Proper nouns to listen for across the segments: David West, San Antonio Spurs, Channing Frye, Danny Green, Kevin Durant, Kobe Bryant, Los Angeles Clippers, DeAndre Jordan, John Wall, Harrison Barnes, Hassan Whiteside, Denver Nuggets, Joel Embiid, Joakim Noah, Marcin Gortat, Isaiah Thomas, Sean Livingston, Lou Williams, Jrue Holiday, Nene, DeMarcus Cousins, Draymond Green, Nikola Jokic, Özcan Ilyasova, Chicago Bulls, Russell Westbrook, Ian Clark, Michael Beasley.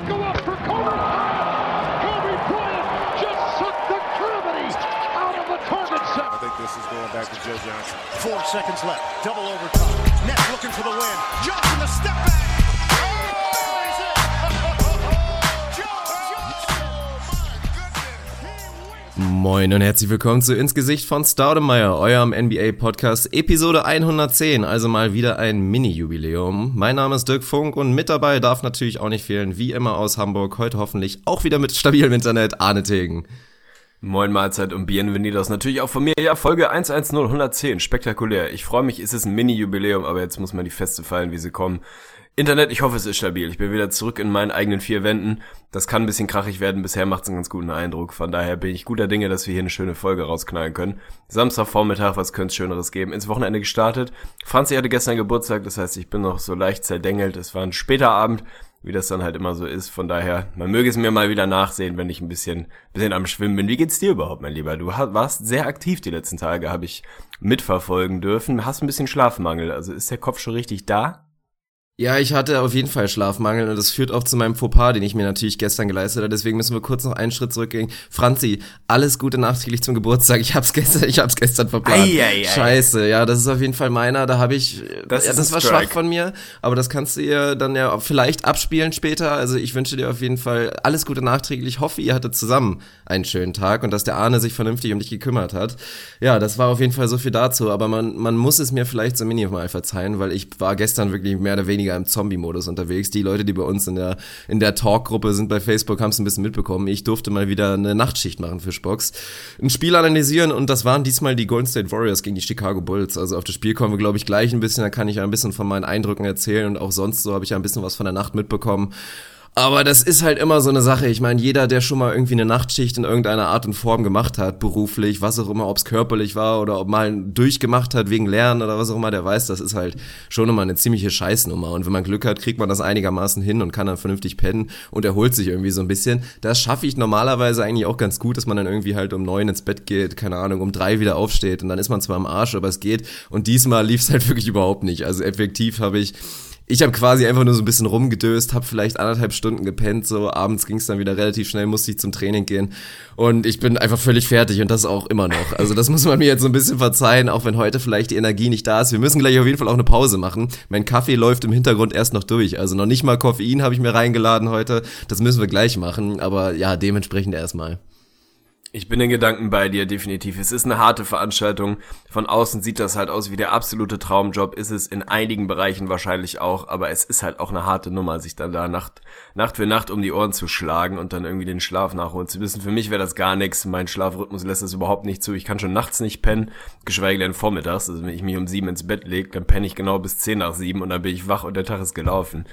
Buckle up for Kobe Bryant. Kobe Bryant just sucked the gravity out of the target set. I think this is going back to Joe Johnson. 4 seconds left. Double overtime. Nets looking for the win. Johnson the step back. Moin und herzlich willkommen zu Ins Gesicht von Staudemeyer, eurem NBA-Podcast, Episode 110, also mal wieder ein Mini-Jubiläum. Mein Name ist Dirk Funk und mit dabei darf natürlich auch nicht fehlen, wie immer aus Hamburg, heute hoffentlich auch wieder mit stabilem Internet, Arne Tegen. Moin Mahlzeit und bienvenidos, natürlich auch von mir, ja, Folge 110, 110, spektakulär. Ich freue mich, es ist ein Mini-Jubiläum, aber jetzt muss man die Feste feiern, wie sie kommen. Internet, ich hoffe, es ist stabil. Ich bin wieder zurück in meinen eigenen vier Wänden. Das kann ein bisschen krachig werden. Bisher macht es einen ganz guten Eindruck. Von daher bin ich guter Dinge, dass wir hier eine schöne Folge rausknallen können. Samstagvormittag, was könnte es Schöneres geben? Ins Wochenende gestartet. Franzi hatte gestern Geburtstag, das heißt, ich bin noch so leicht zerdengelt. Es war ein später Abend, wie das dann halt immer so ist. Von daher, man möge es mir mal wieder nachsehen, wenn ich ein bisschen am Schwimmen bin. Wie geht's dir überhaupt, mein Lieber? Du warst sehr aktiv die letzten Tage, habe ich mitverfolgen dürfen. Hast ein bisschen Schlafmangel. Also ist der Kopf schon richtig da? Ja, ich hatte auf jeden Fall Schlafmangel und das führt auch zu meinem Fauxpas, den ich mir natürlich gestern geleistet habe. Deswegen müssen wir kurz noch einen Schritt zurückgehen. Franzi, alles Gute nachträglich zum Geburtstag. Ich hab's gestern verplant. Eieiei. Scheiße, ja, das ist auf jeden Fall meiner. Da habe ich, das war schwach von mir, aber das kannst du ihr dann ja vielleicht abspielen später. Also ich wünsche dir auf jeden Fall alles Gute nachträglich. Ich hoffe, ihr hattet zusammen einen schönen Tag und dass der Arne sich vernünftig um dich gekümmert hat. Ja, das war auf jeden Fall so viel dazu. Aber man muss es mir vielleicht so minimal verzeihen, weil ich war gestern wirklich mehr oder weniger im Zombie-Modus unterwegs. Die Leute, die bei uns in der Talk-Gruppe sind bei Facebook, haben es ein bisschen mitbekommen. Ich durfte mal wieder eine Nachtschicht machen für Spox. Ein Spiel analysieren und das waren diesmal die Golden State Warriors gegen die Chicago Bulls. Also auf das Spiel kommen wir, glaube ich, gleich ein bisschen. Da kann ich ja ein bisschen von meinen Eindrücken erzählen und auch sonst so habe ich ja ein bisschen was von der Nacht mitbekommen. Aber das ist halt immer so eine Sache. Ich meine, jeder, der schon mal irgendwie eine Nachtschicht in irgendeiner Art und Form gemacht hat, beruflich, was auch immer, ob es körperlich war oder ob mal durchgemacht hat wegen Lernen oder was auch immer, der weiß, das ist halt schon immer eine ziemliche Scheißnummer. Und wenn man Glück hat, kriegt man das einigermaßen hin und kann dann vernünftig pennen und erholt sich irgendwie so ein bisschen. Das schaffe ich normalerweise eigentlich auch ganz gut, dass man dann irgendwie halt um 9 ins Bett geht, keine Ahnung, um 3 wieder aufsteht und dann ist man zwar am Arsch, aber es geht. Und diesmal lief es halt wirklich überhaupt nicht. Also effektiv habe ich quasi einfach nur so ein bisschen rumgedöst, habe vielleicht 1,5 Stunden gepennt, so abends ging es dann wieder relativ schnell, musste ich zum Training gehen und ich bin einfach völlig fertig und das auch immer noch. Also das muss man mir jetzt so ein bisschen verzeihen, auch wenn heute vielleicht die Energie nicht da ist. Wir müssen gleich auf jeden Fall auch eine Pause machen. Mein Kaffee läuft im Hintergrund erst noch durch, also noch nicht mal Koffein habe ich mir reingeladen heute. Das müssen wir gleich machen, aber ja, dementsprechend erstmal. Ich bin in Gedanken bei dir, definitiv. Es ist eine harte Veranstaltung. Von außen sieht das halt aus wie der absolute Traumjob. Ist es in einigen Bereichen wahrscheinlich auch, aber es ist halt auch eine harte Nummer, sich dann da Nacht für Nacht um die Ohren zu schlagen und dann irgendwie den Schlaf nachholen zu müssen. Für mich wäre das gar nichts. Mein Schlafrhythmus lässt es überhaupt nicht zu. Ich kann schon nachts nicht pennen, geschweige denn vormittags. Also wenn ich mich um 7 ins Bett lege, dann penne ich genau bis 10 nach 7 und dann bin ich wach und der Tag ist gelaufen.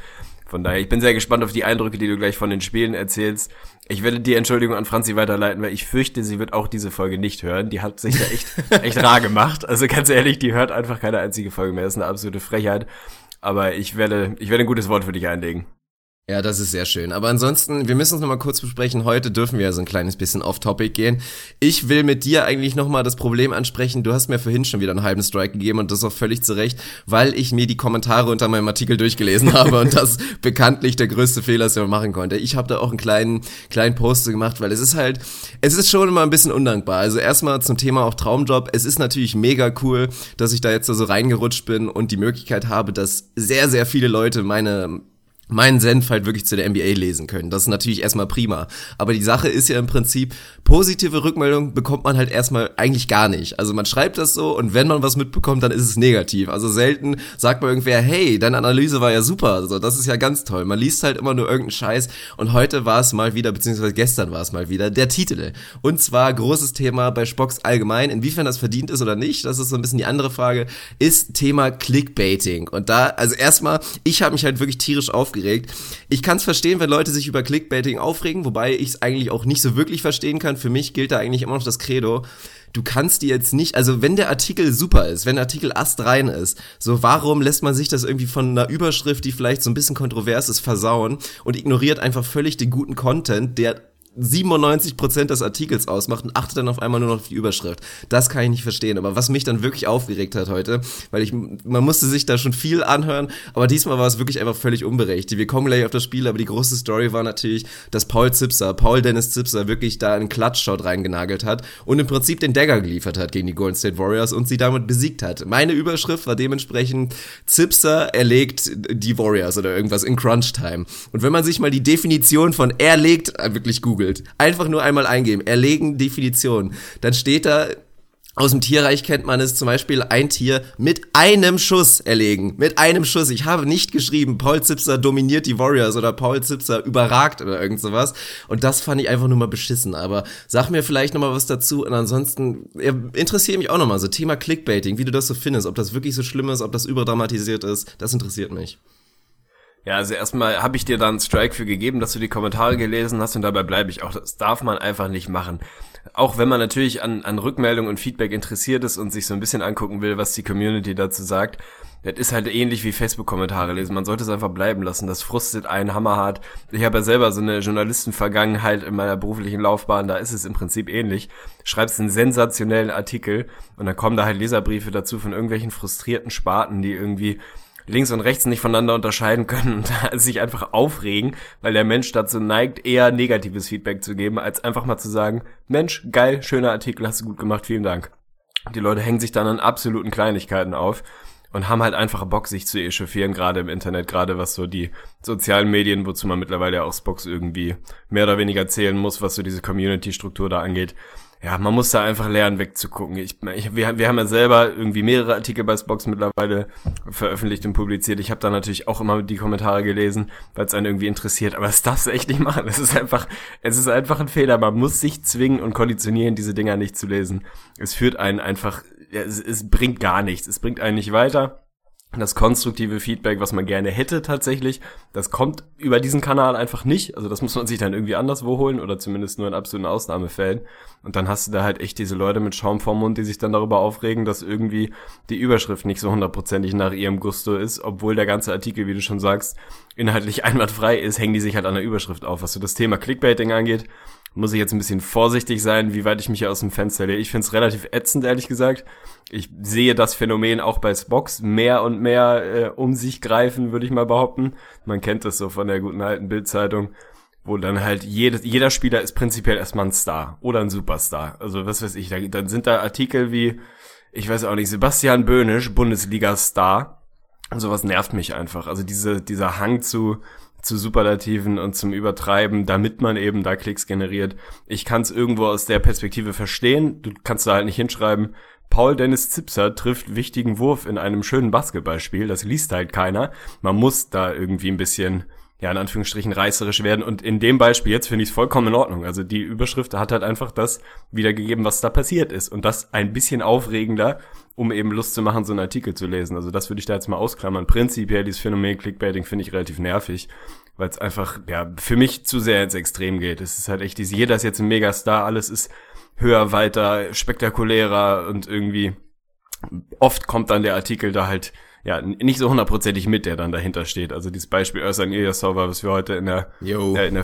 Von daher, ich bin sehr gespannt auf die Eindrücke, die du gleich von den Spielen erzählst. Ich werde die Entschuldigung an Franzi weiterleiten, weil ich fürchte, sie wird auch diese Folge nicht hören. Die hat sich da echt rar gemacht. Also ganz ehrlich, die hört einfach keine einzige Folge mehr. Das ist eine absolute Frechheit. Aber ich werde ein gutes Wort für dich einlegen. Ja, das ist sehr schön. Aber ansonsten, wir müssen uns nochmal kurz besprechen. Heute dürfen wir ja so ein kleines bisschen off-topic gehen. Ich will mit dir eigentlich nochmal das Problem ansprechen. Du hast mir vorhin schon wieder einen halben Strike gegeben und das auch völlig zu Recht, weil ich mir die Kommentare unter meinem Artikel durchgelesen habe und das bekanntlich der größte Fehler ist, den man machen konnte. Ich habe da auch einen kleinen Post gemacht, weil es ist schon immer ein bisschen undankbar. Also erstmal zum Thema auch Traumjob. Es ist natürlich mega cool, dass ich da jetzt so reingerutscht bin und die Möglichkeit habe, dass sehr, sehr viele Leute meinen Senf halt wirklich zu der NBA lesen können. Das ist natürlich erstmal prima. Aber die Sache ist ja im Prinzip, positive Rückmeldung bekommt man halt erstmal eigentlich gar nicht. Also man schreibt das so und wenn man was mitbekommt, dann ist es negativ. Also selten sagt man irgendwer, hey, deine Analyse war ja super. Also das ist ja ganz toll. Man liest halt immer nur irgendeinen Scheiß. Und heute war es mal wieder, beziehungsweise gestern war es mal wieder, der Titel. Und zwar großes Thema bei Spox allgemein. Inwiefern das verdient ist oder nicht, das ist so ein bisschen die andere Frage, ist Thema Clickbaiting. Und da, also erstmal, ich habe mich halt wirklich tierisch aufgeregt. Ich kann es verstehen, wenn Leute sich über Clickbaiting aufregen, wobei ich es eigentlich auch nicht so wirklich verstehen kann. Für mich gilt da eigentlich immer noch das Credo, du kannst die jetzt nicht, also wenn der Artikel super ist, wenn der Artikel astrein ist, so warum lässt man sich das irgendwie von einer Überschrift, die vielleicht so ein bisschen kontrovers ist, versauen und ignoriert einfach völlig den guten Content, der 97% des Artikels ausmacht und achtet dann auf einmal nur noch auf die Überschrift. Das kann ich nicht verstehen, aber was mich dann wirklich aufgeregt hat heute, weil man musste sich da schon viel anhören, aber diesmal war es wirklich einfach völlig unberechtigt. Wir kommen gleich auf das Spiel, aber die große Story war natürlich, dass Paul Dennis Zipser wirklich da einen Klatschshot reingenagelt hat und im Prinzip den Dagger geliefert hat gegen die Golden State Warriors und sie damit besiegt hat. Meine Überschrift war dementsprechend, Zipser erlegt die Warriors oder irgendwas in Crunch-Time. Und wenn man sich mal die Definition von erlegt wirklich googelt, einfach nur einmal eingeben, erlegen Definition, dann steht da, aus dem Tierreich kennt man es, zum Beispiel ein Tier mit einem Schuss erlegen, mit einem Schuss. Ich habe nicht geschrieben, Paul Zipser dominiert die Warriors oder Paul Zipser überragt oder irgend sowas. Und das fand ich einfach nur mal beschissen, aber sag mir vielleicht nochmal was dazu und ansonsten interessiert mich auch nochmal so, Thema Clickbaiting, wie du das so findest, ob das wirklich so schlimm ist, ob das überdramatisiert ist, das interessiert mich. Ja, also erstmal habe ich dir dann einen Strike für gegeben, dass du die Kommentare gelesen hast und dabei bleibe ich auch. Das darf man einfach nicht machen. Auch wenn man natürlich an Rückmeldung und Feedback interessiert ist und sich so ein bisschen angucken will, was die Community dazu sagt. Das ist halt ähnlich wie Facebook-Kommentare lesen. Man sollte es einfach bleiben lassen. Das frustet einen hammerhart. Ich habe ja selber so eine Journalistenvergangenheit in meiner beruflichen Laufbahn. Da ist es im Prinzip ähnlich. Schreibst einen sensationellen Artikel und dann kommen da halt Leserbriefe dazu von irgendwelchen frustrierten Spaten, die irgendwie links und rechts nicht voneinander unterscheiden können und sich einfach aufregen, weil der Mensch dazu neigt, eher negatives Feedback zu geben, als einfach mal zu sagen, Mensch, geil, schöner Artikel, hast du gut gemacht, vielen Dank. Die Leute hängen sich dann an absoluten Kleinigkeiten auf und haben halt einfach Bock, sich zu echauffieren, gerade im Internet, gerade was so die sozialen Medien, wozu man mittlerweile ja auch Spox irgendwie mehr oder weniger zählen muss, was so diese Community-Struktur da angeht. Ja, man muss da einfach lernen, wegzugucken. Wir haben ja selber irgendwie mehrere Artikel bei Spox mittlerweile veröffentlicht und publiziert. Ich habe da natürlich auch immer die Kommentare gelesen, weil es einen irgendwie interessiert. Aber das darfst du echt nicht machen. Es ist einfach ein Fehler. Man muss sich zwingen und konditionieren, diese Dinger nicht zu lesen. Es führt einen einfach, es bringt gar nichts. Es bringt einen nicht weiter. Das konstruktive Feedback, was man gerne hätte tatsächlich, das kommt über diesen Kanal einfach nicht. Also das muss man sich dann irgendwie anderswo holen oder zumindest nur in absoluten Ausnahmefällen. Und dann hast du da halt echt diese Leute mit Schaum vorm Mund, die sich dann darüber aufregen, dass irgendwie die Überschrift nicht so hundertprozentig nach ihrem Gusto ist, obwohl der ganze Artikel, wie du schon sagst, inhaltlich einwandfrei ist, hängen die sich halt an der Überschrift auf. Was so das Thema Clickbaiting angeht, muss ich jetzt ein bisschen vorsichtig sein, wie weit ich mich hier aus dem Fenster lehne. Ich find's relativ ätzend, ehrlich gesagt. Ich sehe das Phänomen auch bei Spox mehr und mehr um sich greifen, würde ich mal behaupten. Man kennt das so von der guten alten Bild-Zeitung, wo dann halt jeder Spieler ist prinzipiell erstmal ein Star oder ein Superstar. Also was weiß ich, dann sind da Artikel wie, ich weiß auch nicht, Sebastian Bönisch, Bundesliga-Star. Und sowas nervt mich einfach. Also dieser Hang zu Superlativen und zum Übertreiben, damit man eben da Klicks generiert. Ich kann es irgendwo aus der Perspektive verstehen. Du kannst da halt nicht hinschreiben, Paul Dennis Zipser trifft wichtigen Wurf in einem schönen Basketballspiel. Das liest halt keiner. Man muss da irgendwie ein bisschen, ja, in Anführungsstrichen reißerisch werden. Und in dem Beispiel jetzt finde ich es vollkommen in Ordnung. Also die Überschrift hat halt einfach das wiedergegeben, was da passiert ist. Und das ein bisschen aufregender, um eben Lust zu machen, so einen Artikel zu lesen. Also das würde ich da jetzt mal ausklammern. Prinzipiell dieses Phänomen Clickbaiting finde ich relativ nervig, weil es einfach, ja, für mich zu sehr ins Extrem geht. Es ist halt echt dieses, jeder ist jetzt ein Megastar, alles ist höher, weiter, spektakulärer und irgendwie oft kommt dann der Artikel da halt, ja, nicht so hundertprozentig mit, der dann dahinter steht. Also dieses Beispiel Özcan Ilyasova, was wir heute in der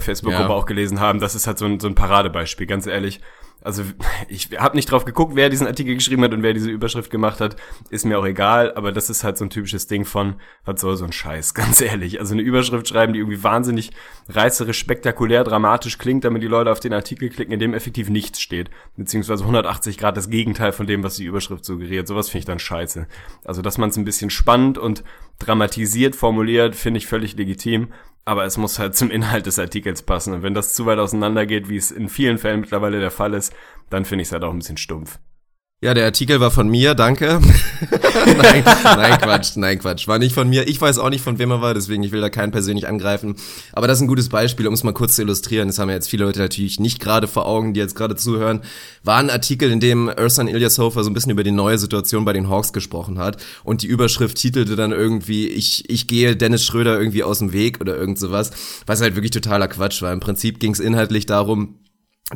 Facebook-Gruppe auch gelesen haben, das ist halt so ein Paradebeispiel, ganz ehrlich. Also ich habe nicht drauf geguckt, wer diesen Artikel geschrieben hat und wer diese Überschrift gemacht hat, ist mir auch egal, aber das ist halt so ein typisches Ding von, was soll so ein Scheiß, ganz ehrlich. Also eine Überschrift schreiben, die irgendwie wahnsinnig reißerisch, spektakulär, dramatisch klingt, damit die Leute auf den Artikel klicken, in dem effektiv nichts steht, beziehungsweise 180 Grad das Gegenteil von dem, was die Überschrift suggeriert. Sowas finde ich dann scheiße. Also dass man es ein bisschen spannend und dramatisiert formuliert, finde ich völlig legitim. Aber es muss halt zum Inhalt des Artikels passen. Und wenn das zu weit auseinander geht, wie es in vielen Fällen mittlerweile der Fall ist, dann finde ich es halt auch ein bisschen stumpf. Ja, der Artikel war von mir, danke. Nein, Quatsch. War nicht von mir. Ich weiß auch nicht, von wem er war, deswegen, ich will da keinen persönlich angreifen. Aber das ist ein gutes Beispiel, um es mal kurz zu illustrieren. Das haben ja jetzt viele Leute natürlich nicht gerade vor Augen, die jetzt gerade zuhören. War ein Artikel, in dem Özcan Ilyasova so ein bisschen über die neue Situation bei den Hawks gesprochen hat. Und die Überschrift titelte dann irgendwie, ich gehe Dennis Schröder irgendwie aus dem Weg oder irgend sowas. Was halt wirklich totaler Quatsch war. Im Prinzip ging es inhaltlich darum,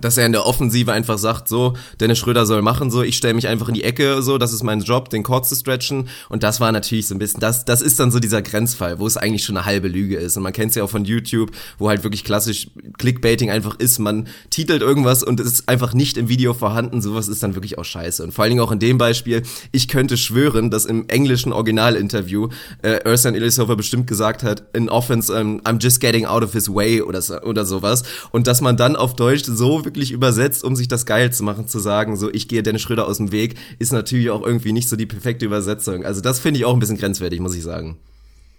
dass er in der Offensive einfach sagt, so, Dennis Schröder soll machen, so, ich stelle mich einfach in die Ecke, so, das ist mein Job, den Court zu stretchen. Und das war natürlich so ein bisschen, das ist dann so dieser Grenzfall, wo es eigentlich schon eine halbe Lüge ist. Und man kennt es ja auch von YouTube, wo halt wirklich klassisch Clickbaiting einfach ist, man titelt irgendwas und es ist einfach nicht im Video vorhanden, sowas ist dann wirklich auch scheiße. Und vor allen Dingen auch in dem Beispiel, ich könnte schwören, dass im englischen Originalinterview Ersan Ilyasova bestimmt gesagt hat, in Offense, I'm just getting out of his way oder sowas. Und dass man dann auf Deutsch so wirklich übersetzt, um sich das geil zu machen, zu sagen, so, ich gehe Dennis Schröder aus dem Weg, ist natürlich auch irgendwie nicht so die perfekte Übersetzung. Also das finde ich auch ein bisschen grenzwertig, muss ich sagen.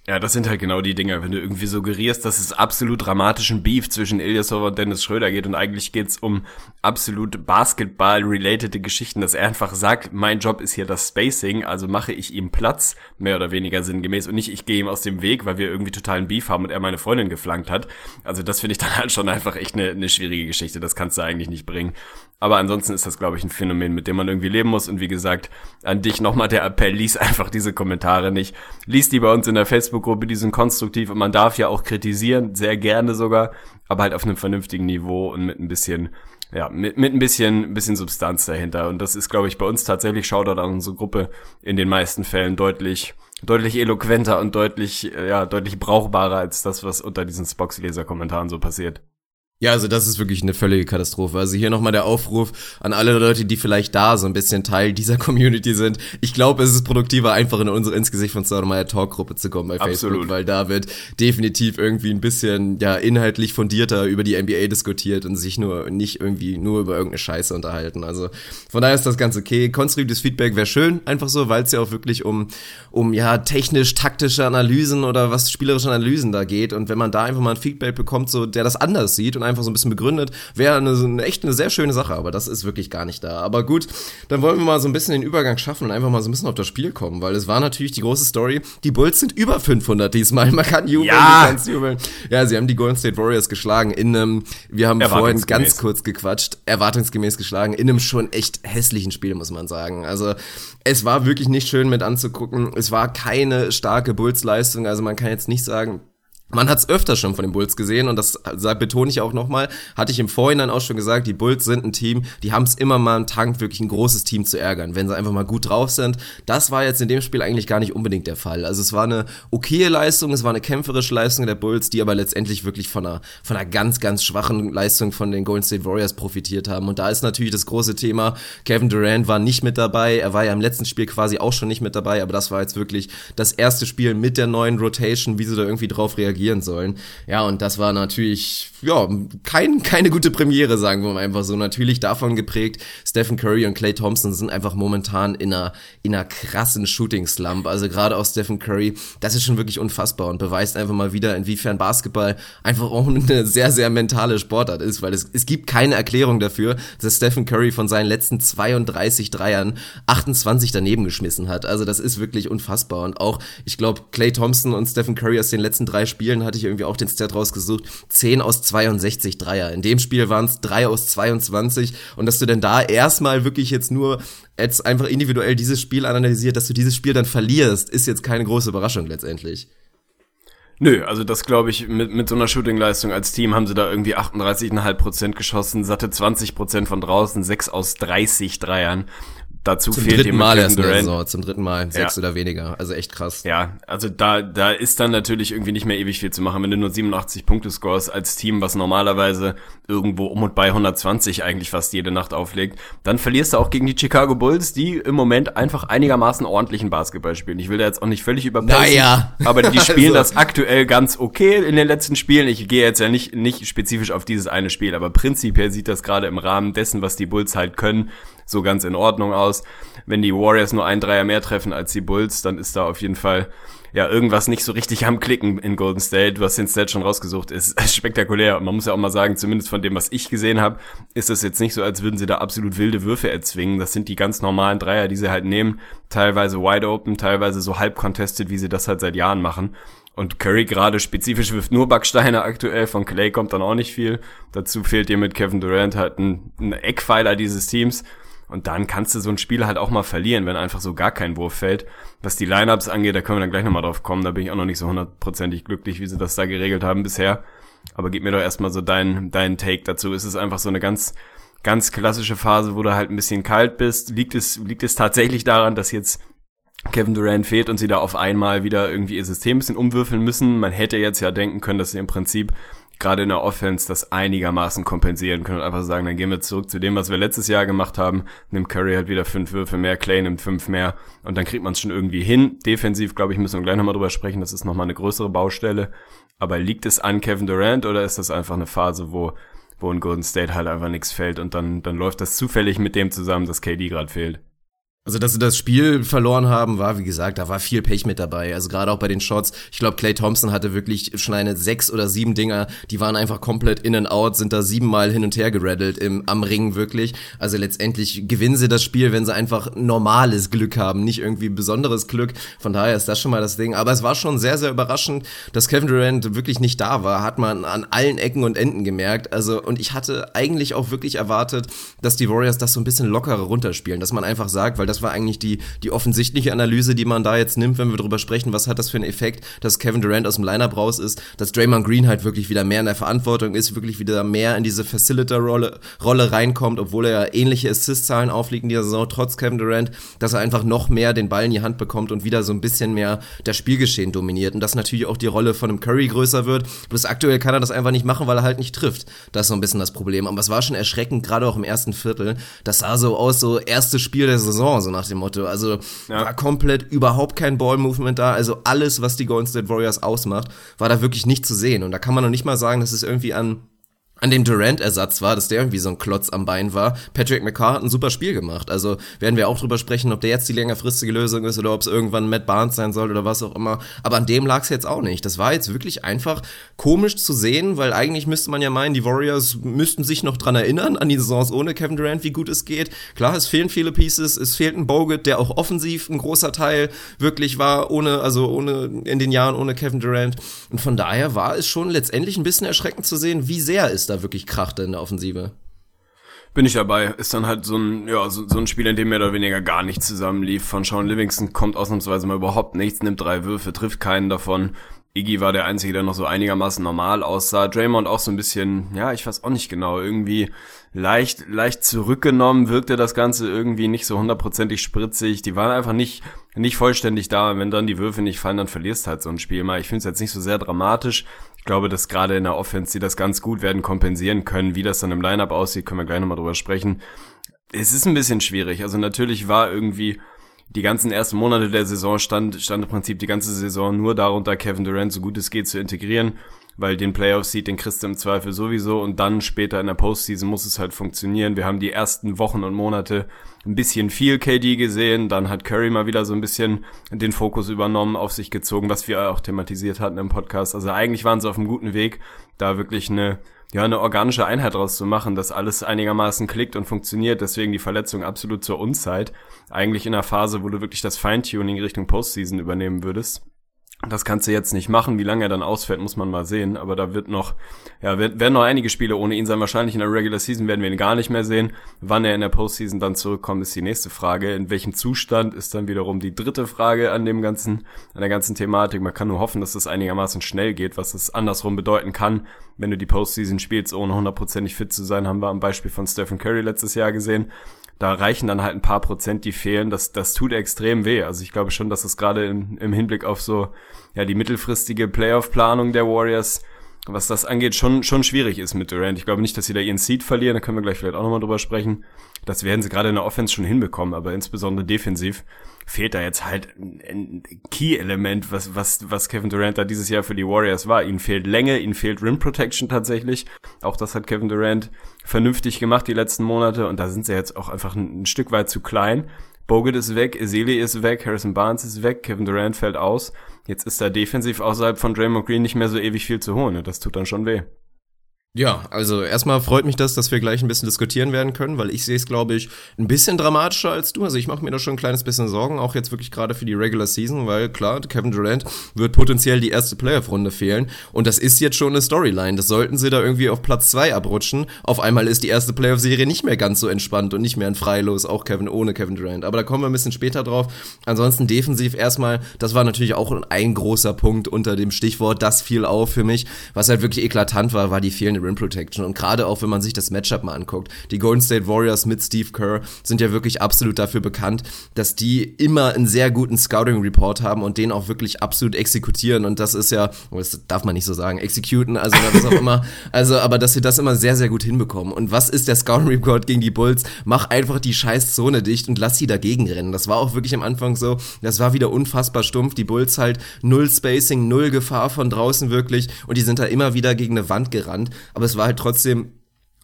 Ja, das sind halt genau die Dinger, wenn du irgendwie suggerierst, dass es absolut dramatischen Beef zwischen Ilyasova und Dennis Schröder geht und eigentlich geht's um absolut Basketball-related Geschichten, dass er einfach sagt, mein Job ist hier das Spacing, also mache ich ihm Platz, mehr oder weniger sinngemäß, und nicht, ich gehe ihm aus dem Weg, weil wir irgendwie totalen Beef haben und er meine Freundin geflankt hat. Also das finde ich dann halt schon einfach echt eine schwierige Geschichte, das kannst du eigentlich nicht bringen. Aber ansonsten ist das, glaube ich, ein Phänomen, mit dem man irgendwie leben muss. Und wie gesagt, an dich nochmal der Appell, lies einfach diese Kommentare nicht. Lies die bei uns in der Facebook-Gruppe, die sind konstruktiv und man darf ja auch kritisieren, sehr gerne sogar, aber halt auf einem vernünftigen Niveau und mit ein bisschen, ja, mit ein bisschen Substanz dahinter. Und das ist, glaube ich, bei uns tatsächlich, Shoutout an unsere Gruppe, in den meisten Fällen deutlich eloquenter und deutlich brauchbarer als das, was unter diesen Spox-Leser-Kommentaren so passiert. Ja, also das ist wirklich eine völlige Katastrophe. Also hier nochmal der Aufruf an alle Leute, die vielleicht da so ein bisschen Teil dieser Community sind. Ich glaube, es ist produktiver, einfach in unsere Ins Gesicht von Stoudemire Talk-Gruppe zu kommen bei Facebook, absolut, weil da wird definitiv irgendwie ein bisschen, ja, inhaltlich fundierter über die NBA diskutiert und sich nicht über irgendeine Scheiße unterhalten. Also von daher ist das ganz okay. Konstruktives Feedback wäre schön, einfach so, weil es ja auch wirklich um technisch-taktische Analysen oder was spielerische Analysen da geht. Und wenn man da einfach mal ein Feedback bekommt, so, der das anders sieht und einfach so ein bisschen begründet, wäre echt eine sehr schöne Sache, aber das ist wirklich gar nicht da. Aber gut, dann wollen wir mal so ein bisschen den Übergang schaffen und einfach mal so ein bisschen auf das Spiel kommen, weil es war natürlich die große Story, die Bulls sind über 500 diesmal, man kann jubeln, man kann jubeln. Ja, sie haben die Golden State Warriors geschlagen in einem, wir haben vorhin ganz kurz gequatscht, erwartungsgemäß geschlagen, in einem schon echt hässlichen Spiel, muss man sagen. Also es war wirklich nicht schön mit anzugucken, es war keine starke Bulls-Leistung, also man kann jetzt nicht sagen, man hat's öfter schon von den Bulls gesehen und das betone ich auch nochmal, hatte ich im Vorhinein auch schon gesagt, die Bulls sind ein Team, die haben's immer mal im Tank, wirklich ein großes Team zu ärgern, wenn sie einfach mal gut drauf sind. Das war jetzt in dem Spiel eigentlich gar nicht unbedingt der Fall. Also es war eine okaye Leistung, es war eine kämpferische Leistung der Bulls, die aber letztendlich wirklich von einer ganz, ganz schwachen Leistung von den Golden State Warriors profitiert haben. Und da ist natürlich das große Thema, Kevin Durant war nicht mit dabei, er war ja im letzten Spiel quasi auch schon nicht mit dabei, aber das war jetzt wirklich das erste Spiel mit der neuen Rotation, wie sie da irgendwie drauf reagieren sollen. Ja, und das war natürlich, ja, keine gute Premiere, sagen wir mal einfach so. Natürlich davon geprägt, Stephen Curry und Clay Thompson sind einfach momentan in einer krassen Shooting-Slump. Also gerade auch Stephen Curry, das ist schon wirklich unfassbar und beweist einfach mal wieder, inwiefern Basketball einfach auch eine sehr, sehr mentale Sportart ist, weil es gibt keine Erklärung dafür, dass Stephen Curry von seinen letzten 32 Dreiern 28 daneben geschmissen hat. Also das ist wirklich unfassbar. Und auch, ich glaube, Clay Thompson und Stephen Curry aus den letzten 3 Spielen, hatte ich irgendwie auch den Stat rausgesucht, 10 aus 62 Dreier. In dem Spiel waren es 3 aus 22. Und dass du denn da erstmal wirklich jetzt einfach individuell dieses Spiel analysiert, dass du dieses Spiel dann verlierst, ist jetzt keine große Überraschung letztendlich. Nö, also das glaube ich, mit so einer Shooting-Leistung als Team haben sie da irgendwie 38,5% geschossen, satte 20% von draußen, 6 aus 30 Dreiern. Dazu zum fehlt dem Mal erst in der Saison, zum dritten Mal, 6 oder weniger, also echt krass. Ja, also da ist dann natürlich irgendwie nicht mehr ewig viel zu machen, wenn du nur 87 Punkte scorest als Team, was normalerweise irgendwo um und bei 120 eigentlich fast jede Nacht auflegt, dann verlierst du auch gegen die Chicago Bulls, die im Moment einfach einigermaßen ordentlichen Basketball spielen. Ich will da jetzt auch nicht völlig überpreisen, aber die spielen also das aktuell ganz okay in den letzten Spielen. Ich gehe jetzt ja nicht spezifisch auf dieses eine Spiel, aber prinzipiell sieht das gerade im Rahmen dessen, was die Bulls halt können, so ganz in Ordnung aus. Wenn die Warriors nur einen Dreier mehr treffen als die Bulls, dann ist da auf jeden Fall ja irgendwas nicht so richtig am Klicken in Golden State, was den Stat schon rausgesucht ist. Spektakulär. Und man muss ja auch mal sagen, zumindest von dem, was ich gesehen habe, ist es jetzt nicht so, als würden sie da absolut wilde Würfe erzwingen. Das sind die ganz normalen Dreier, die sie halt nehmen. Teilweise wide open, teilweise so halb contested, wie sie das halt seit Jahren machen. Und Curry gerade spezifisch wirft nur Backsteine aktuell, von Clay kommt dann auch nicht viel. Dazu fehlt dir mit Kevin Durant halt ein Eckpfeiler dieses Teams. Und dann kannst du so ein Spiel halt auch mal verlieren, wenn einfach so gar kein Wurf fällt. Was die Lineups angeht, da können wir dann gleich nochmal drauf kommen. Da bin ich auch noch nicht so hundertprozentig glücklich, wie sie das da geregelt haben bisher. Aber gib mir doch erstmal so deinen Take dazu. Es ist einfach so eine ganz klassische Phase, wo du halt ein bisschen kalt bist. Liegt es tatsächlich daran, dass jetzt Kevin Durant fehlt und sie da auf einmal wieder irgendwie ihr System ein bisschen umwürfeln müssen? Man hätte jetzt ja denken können, dass sie im Prinzip gerade in der Offense das einigermaßen kompensieren können und einfach sagen, dann gehen wir zurück zu dem, was wir letztes Jahr gemacht haben, nimmt Curry halt wieder 5 Würfe mehr, Clay nimmt 5 mehr und dann kriegt man es schon irgendwie hin. Defensiv, glaube ich, müssen wir gleich nochmal drüber sprechen, das ist nochmal eine größere Baustelle, aber liegt es an Kevin Durant oder ist das einfach eine Phase, wo in Golden State halt einfach nichts fällt und dann läuft das zufällig mit dem zusammen, dass KD gerade fehlt? Also, dass sie das Spiel verloren haben, war, wie gesagt, da war viel Pech mit dabei. Also gerade auch bei den Shots. Ich glaube, Clay Thompson hatte wirklich schon eine 6 oder 7 Dinger. Die waren einfach komplett in and out, sind da 7-mal hin und her geraddelt am Ring wirklich. Also letztendlich gewinnen sie das Spiel, wenn sie einfach normales Glück haben, nicht irgendwie besonderes Glück. Von daher ist das schon mal das Ding. Aber es war schon sehr, sehr überraschend, dass Kevin Durant wirklich nicht da war. Hat man an allen Ecken und Enden gemerkt. Also, und ich hatte eigentlich auch wirklich erwartet, dass die Warriors das so ein bisschen lockerer runterspielen. Dass man einfach sagt, weil das war eigentlich die offensichtliche Analyse, die man da jetzt nimmt, wenn wir drüber sprechen, was hat das für einen Effekt, dass Kevin Durant aus dem Lineup raus ist, dass Draymond Green halt wirklich wieder mehr in der Verantwortung ist, wirklich wieder mehr in diese Facilitator-Rolle reinkommt, obwohl er ja ähnliche Assist-Zahlen auflegt in dieser Saison, trotz Kevin Durant, dass er einfach noch mehr den Ball in die Hand bekommt und wieder so ein bisschen mehr das Spielgeschehen dominiert und dass natürlich auch die Rolle von einem Curry größer wird, bloß aktuell kann er das einfach nicht machen, weil er halt nicht trifft. Das ist so ein bisschen das Problem, aber es war schon erschreckend, gerade auch im ersten Viertel, das sah so aus, so erstes Spiel der Saison, so nach dem Motto, also ja. War komplett überhaupt kein Ball-Movement da, also alles, was die Golden State Warriors ausmacht, war da wirklich nicht zu sehen und da kann man noch nicht mal sagen, dass es irgendwie an dem Durant-Ersatz war, dass der irgendwie so ein Klotz am Bein war. Patrick McCaw hat ein super Spiel gemacht, also werden wir auch drüber sprechen, ob der jetzt die längerfristige Lösung ist oder ob es irgendwann Matt Barnes sein soll oder was auch immer, aber an dem lag es jetzt auch nicht. Das war jetzt wirklich einfach komisch zu sehen, weil eigentlich müsste man ja meinen, die Warriors müssten sich noch dran erinnern, an die Saisons ohne Kevin Durant, wie gut es geht. Klar, es fehlen viele Pieces, es fehlt ein Bogut, der auch offensiv ein großer Teil wirklich war, in den Jahren ohne Kevin Durant und von daher war es schon letztendlich ein bisschen erschreckend zu sehen, wie sehr es da wirklich krachte in der Offensive. Bin ich dabei. Ist dann halt so ein Spiel, in dem mehr oder weniger gar nichts zusammenlief. Von Sean Livingston kommt ausnahmsweise mal überhaupt nichts, nimmt 3 Würfe, trifft keinen davon. Iggy war der Einzige, der noch so einigermaßen normal aussah. Draymond auch so ein bisschen, ja, ich weiß auch nicht genau, irgendwie leicht zurückgenommen, wirkte das Ganze irgendwie nicht so hundertprozentig spritzig. Die waren einfach nicht vollständig da. Und wenn dann die Würfe nicht fallen, dann verlierst halt so ein Spiel mal. Ich finde es jetzt nicht so sehr dramatisch. Ich glaube, dass gerade in der Offense die das ganz gut werden kompensieren können. Wie das dann im Lineup aussieht, können wir gleich nochmal drüber sprechen. Es ist ein bisschen schwierig. Also natürlich war irgendwie die ganzen ersten Monate der Saison stand im Prinzip die ganze Saison nur darunter, Kevin Durant so gut es geht zu integrieren, weil den Playoff-Seed, den kriegst du im Zweifel sowieso und dann später in der Postseason muss es halt funktionieren. Wir haben die ersten Wochen und Monate ein bisschen viel KD gesehen, dann hat Curry mal wieder so ein bisschen den Fokus übernommen, auf sich gezogen, was wir auch thematisiert hatten im Podcast. Also eigentlich waren sie auf einem guten Weg, da wirklich eine organische Einheit draus zu machen, dass alles einigermaßen klickt und funktioniert, deswegen die Verletzung absolut zur Unzeit, eigentlich in einer Phase, wo du wirklich das Feintuning Richtung Postseason übernehmen würdest. Das kannst du jetzt nicht machen, wie lange er dann ausfällt, muss man mal sehen, aber da werden noch einige Spiele ohne ihn sein, wahrscheinlich in der Regular Season werden wir ihn gar nicht mehr sehen, wann er in der Postseason dann zurückkommt, ist die nächste Frage, in welchem Zustand ist dann wiederum die dritte Frage an der ganzen Thematik, man kann nur hoffen, dass das einigermaßen schnell geht, was es andersrum bedeuten kann, wenn du die Postseason spielst, ohne hundertprozentig fit zu sein, haben wir am Beispiel von Stephen Curry letztes Jahr gesehen. Da reichen dann halt ein paar Prozent, die fehlen. Das tut extrem weh. Also ich glaube schon, dass es gerade im Hinblick auf so, ja, die mittelfristige Playoff-Planung der Warriors, was das angeht, schon schwierig ist mit Durant. Ich glaube nicht, dass sie da ihren Seed verlieren. Da können wir gleich vielleicht auch nochmal drüber sprechen. Das werden sie gerade in der Offense schon hinbekommen, aber insbesondere defensiv fehlt da jetzt halt ein Key-Element, was Kevin Durant da dieses Jahr für die Warriors war. Ihnen fehlt Länge, ihnen fehlt Rim-Protection tatsächlich. Auch das hat Kevin Durant vernünftig gemacht die letzten Monate und da sind sie jetzt auch einfach ein Stück weit zu klein. Bogut ist weg, Ezeli ist weg, Harrison Barnes ist weg, Kevin Durant fällt aus. Jetzt ist da defensiv außerhalb von Draymond Green nicht mehr so ewig viel zu holen. Das tut dann schon weh. Ja, also erstmal freut mich das, dass wir gleich ein bisschen diskutieren werden können, weil ich sehe es, glaube ich, ein bisschen dramatischer als du. Also ich mache mir da schon ein kleines bisschen Sorgen, auch jetzt wirklich gerade für die Regular Season, weil klar, Kevin Durant wird potenziell die erste Playoff-Runde fehlen und das ist jetzt schon eine Storyline. Das sollten sie da irgendwie auf Platz 2 abrutschen. Auf einmal ist die erste Playoff-Serie nicht mehr ganz so entspannt und nicht mehr ein Freilos, auch Kevin ohne Kevin Durant. Aber da kommen wir ein bisschen später drauf. Ansonsten defensiv erstmal, das war natürlich auch ein großer Punkt unter dem Stichwort, das fiel auf für mich. Was halt wirklich eklatant war, war die fehlende Rim Protection. Und gerade auch, wenn man sich das Matchup mal anguckt, die Golden State Warriors mit Steve Kerr sind ja wirklich absolut dafür bekannt, dass die immer einen sehr guten Scouting-Report haben und den auch wirklich absolut exekutieren. Und das ist ja, das darf man nicht so sagen, executen, also was auch immer. Also, aber dass sie das immer sehr, sehr gut hinbekommen. Und was ist der Scouting-Report gegen die Bulls? Mach einfach die scheiß Zone dicht und lass sie dagegen rennen. Das war auch wirklich am Anfang so, das war wieder unfassbar stumpf. Die Bulls halt null Spacing, null Gefahr von draußen wirklich und die sind da immer wieder gegen eine Wand gerannt. Aber es war halt trotzdem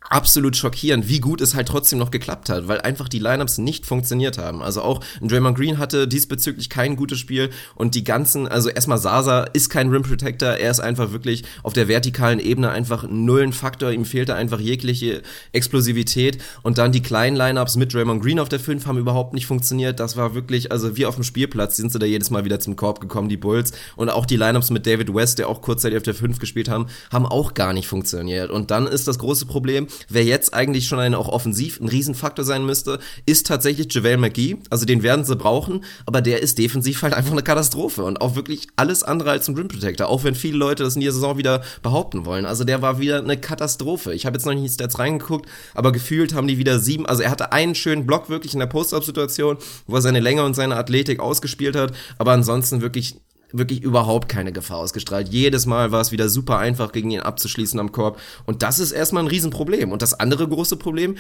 absolut schockierend, wie gut es halt trotzdem noch geklappt hat, weil einfach die Lineups nicht funktioniert haben. Also auch Draymond Green hatte diesbezüglich kein gutes Spiel und die ganzen, also erstmal Zaza ist kein Rim Protector, er ist einfach wirklich auf der vertikalen Ebene einfach nullen Faktor, ihm fehlte einfach jegliche Explosivität und dann die kleinen Lineups mit Draymond Green auf der 5 haben überhaupt nicht funktioniert, das war wirklich, also wie auf dem Spielplatz sind sie da jedes Mal wieder zum Korb gekommen, die Bulls, und auch die Lineups mit David West, der auch kurzzeitig auf der 5 gespielt haben, haben auch gar nicht funktioniert und dann ist das große Problem, wer jetzt eigentlich schon auch offensiv ein Riesenfaktor sein müsste, ist tatsächlich Javel McGee, also den werden sie brauchen, aber der ist defensiv halt einfach eine Katastrophe und auch wirklich alles andere als ein Rim Protector, auch wenn viele Leute das in dieser Saison wieder behaupten wollen, also der war wieder eine Katastrophe. Ich habe jetzt noch nicht Stats reingeguckt, aber gefühlt haben die wieder 7, also er hatte einen schönen Block wirklich in der Post-Up-Situation, wo er seine Länge und seine Athletik ausgespielt hat, aber ansonsten wirklich überhaupt keine Gefahr ausgestrahlt. Jedes Mal war es wieder super einfach, gegen ihn abzuschließen am Korb. Und das ist erstmal ein Riesenproblem. Und das andere große Problem,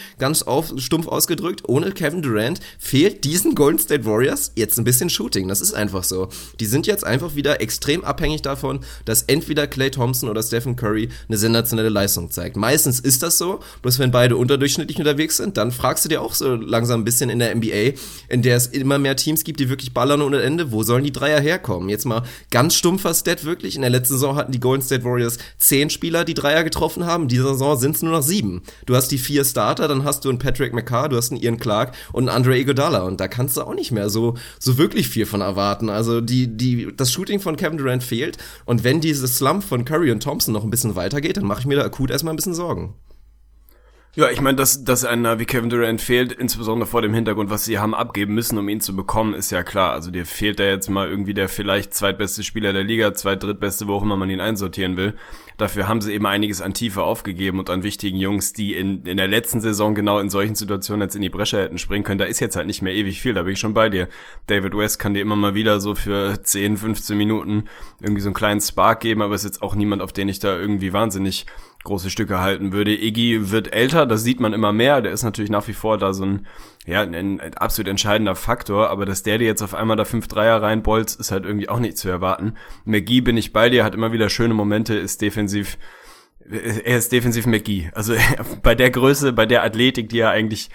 stumpf ausgedrückt, ohne Kevin Durant fehlt diesen Golden State Warriors jetzt ein bisschen Shooting. Das ist einfach so. Die sind jetzt einfach wieder extrem abhängig davon, dass entweder Clay Thompson oder Stephen Curry eine sensationelle Leistung zeigt. Meistens ist das so, bloß wenn beide unterdurchschnittlich unterwegs sind, dann fragst du dir auch so langsam ein bisschen in der NBA, in der es immer mehr Teams gibt, die wirklich ballern ohne Ende, wo sollen die Dreier herkommen? Jetzt mal ganz stumpfer Stat wirklich. In der letzten Saison hatten die Golden State Warriors 10 Spieler, die Dreier getroffen haben. Diese Saison sind es nur noch 7. Du hast die 4 Starter, dann hast du einen Patrick McCaw, du hast einen Ian Clark und einen Andre Iguodala. Und da kannst du auch nicht mehr so wirklich viel von erwarten. Also das Shooting von Kevin Durant fehlt. Und wenn dieses Slump von Curry und Thompson noch ein bisschen weitergeht, dann mache ich mir da akut erstmal ein bisschen Sorgen. Ja, ich meine, dass einer wie Kevin Durant fehlt, insbesondere vor dem Hintergrund, was sie haben abgeben müssen, um ihn zu bekommen, ist ja klar. Also dir fehlt da jetzt mal irgendwie der vielleicht zweitbeste Spieler der Liga, drittbeste, wo auch immer man ihn einsortieren will. Dafür haben sie eben einiges an Tiefe aufgegeben und an wichtigen Jungs, die in der letzten Saison genau in solchen Situationen jetzt in die Bresche hätten springen können. Da ist jetzt halt nicht mehr ewig viel, da bin ich schon bei dir. David West kann dir immer mal wieder so für 10, 15 Minuten irgendwie so einen kleinen Spark geben, aber ist jetzt auch niemand, auf den ich da irgendwie wahnsinnig große Stücke halten würde. Iggy wird älter, das sieht man immer mehr. Der ist natürlich nach wie vor da so ein absolut entscheidender Faktor, aber dass der dir jetzt auf einmal da 5 Dreier reinbolzt, ist halt irgendwie auch nicht zu erwarten. McGee, bin ich bei dir, hat immer wieder schöne Momente, er ist defensiv McGee. Also bei der Größe, bei der Athletik, die er eigentlich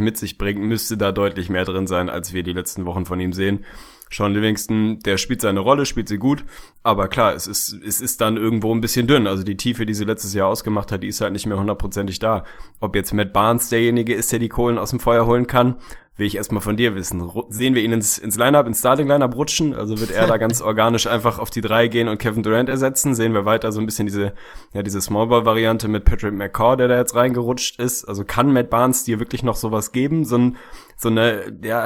mit sich bringt, müsste da deutlich mehr drin sein, als wir die letzten Wochen von ihm sehen. Sean Livingston, der spielt seine Rolle, spielt sie gut, aber klar, es ist dann irgendwo ein bisschen dünn. Also die Tiefe, die sie letztes Jahr ausgemacht hat, die ist halt nicht mehr hundertprozentig da. Ob jetzt Matt Barnes derjenige ist, der die Kohlen aus dem Feuer holen kann, will ich erstmal von dir wissen. Sehen wir ihn ins Lineup, ins Starting-Lineup rutschen? Also wird er da ganz organisch einfach auf die 3 gehen und Kevin Durant ersetzen? Sehen wir weiter so ein bisschen diese Smallball-Variante mit Patrick McCaw, der da jetzt reingerutscht ist? Also kann Matt Barnes dir wirklich noch sowas geben?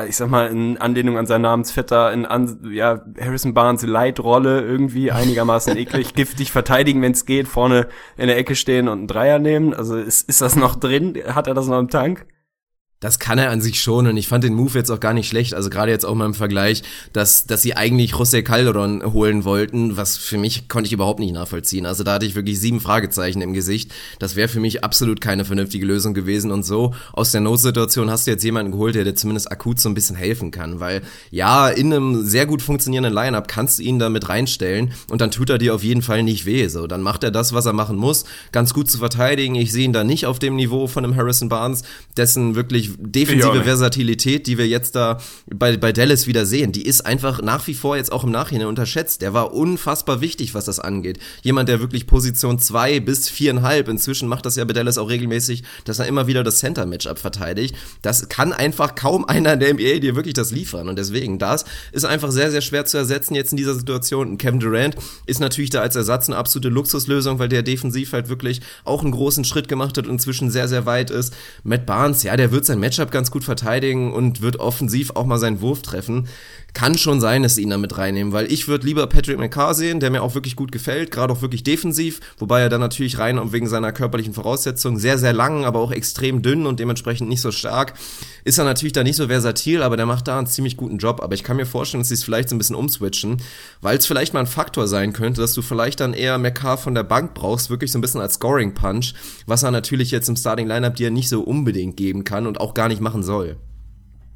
In Anlehnung an seinen Namensvetter, Harrison Barnes Leitrolle irgendwie einigermaßen eklig, giftig verteidigen, wenn es geht, vorne in der Ecke stehen und einen Dreier nehmen. Also ist das noch drin? Hat er das noch im Tank? Das kann er an sich schon und ich fand den Move jetzt auch gar nicht schlecht, also gerade jetzt auch mal im Vergleich, dass sie eigentlich José Calderon holen wollten, was für mich konnte ich überhaupt nicht nachvollziehen, also da hatte ich wirklich 7 Fragezeichen im Gesicht, das wäre für mich absolut keine vernünftige Lösung gewesen und so aus der Notsituation hast du jetzt jemanden geholt, der dir zumindest akut so ein bisschen helfen kann, weil ja, in einem sehr gut funktionierenden Lineup kannst du ihn da mit reinstellen und dann tut er dir auf jeden Fall nicht weh, so, dann macht er das, was er machen muss, ganz gut zu verteidigen, ich sehe ihn da nicht auf dem Niveau von einem Harrison Barnes, dessen wirklich ich, defensive Versatilität, die wir jetzt da bei Dallas wieder sehen, die ist einfach nach wie vor jetzt auch im Nachhinein unterschätzt. Der war unfassbar wichtig, was das angeht. Jemand, der wirklich Position 2 bis 4,5, inzwischen macht das ja bei Dallas auch regelmäßig, dass er immer wieder das Center-Matchup verteidigt. Das kann einfach kaum einer in der NBA dir wirklich das liefern. Und deswegen, das ist einfach sehr, sehr schwer zu ersetzen jetzt in dieser Situation. Und Kevin Durant ist natürlich da als Ersatz eine absolute Luxuslösung, weil der defensiv halt wirklich auch einen großen Schritt gemacht hat und inzwischen sehr, sehr weit ist. Matt Barnes, ja, der wird sein Matchup ganz gut verteidigen und wird offensiv auch mal seinen Wurf treffen. Kann schon sein, dass sie ihn damit reinnehmen, weil ich würde lieber Patrick McCaw sehen, der mir auch wirklich gut gefällt, gerade auch wirklich defensiv, wobei er dann natürlich rein und wegen seiner körperlichen Voraussetzungen sehr, sehr lang, aber auch extrem dünn und dementsprechend nicht so stark, ist er natürlich da nicht so versatil, aber der macht da einen ziemlich guten Job. Aber ich kann mir vorstellen, dass sie es vielleicht so ein bisschen umswitchen, weil es vielleicht mal ein Faktor sein könnte, dass du vielleicht dann eher McCaw von der Bank brauchst, wirklich so ein bisschen als Scoring-Punch, was er natürlich jetzt im Starting-Lineup dir nicht so unbedingt geben kann und auch gar nicht machen soll.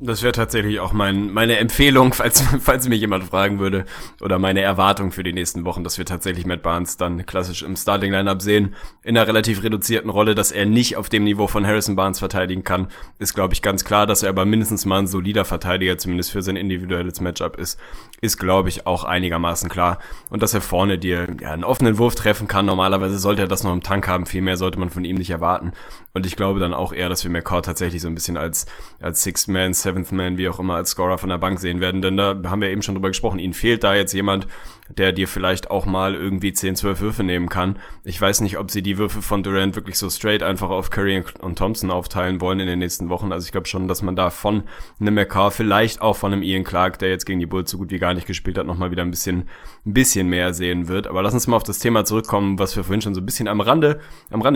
Das wäre tatsächlich auch meine Empfehlung, falls mich jemand fragen würde, oder meine Erwartung für die nächsten Wochen, dass wir tatsächlich Matt Barnes dann klassisch im Starting-Lineup sehen, in einer relativ reduzierten Rolle, dass er nicht auf dem Niveau von Harrison Barnes verteidigen kann, ist, glaube ich, ganz klar. Dass er aber mindestens mal ein solider Verteidiger, zumindest für sein individuelles Matchup ist, glaube ich, auch einigermaßen klar. Und dass er vorne dir einen offenen Wurf treffen kann, normalerweise sollte er das noch im Tank haben, viel mehr sollte man von ihm nicht erwarten. Und ich glaube dann auch eher, dass wir McCaw tatsächlich so ein bisschen als Sixth Man, Seventh Man, wie auch immer, als Scorer von der Bank sehen werden, denn da haben wir eben schon drüber gesprochen, ihnen fehlt da jetzt jemand, der dir vielleicht auch mal irgendwie 10, 12 Würfe nehmen kann. Ich weiß nicht, ob sie die Würfe von Durant wirklich so straight einfach auf Curry und Thompson aufteilen wollen in den nächsten Wochen, also ich glaube schon, dass man da von einem McCaw, vielleicht auch von einem Ian Clark, der jetzt gegen die Bulls so gut wie gar nicht gespielt hat, nochmal wieder ein bisschen mehr sehen wird, aber lass uns mal auf das Thema zurückkommen, was wir vorhin schon so ein bisschen am Rande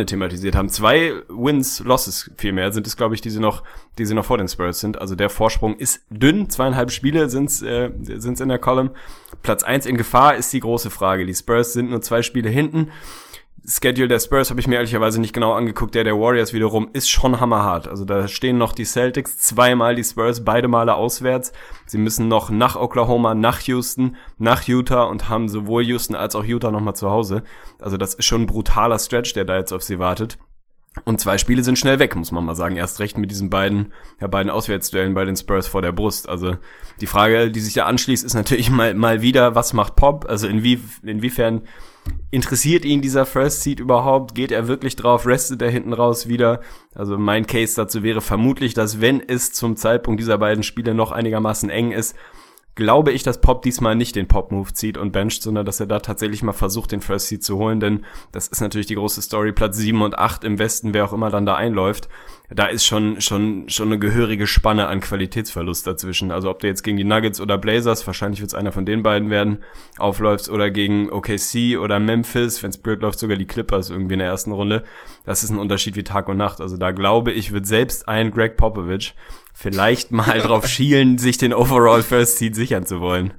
thematisiert haben. 2 Wins, Losses vielmehr sind es, glaube ich, die sie noch vor den Spurs sind, also der Vorsprung ist dünn, 2,5 Spiele sind's in der Column. Platz 1 in Gefahr ist die große Frage. Die Spurs sind nur 2 Spiele hinten. Schedule der Spurs habe ich mir ehrlicherweise nicht genau angeguckt. Der Warriors wiederum ist schon hammerhart. Also da stehen noch die Celtics, zweimal die Spurs, beide Male auswärts. Sie müssen noch nach Oklahoma, nach Houston, nach Utah und haben sowohl Houston als auch Utah nochmal zu Hause. Also das ist schon ein brutaler Stretch, der da jetzt auf sie wartet. Und 2 Spiele sind schnell weg, muss man mal sagen. Erst recht mit diesen beiden Auswärtsduellen bei den Spurs vor der Brust. Also die Frage, die sich da anschließt, ist natürlich mal wieder, was macht Pop? Also inwiefern interessiert ihn dieser First Seed überhaupt? Geht er wirklich drauf? Restet er hinten raus wieder? Also mein Case dazu wäre vermutlich, dass wenn es zum Zeitpunkt dieser beiden Spiele noch einigermaßen eng ist, glaube ich, dass Pop diesmal nicht den Pop-Move zieht und bencht, sondern dass er da tatsächlich mal versucht, den First Seed zu holen, denn das ist natürlich die große Story, Platz 7 und 8 im Westen, wer auch immer dann da einläuft, da ist schon eine gehörige Spanne an Qualitätsverlust dazwischen, also ob du jetzt gegen die Nuggets oder Blazers, wahrscheinlich wird es einer von den beiden werden, aufläufst oder gegen OKC oder Memphis, wenn es blöd läuft, sogar die Clippers irgendwie in der ersten Runde, das ist ein Unterschied wie Tag und Nacht, also da glaube ich, wird selbst ein Greg Popovich vielleicht mal drauf schielen, sich den Overall First Seed sichern zu wollen.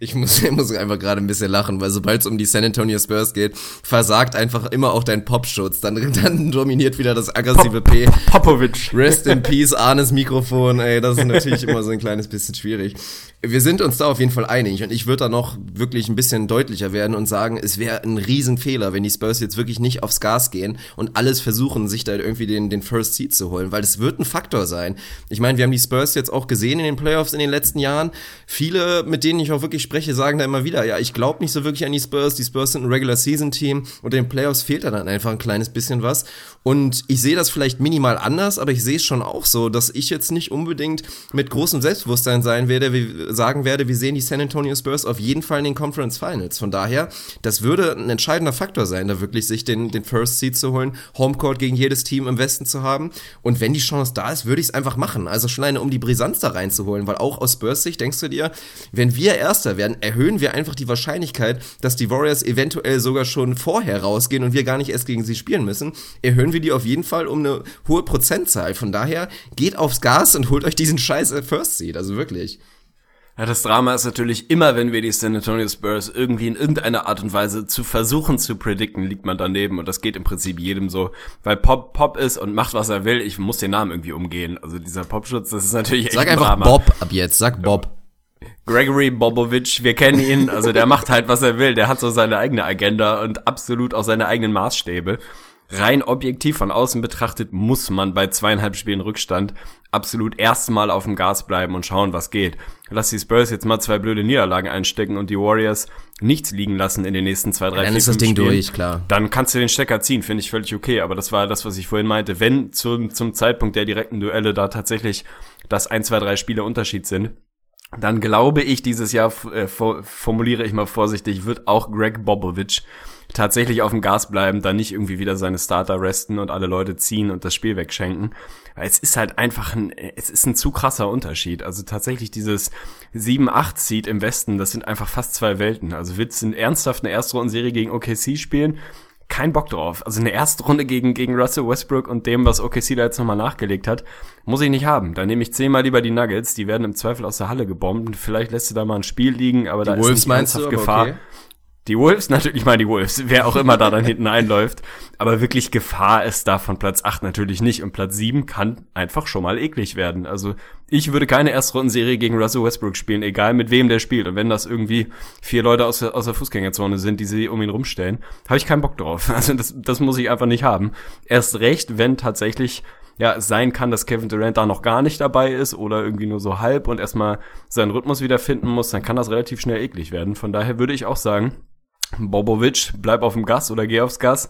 Ich muss einfach gerade ein bisschen lachen, weil sobald es um die San Antonio Spurs geht, versagt einfach immer auch dein Popschutz. Dann dominiert wieder das aggressive P. Popovich. Rest in Peace, Arnes Mikrofon. Ey, das ist natürlich immer so ein kleines bisschen schwierig. Wir sind uns da auf jeden Fall einig und ich würde da noch wirklich ein bisschen deutlicher werden und sagen, es wäre ein Riesenfehler, wenn die Spurs jetzt wirklich nicht aufs Gas gehen und alles versuchen, sich da irgendwie den First Seed zu holen, weil das wird ein Faktor sein. Ich meine, wir haben die Spurs jetzt auch gesehen in den Playoffs in den letzten Jahren. Viele, mit denen ich auch wirklich spreche, sagen da immer wieder, ja, ich glaube nicht so wirklich an die Spurs. Die Spurs sind ein Regular-Season-Team und in den Playoffs fehlt da dann einfach ein kleines bisschen was. Und ich sehe das vielleicht minimal anders, aber ich sehe es schon auch so, dass ich jetzt nicht unbedingt mit großem Selbstbewusstsein sagen werde, wir sehen die San Antonio Spurs auf jeden Fall in den Conference Finals. Von daher, das würde ein entscheidender Faktor sein, da wirklich sich den First Seed zu holen, Homecourt gegen jedes Team im Westen zu haben. Und wenn die Chance da ist, würde ich es einfach machen. Also schon alleine, um die Brisanz da reinzuholen, weil auch aus Spurs Sicht denkst du dir, wenn wir Erster werden, erhöhen wir einfach die Wahrscheinlichkeit, dass die Warriors eventuell sogar schon vorher rausgehen und wir gar nicht erst gegen sie spielen müssen, erhöhen wir die auf jeden Fall um eine hohe Prozentzahl. Von daher, geht aufs Gas und holt euch diesen scheiß First Seed, also wirklich. Ja, das Drama ist natürlich immer, wenn wir die San Antonio Spurs irgendwie in irgendeiner Art und Weise zu versuchen zu predikten, liegt man daneben und das geht im Prinzip jedem so, weil Pop ist und macht, was er will, ich muss den Namen irgendwie umgehen, also dieser Popschutz, das ist natürlich echt ein Drama. Sag einfach Bob ab jetzt, sag Bob. Ja. Gregory Popovich, wir kennen ihn, also der macht halt, was er will, der hat so seine eigene Agenda und absolut auch seine eigenen Maßstäbe. rein objektiv von außen betrachtet, muss man bei 2,5 Spielen Rückstand absolut erstmal auf dem Gas bleiben und schauen, was geht. Lass die Spurs jetzt mal 2 blöde Niederlagen einstecken und die Warriors nichts liegen lassen in den nächsten 2, 3, 4 Spielen. Dann ist das Ding durch, klar. Dann kannst du den Stecker ziehen, finde ich völlig okay. Aber das war das, was ich vorhin meinte. Wenn zum Zeitpunkt der direkten Duelle da tatsächlich das 1, 2, 3 Spiele Unterschied sind, dann glaube ich, dieses Jahr, formuliere ich mal vorsichtig, wird auch Greg Popovich tatsächlich auf dem Gas bleiben, dann nicht irgendwie wieder seine Starter resten und alle Leute ziehen und das Spiel wegschenken. Es ist halt einfach es ist ein zu krasser Unterschied. Also tatsächlich dieses 7-8-Seed im Westen, das sind einfach fast 2 Welten. Also willst du ernsthaft eine Erstrundenserie gegen OKC spielen? Kein Bock drauf. Also eine Erstrunde gegen Russell Westbrook und dem, was OKC da jetzt nochmal nachgelegt hat, muss ich nicht haben. Da nehme ich 10-mal lieber die Nuggets, die werden im Zweifel aus der Halle gebombt. Vielleicht lässt du da mal ein Spiel liegen, aber da ist nicht ernsthaft Gefahr. Okay. Die Wolves, natürlich mal die Wolves, wer auch immer da dann hinten einläuft. Aber wirklich Gefahr ist da von Platz 8 natürlich nicht. Und Platz 7 kann einfach schon mal eklig werden. Also ich würde keine Erstrundenserie gegen Russell Westbrook spielen, egal mit wem der spielt. Und wenn das irgendwie 4 Leute aus der Fußgängerzone sind, die sie um ihn rumstellen, habe ich keinen Bock drauf. Also das muss ich einfach nicht haben. Erst recht, wenn tatsächlich es sein kann, dass Kevin Durant da noch gar nicht dabei ist oder irgendwie nur so halb und erstmal seinen Rhythmus wiederfinden muss, dann kann das relativ schnell eklig werden. Von daher würde ich auch sagen, Popovich, bleib auf dem Gas oder geh aufs Gas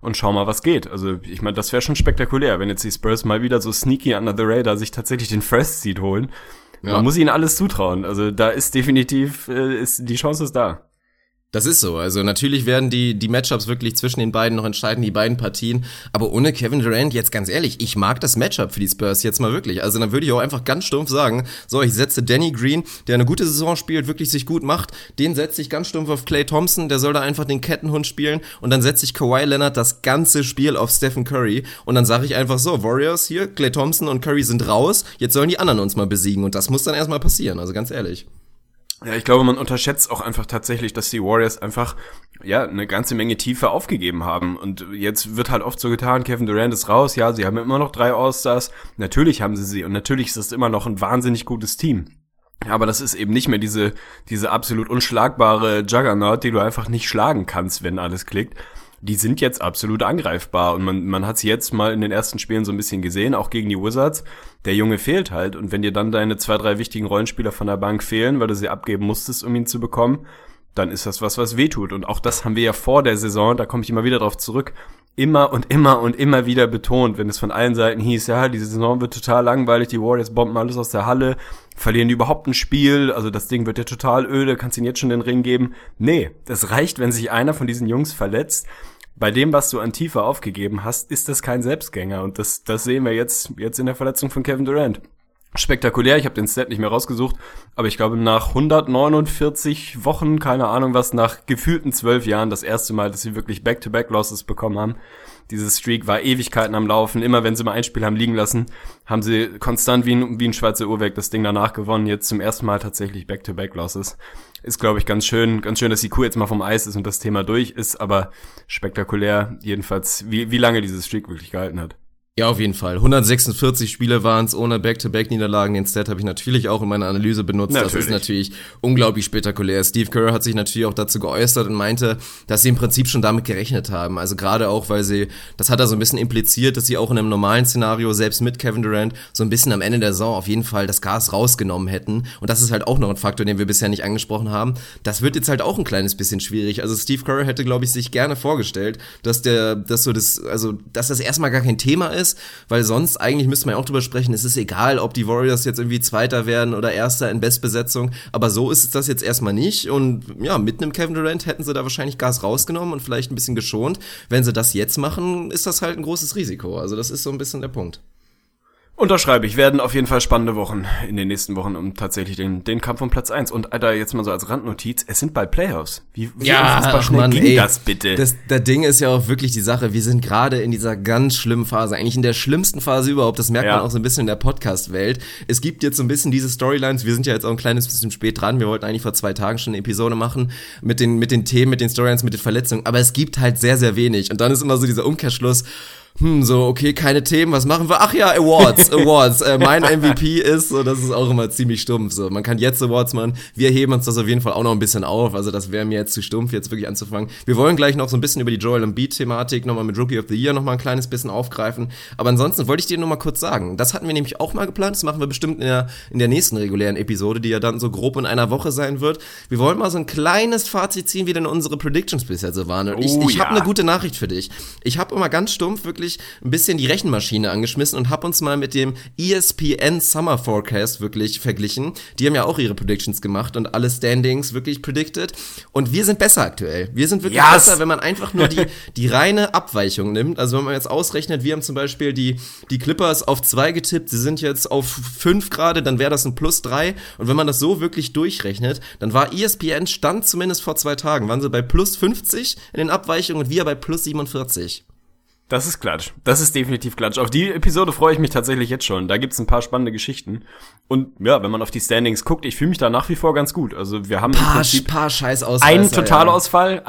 und schau mal, was geht. Also ich meine, das wäre schon spektakulär, wenn jetzt die Spurs mal wieder so sneaky under the radar sich tatsächlich den First Seed holen. Ja. Man muss ihnen alles zutrauen. Also da ist definitiv, die Chance ist da. Das ist so. Also natürlich werden die Matchups wirklich zwischen den beiden noch entscheiden, die beiden Partien. Aber ohne Kevin Durant, jetzt ganz ehrlich, ich mag das Matchup für die Spurs jetzt mal wirklich. Also dann würde ich auch einfach ganz stumpf sagen, so, ich setze Danny Green, der eine gute Saison spielt, wirklich sich gut macht, den setze ich ganz stumpf auf Clay Thompson, der soll da einfach den Kettenhund spielen. Und dann setze ich Kawhi Leonard das ganze Spiel auf Stephen Curry. Und dann sage ich einfach so, Warriors hier, Clay Thompson und Curry sind raus, jetzt sollen die anderen uns mal besiegen. Und das muss dann erstmal passieren, also ganz ehrlich. Ja, ich glaube, man unterschätzt auch einfach tatsächlich, dass die Warriors einfach, eine ganze Menge Tiefe aufgegeben haben. Und jetzt wird halt oft so getan, Kevin Durant ist raus, ja, sie haben immer noch 3 All-Stars. Natürlich haben sie und natürlich ist es immer noch ein wahnsinnig gutes Team. Aber das ist eben nicht mehr diese absolut unschlagbare Juggernaut, die du einfach nicht schlagen kannst, wenn alles klickt. Die sind jetzt absolut angreifbar und man hat sie jetzt mal in den ersten Spielen so ein bisschen gesehen, auch gegen die Wizards. Der Junge fehlt halt und wenn dir dann deine 2, 3 wichtigen Rollenspieler von der Bank fehlen, weil du sie abgeben musstest, um ihn zu bekommen, dann ist das was wehtut. Und auch das haben wir ja vor der Saison, da komme ich immer wieder drauf zurück, immer und immer wieder betont, wenn es von allen Seiten hieß, ja, diese Saison wird total langweilig, die Warriors bomben alles aus der Halle, verlieren die überhaupt ein Spiel, also das Ding wird ja total öde, kannst ihnen jetzt schon den Ring geben. Nee, das reicht, wenn sich einer von diesen Jungs verletzt. Bei dem, was du an Tiefe aufgegeben hast, ist das kein Selbstgänger und das sehen wir jetzt in der Verletzung von Kevin Durant. Spektakulär, ich habe den Stat nicht mehr rausgesucht, aber ich glaube nach 149 Wochen, keine Ahnung was, nach gefühlten 12 Jahren das erste Mal, dass sie wirklich Back-to-Back-Losses bekommen haben. Dieses Streak war Ewigkeiten am Laufen, immer wenn sie mal ein Spiel haben liegen lassen, haben sie konstant wie ein Schweizer Uhrwerk das Ding danach gewonnen, jetzt zum ersten Mal tatsächlich Back-to-Back-Losses. Ist, glaube ich, ganz schön, dass die Kuh jetzt mal vom Eis ist und das Thema durch ist, aber spektakulär jedenfalls, wie lange dieses Streak wirklich gehalten hat. Ja, auf jeden Fall. 146 Spiele waren es ohne Back-to-Back-Niederlagen. Den Stat habe ich natürlich auch in meiner Analyse benutzt. Natürlich. Das ist natürlich unglaublich spektakulär. Steve Kerr hat sich natürlich auch dazu geäußert und meinte, dass sie im Prinzip schon damit gerechnet haben. Also gerade auch, weil sie, das hat er so ein bisschen impliziert, dass sie auch in einem normalen Szenario, selbst mit Kevin Durant, so ein bisschen am Ende der Saison auf jeden Fall das Gas rausgenommen hätten. Und das ist halt auch noch ein Faktor, den wir bisher nicht angesprochen haben. Das wird jetzt halt auch ein kleines bisschen schwierig. Also Steve Kerr hätte, glaube ich, sich gerne vorgestellt, dass das erstmal gar kein Thema ist. Weil sonst eigentlich müsste man ja auch drüber sprechen, es ist egal, ob die Warriors jetzt irgendwie Zweiter werden oder Erster in Bestbesetzung, aber so ist es das jetzt erstmal nicht und ja, mit einem Kevin Durant hätten sie da wahrscheinlich Gas rausgenommen und vielleicht ein bisschen geschont. Wenn sie das jetzt machen, ist das halt ein großes Risiko, also das ist so ein bisschen der Punkt. Unterschreibe ich, werden auf jeden Fall spannende Wochen in den nächsten Wochen um tatsächlich den Kampf um Platz 1. Und Alter, jetzt mal so als Randnotiz, es sind bald Playoffs. Wie unfassbar schnell ging das bitte? Das Ding ist ja auch wirklich die Sache, wir sind gerade in dieser ganz schlimmen Phase, eigentlich in der schlimmsten Phase überhaupt, das merkt man auch so ein bisschen in der Podcast-Welt. Es gibt jetzt so ein bisschen diese Storylines, wir sind ja jetzt auch ein kleines bisschen spät dran, wir wollten eigentlich vor 2 Tagen schon eine Episode machen mit den Themen, mit den Storylines, mit den Verletzungen, aber es gibt halt sehr, sehr wenig. Und dann ist immer so dieser Umkehrschluss, okay, keine Themen, was machen wir? Ach ja, Awards. Mein MVP ist, so, das ist auch immer ziemlich stumpf. So, man kann jetzt Awards machen, wir heben uns das auf jeden Fall auch noch ein bisschen auf. Also das wäre mir jetzt zu stumpf, jetzt wirklich anzufangen. Wir wollen gleich noch so ein bisschen über die Joel Embiid-Thematik nochmal mit Rookie of the Year nochmal ein kleines bisschen aufgreifen. Aber ansonsten wollte ich dir nur mal kurz sagen, das hatten wir nämlich auch mal geplant, das machen wir bestimmt in der nächsten regulären Episode, die ja dann so grob in einer Woche sein wird. Wir wollen mal so ein kleines Fazit ziehen, wie denn unsere Predictions bisher so waren. Und ich habe eine gute Nachricht für dich. Ich habe immer ganz stumpf wirklich ein bisschen die Rechenmaschine angeschmissen und hab uns mal mit dem ESPN Summer Forecast wirklich verglichen. Die haben ja auch ihre Predictions gemacht und alle Standings wirklich predicted. Und wir sind besser aktuell. Wir sind wirklich besser, wenn man einfach nur die reine Abweichung nimmt. Also wenn man jetzt ausrechnet, wir haben zum Beispiel die Clippers auf 2 getippt, sie sind jetzt auf 5 gerade, dann wäre das ein +3. Und wenn man das so wirklich durchrechnet, dann war ESPN Stand zumindest vor 2 Tagen, waren sie bei +50 in den Abweichungen und wir bei +47. Das ist Klatsch. Das ist definitiv Klatsch. Auf die Episode freue ich mich tatsächlich jetzt schon. Da gibt's ein paar spannende Geschichten. Und ja, wenn man auf die Standings guckt, ich fühle mich da nach wie vor ganz gut. Also wir haben im Prinzip paar Scheißausfall, einen Totalausfall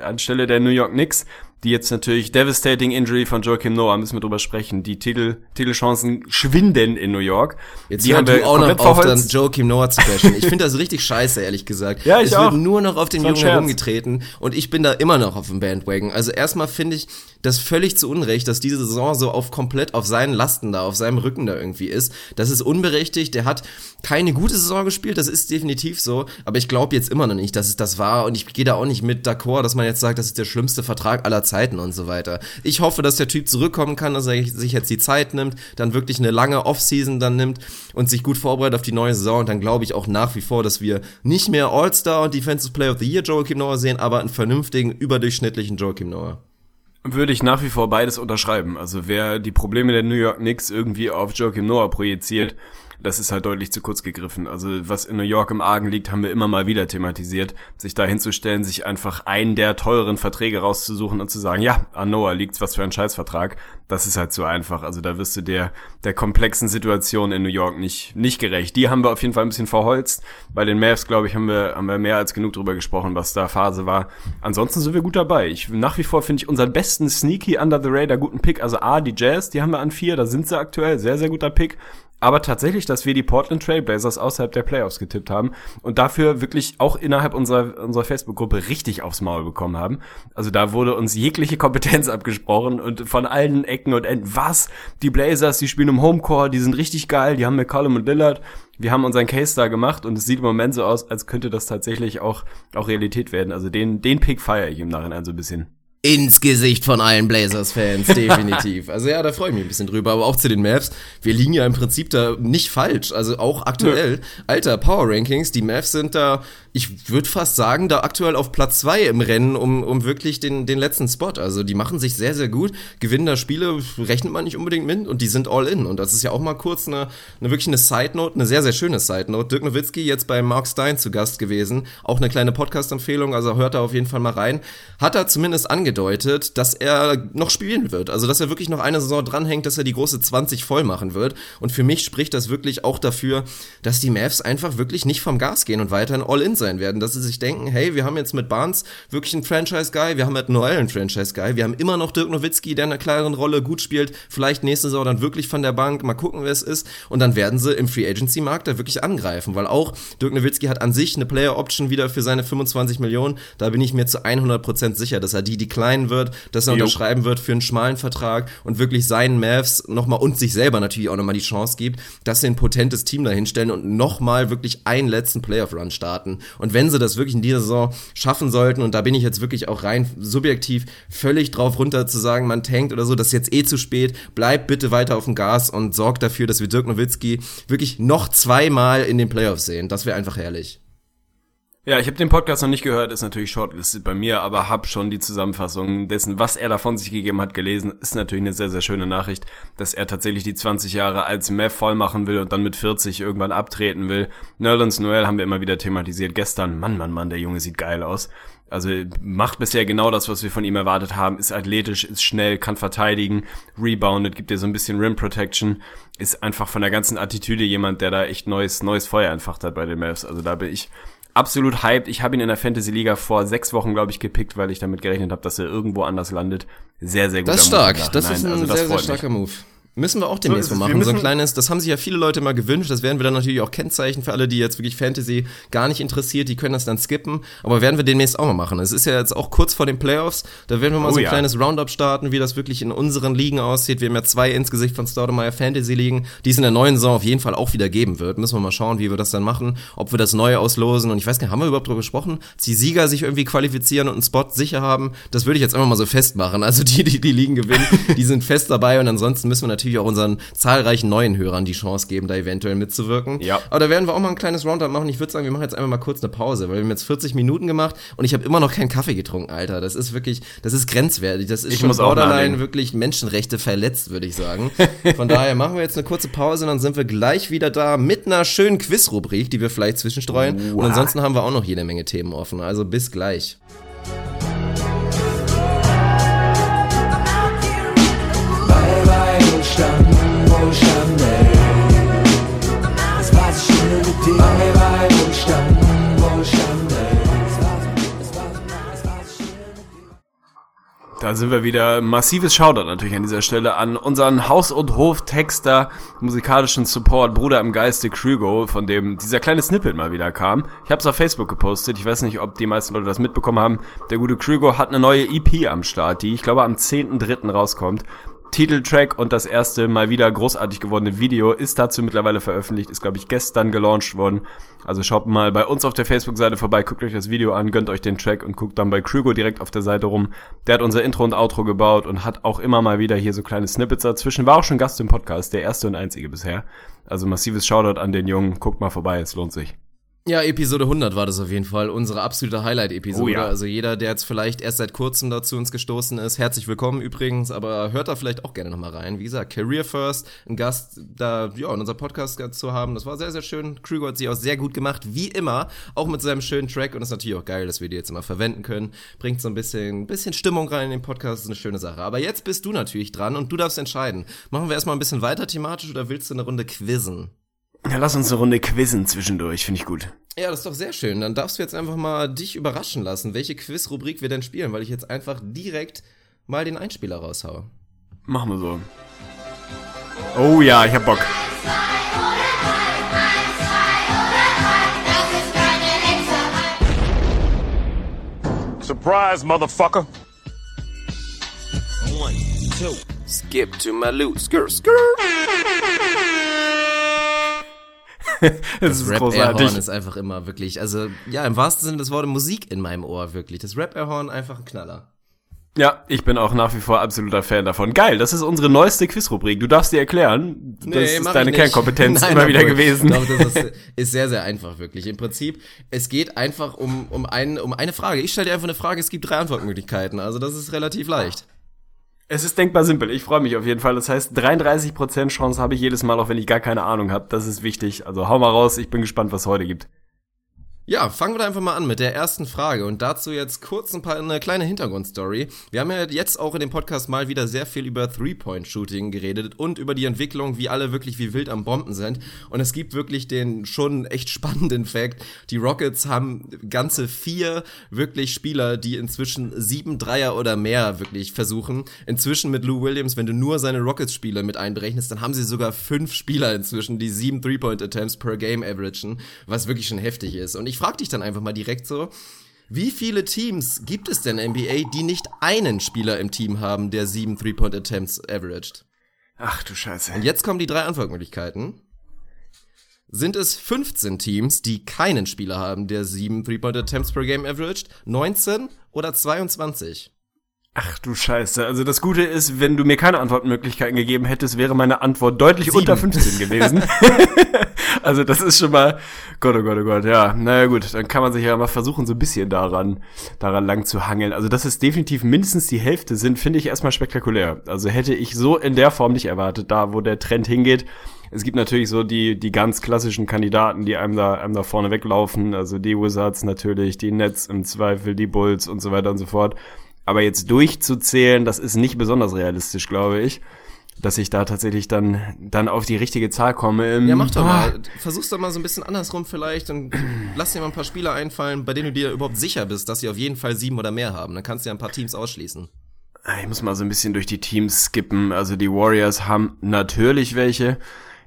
anstelle der New York Knicks, die jetzt natürlich devastating Injury von Joakim Noah, müssen wir drüber sprechen. Die Titelchancen schwinden in New York. Jetzt hört du auch noch auf, dann Joakim Noah zu bashen. Ich finde das richtig scheiße, ehrlich gesagt. Ja, es wird nur noch auf den Jungen herumgetreten und ich bin da immer noch auf dem Bandwagon. Also erstmal finde ich das völlig zu Unrecht, dass diese Saison so komplett auf seinen Lasten da, auf seinem Rücken da irgendwie ist. Das ist unberechtigt. Der hat keine gute Saison gespielt, das ist definitiv so. Aber ich glaube jetzt immer noch nicht, dass es das war. Und ich gehe da auch nicht mit d'accord, dass man jetzt sagt, das ist der schlimmste Vertrag aller Zeiten und so weiter. Ich hoffe, dass der Typ zurückkommen kann, dass er sich jetzt die Zeit nimmt, dann wirklich eine lange Offseason dann nimmt und sich gut vorbereitet auf die neue Saison. Und dann glaube ich auch nach wie vor, dass wir nicht mehr All-Star und Defensive Player of the Year Joakim Noah sehen, aber einen vernünftigen, überdurchschnittlichen Joakim Noah. Würde ich nach wie vor beides unterschreiben. Also wer die Probleme der New York Knicks irgendwie auf Joakim Noah projiziert, das ist halt deutlich zu kurz gegriffen. Also was in New York im Argen liegt, haben wir immer mal wieder thematisiert. Sich da hinzustellen, sich einfach einen der teuren Verträge rauszusuchen und zu sagen, ja, an Noah liegt's, was für ein Scheißvertrag. Das ist halt zu einfach. Also da wirst du der komplexen Situation in New York nicht gerecht. Die haben wir auf jeden Fall ein bisschen verholzt. Bei den Mavs, glaube ich, haben wir mehr als genug drüber gesprochen, was da Phase war. Ansonsten sind wir gut dabei. Nach wie vor finde ich unseren besten sneaky under the radar guten Pick. Also die Jazz, die haben wir an 4, da sind sie aktuell. Sehr, sehr guter Pick. Aber tatsächlich, dass wir die Portland Trail Blazers außerhalb der Playoffs getippt haben und dafür wirklich auch innerhalb unserer Facebook-Gruppe richtig aufs Maul bekommen haben. Also da wurde uns jegliche Kompetenz abgesprochen und von allen Ecken und Enden, was? Die Blazers, die spielen im Homecourt, die sind richtig geil, die haben McCollum und Lillard. Wir haben unseren Case da gemacht und es sieht im Moment so aus, als könnte das tatsächlich auch Realität werden. Also den Pick feiere ich im Nachhinein so ein bisschen. Ins Gesicht von allen Blazers-Fans, definitiv. Also ja, da freue ich mich ein bisschen drüber. Aber auch zu den Mavs, wir liegen ja im Prinzip da nicht falsch. Also auch aktuell, alter Power-Rankings, die Mavs sind da, ich würde fast sagen, da aktuell auf Platz 2 im Rennen um wirklich den letzten Spot. Also die machen sich sehr, sehr gut, gewinnen da Spiele, rechnet man nicht unbedingt mit und die sind all in. Und das ist ja auch mal kurz eine Side-Note, eine sehr, sehr schöne Side-Note. Dirk Nowitzki jetzt bei Mark Stein zu Gast gewesen, auch eine kleine Podcast-Empfehlung, also hört da auf jeden Fall mal rein. Hat er zumindest angedeutet, dass er noch spielen wird, also dass er wirklich noch eine Saison dranhängt, dass er die große 20 voll machen wird und für mich spricht das wirklich auch dafür, dass die Mavs einfach wirklich nicht vom Gas gehen und weiterhin All-In sein werden, dass sie sich denken, hey, wir haben jetzt mit Barnes wirklich einen Franchise-Guy, wir haben mit Noel einen Franchise-Guy, wir haben immer noch Dirk Nowitzki, der in einer kleineren Rolle gut spielt, vielleicht nächste Saison dann wirklich von der Bank, mal gucken, wer es ist und dann werden sie im Free-Agency-Markt da wirklich angreifen, weil auch Dirk Nowitzki hat an sich eine Player-Option wieder für seine 25 Millionen, da bin ich mir zu 100% sicher, dass er die klein wird, dass er unterschreiben wird für einen schmalen Vertrag und wirklich seinen Mavs nochmal und sich selber natürlich auch nochmal die Chance gibt, dass sie ein potentes Team dahinstellen und nochmal wirklich einen letzten Playoff-Run starten. Und wenn sie das wirklich in dieser Saison schaffen sollten, und da bin ich jetzt wirklich auch rein subjektiv völlig drauf runter zu sagen, man tankt oder so, das ist jetzt zu spät, bleibt bitte weiter auf dem Gas und sorgt dafür, dass wir Dirk Nowitzki wirklich noch 2-mal in den Playoffs sehen. Das wäre einfach herrlich. Ja, ich habe den Podcast noch nicht gehört, ist natürlich shortlisted bei mir, aber habe schon die Zusammenfassung dessen, was er da von sich gegeben hat, gelesen. Ist natürlich eine sehr, sehr schöne Nachricht, dass er tatsächlich die 20 Jahre als Mav voll machen will und dann mit 40 irgendwann abtreten will. Nerlens Noel haben wir immer wieder thematisiert gestern. Mann, der Junge sieht geil aus. Also macht bisher genau das, was wir von ihm erwartet haben, ist athletisch, ist schnell, kann verteidigen, reboundet, gibt dir so ein bisschen Rim Protection, ist einfach von der ganzen Attitüde jemand, der da echt neues Feuer entfacht hat bei den Mavs. Also da bin ich absolut hyped. Ich habe ihn in der Fantasy-Liga vor 6 Wochen, glaube ich, gepickt, weil ich damit gerechnet habe, dass er irgendwo anders landet. sehr, sehr guter Move. Das ist stark. Nein, das ist ein also das sehr, sehr starker mich. Move. Müssen wir auch demnächst mal machen, so ein kleines, das haben sich ja viele Leute mal gewünscht, das werden wir dann natürlich auch kennzeichnen für alle, die jetzt wirklich Fantasy gar nicht interessiert, die können das dann skippen, aber werden wir demnächst auch mal machen. Es ist ja jetzt auch kurz vor den Playoffs, da werden wir mal ein kleines Roundup starten, wie das wirklich in unseren Ligen aussieht. Wir haben ja 2 insgesamt von Staudemeyer Fantasy Ligen, die es in der neuen Saison auf jeden Fall auch wieder geben wird. Müssen wir mal schauen, wie wir das dann machen, ob wir das neu auslosen und ich weiß gar nicht, haben wir überhaupt darüber gesprochen, dass die Sieger sich irgendwie qualifizieren und einen Spot sicher haben? Das würde ich jetzt einfach mal so festmachen. Also die Ligen gewinnen, die sind fest dabei und ansonsten müssen wir natürlich auch unseren zahlreichen neuen Hörern die Chance geben, da eventuell mitzuwirken. Ja. Aber da werden wir auch mal ein kleines Roundup machen. Ich würde sagen, wir machen jetzt einfach mal kurz eine Pause, weil wir haben jetzt 40 Minuten gemacht und ich habe immer noch keinen Kaffee getrunken, Alter. Das ist wirklich, das ist grenzwertig. Das ist schon borderline wirklich Menschenrechte verletzt, würde ich sagen. Von daher machen wir jetzt eine kurze Pause und dann sind wir gleich wieder da mit einer schönen Quiz-Rubrik, die wir vielleicht zwischenstreuen. Wow. Und ansonsten haben wir auch noch jede Menge Themen offen. Also bis gleich. Da sind wir wieder. Massives Shoutout natürlich an dieser Stelle an unseren Haus- und Hof-Texter, musikalischen Support, Bruder im Geiste, Krügo, von dem dieser kleine Snippet mal wieder kam. Ich habe es auf Facebook gepostet. Ich weiß nicht, ob die meisten Leute das mitbekommen haben. Der gute Krügo hat eine neue EP am Start, die, ich glaube, am 10.3. rauskommt. Titeltrack und das erste mal wieder großartig gewordene Video ist dazu mittlerweile veröffentlicht, ist, glaube ich, gestern gelauncht worden. Also schaut mal bei uns auf der Facebook-Seite vorbei, guckt euch das Video an, gönnt euch den Track und guckt dann bei Krügo direkt auf der Seite rum. Der hat unser Intro und Outro gebaut und hat auch immer mal wieder hier so kleine Snippets dazwischen. War auch schon Gast im Podcast, der erste und einzige bisher. Also massives Shoutout an den Jungen, guckt mal vorbei, es lohnt sich. Ja, Episode 100 war das auf jeden Fall, unsere absolute Highlight-Episode, Also jeder, der jetzt vielleicht erst seit kurzem dazu uns gestoßen ist, herzlich willkommen übrigens, aber hört da vielleicht auch gerne nochmal rein, wie gesagt, Career First, ein Gast da, in unserem Podcast zu haben, das war sehr, sehr schön, Krüger hat sich auch sehr gut gemacht, wie immer, auch mit seinem schönen Track und ist natürlich auch geil, dass wir die jetzt immer verwenden können, bringt so ein bisschen Stimmung rein in den Podcast, ist eine schöne Sache, aber jetzt bist du natürlich dran und du darfst entscheiden, machen wir erstmal ein bisschen weiter thematisch oder willst du eine Runde quizzen? Ja, lass uns eine Runde quizzen zwischendurch, finde ich gut. Ja, das ist doch sehr schön. Dann darfst du jetzt einfach mal dich überraschen lassen, welche Quiz-Rubrik wir denn spielen, weil ich jetzt einfach direkt mal den Einspieler raushaue. Machen wir so. Oh ja, ich hab Bock. Surprise, Motherfucker. 1, 2. Skip to my loose, girl, skirr. Das Rap-Airhorn ist einfach immer wirklich, also ja, im wahrsten Sinne des Wortes Musik in meinem Ohr, wirklich. Das Rap-Airhorn einfach ein Knaller. Ja, ich bin auch nach wie vor absoluter Fan davon. Geil, das ist unsere neueste Quiz-Rubrik. Du darfst dir erklären, das ist deine Kernkompetenz gewesen. Ich glaube, das ist sehr, sehr einfach wirklich. Im Prinzip, es geht einfach um eine Frage. Ich stelle dir einfach eine Frage, es gibt 3 Antwortmöglichkeiten. Also das ist relativ leicht. Es ist denkbar simpel, ich freue mich auf jeden Fall. Das heißt, 33% Chance habe ich jedes Mal, auch wenn ich gar keine Ahnung habe. Das ist wichtig. Also hau mal raus, ich bin gespannt, was es heute gibt. Ja, fangen wir da einfach mal an mit der ersten Frage und dazu jetzt kurz eine kleine Hintergrundstory. Wir haben ja jetzt auch in dem Podcast mal wieder sehr viel über Three-Point-Shooting geredet und über die Entwicklung, wie alle wirklich wie wild am Bomben sind. Und es gibt wirklich den schon echt spannenden Fact, die Rockets haben ganze 4 wirklich Spieler, die inzwischen 7 Dreier oder mehr wirklich versuchen. Inzwischen mit Lou Williams, wenn du nur seine Rockets-Spiele mit einberechnest, dann haben sie sogar 5 Spieler inzwischen, die 7 Three-Point-Attempts per Game averagen, was wirklich schon heftig ist. Und ich frag dich dann einfach mal direkt so, wie viele Teams gibt es denn in NBA, die nicht einen Spieler im Team haben, der 7 Three-Point-Attempts averaged? Ach du Scheiße. Und jetzt kommen die 3 Antwortmöglichkeiten. Sind es 15 Teams, die keinen Spieler haben, der 7 Three-Point-Attempts per Game averaged? 19 oder 22? Ach du Scheiße, also das Gute ist, wenn du mir keine Antwortmöglichkeiten gegeben hättest, wäre meine Antwort deutlich 7. Unter 15 gewesen. Also das ist schon mal, Gott, ja, naja gut, dann kann man sich ja mal versuchen, so ein bisschen daran lang zu hangeln. Also dass es definitiv mindestens die Hälfte sind, finde ich erstmal spektakulär. Also hätte ich so in der Form nicht erwartet, da wo der Trend hingeht. Es gibt natürlich so die ganz klassischen Kandidaten, die einem da vorne weglaufen, also die Wizards natürlich, die Nets im Zweifel, die Bulls und so weiter und so fort. Aber jetzt durchzuzählen, das ist nicht besonders realistisch, glaube ich, dass ich da tatsächlich dann auf die richtige Zahl komme. Ja, mach doch mal. Versuch's doch mal so ein bisschen andersrum vielleicht und lass dir mal ein paar Spieler einfallen, bei denen du dir überhaupt sicher bist, dass sie auf jeden Fall 7 oder mehr haben. Dann kannst du ja ein paar Teams ausschließen. Ich muss mal so ein bisschen durch die Teams skippen. Also die Warriors haben natürlich welche.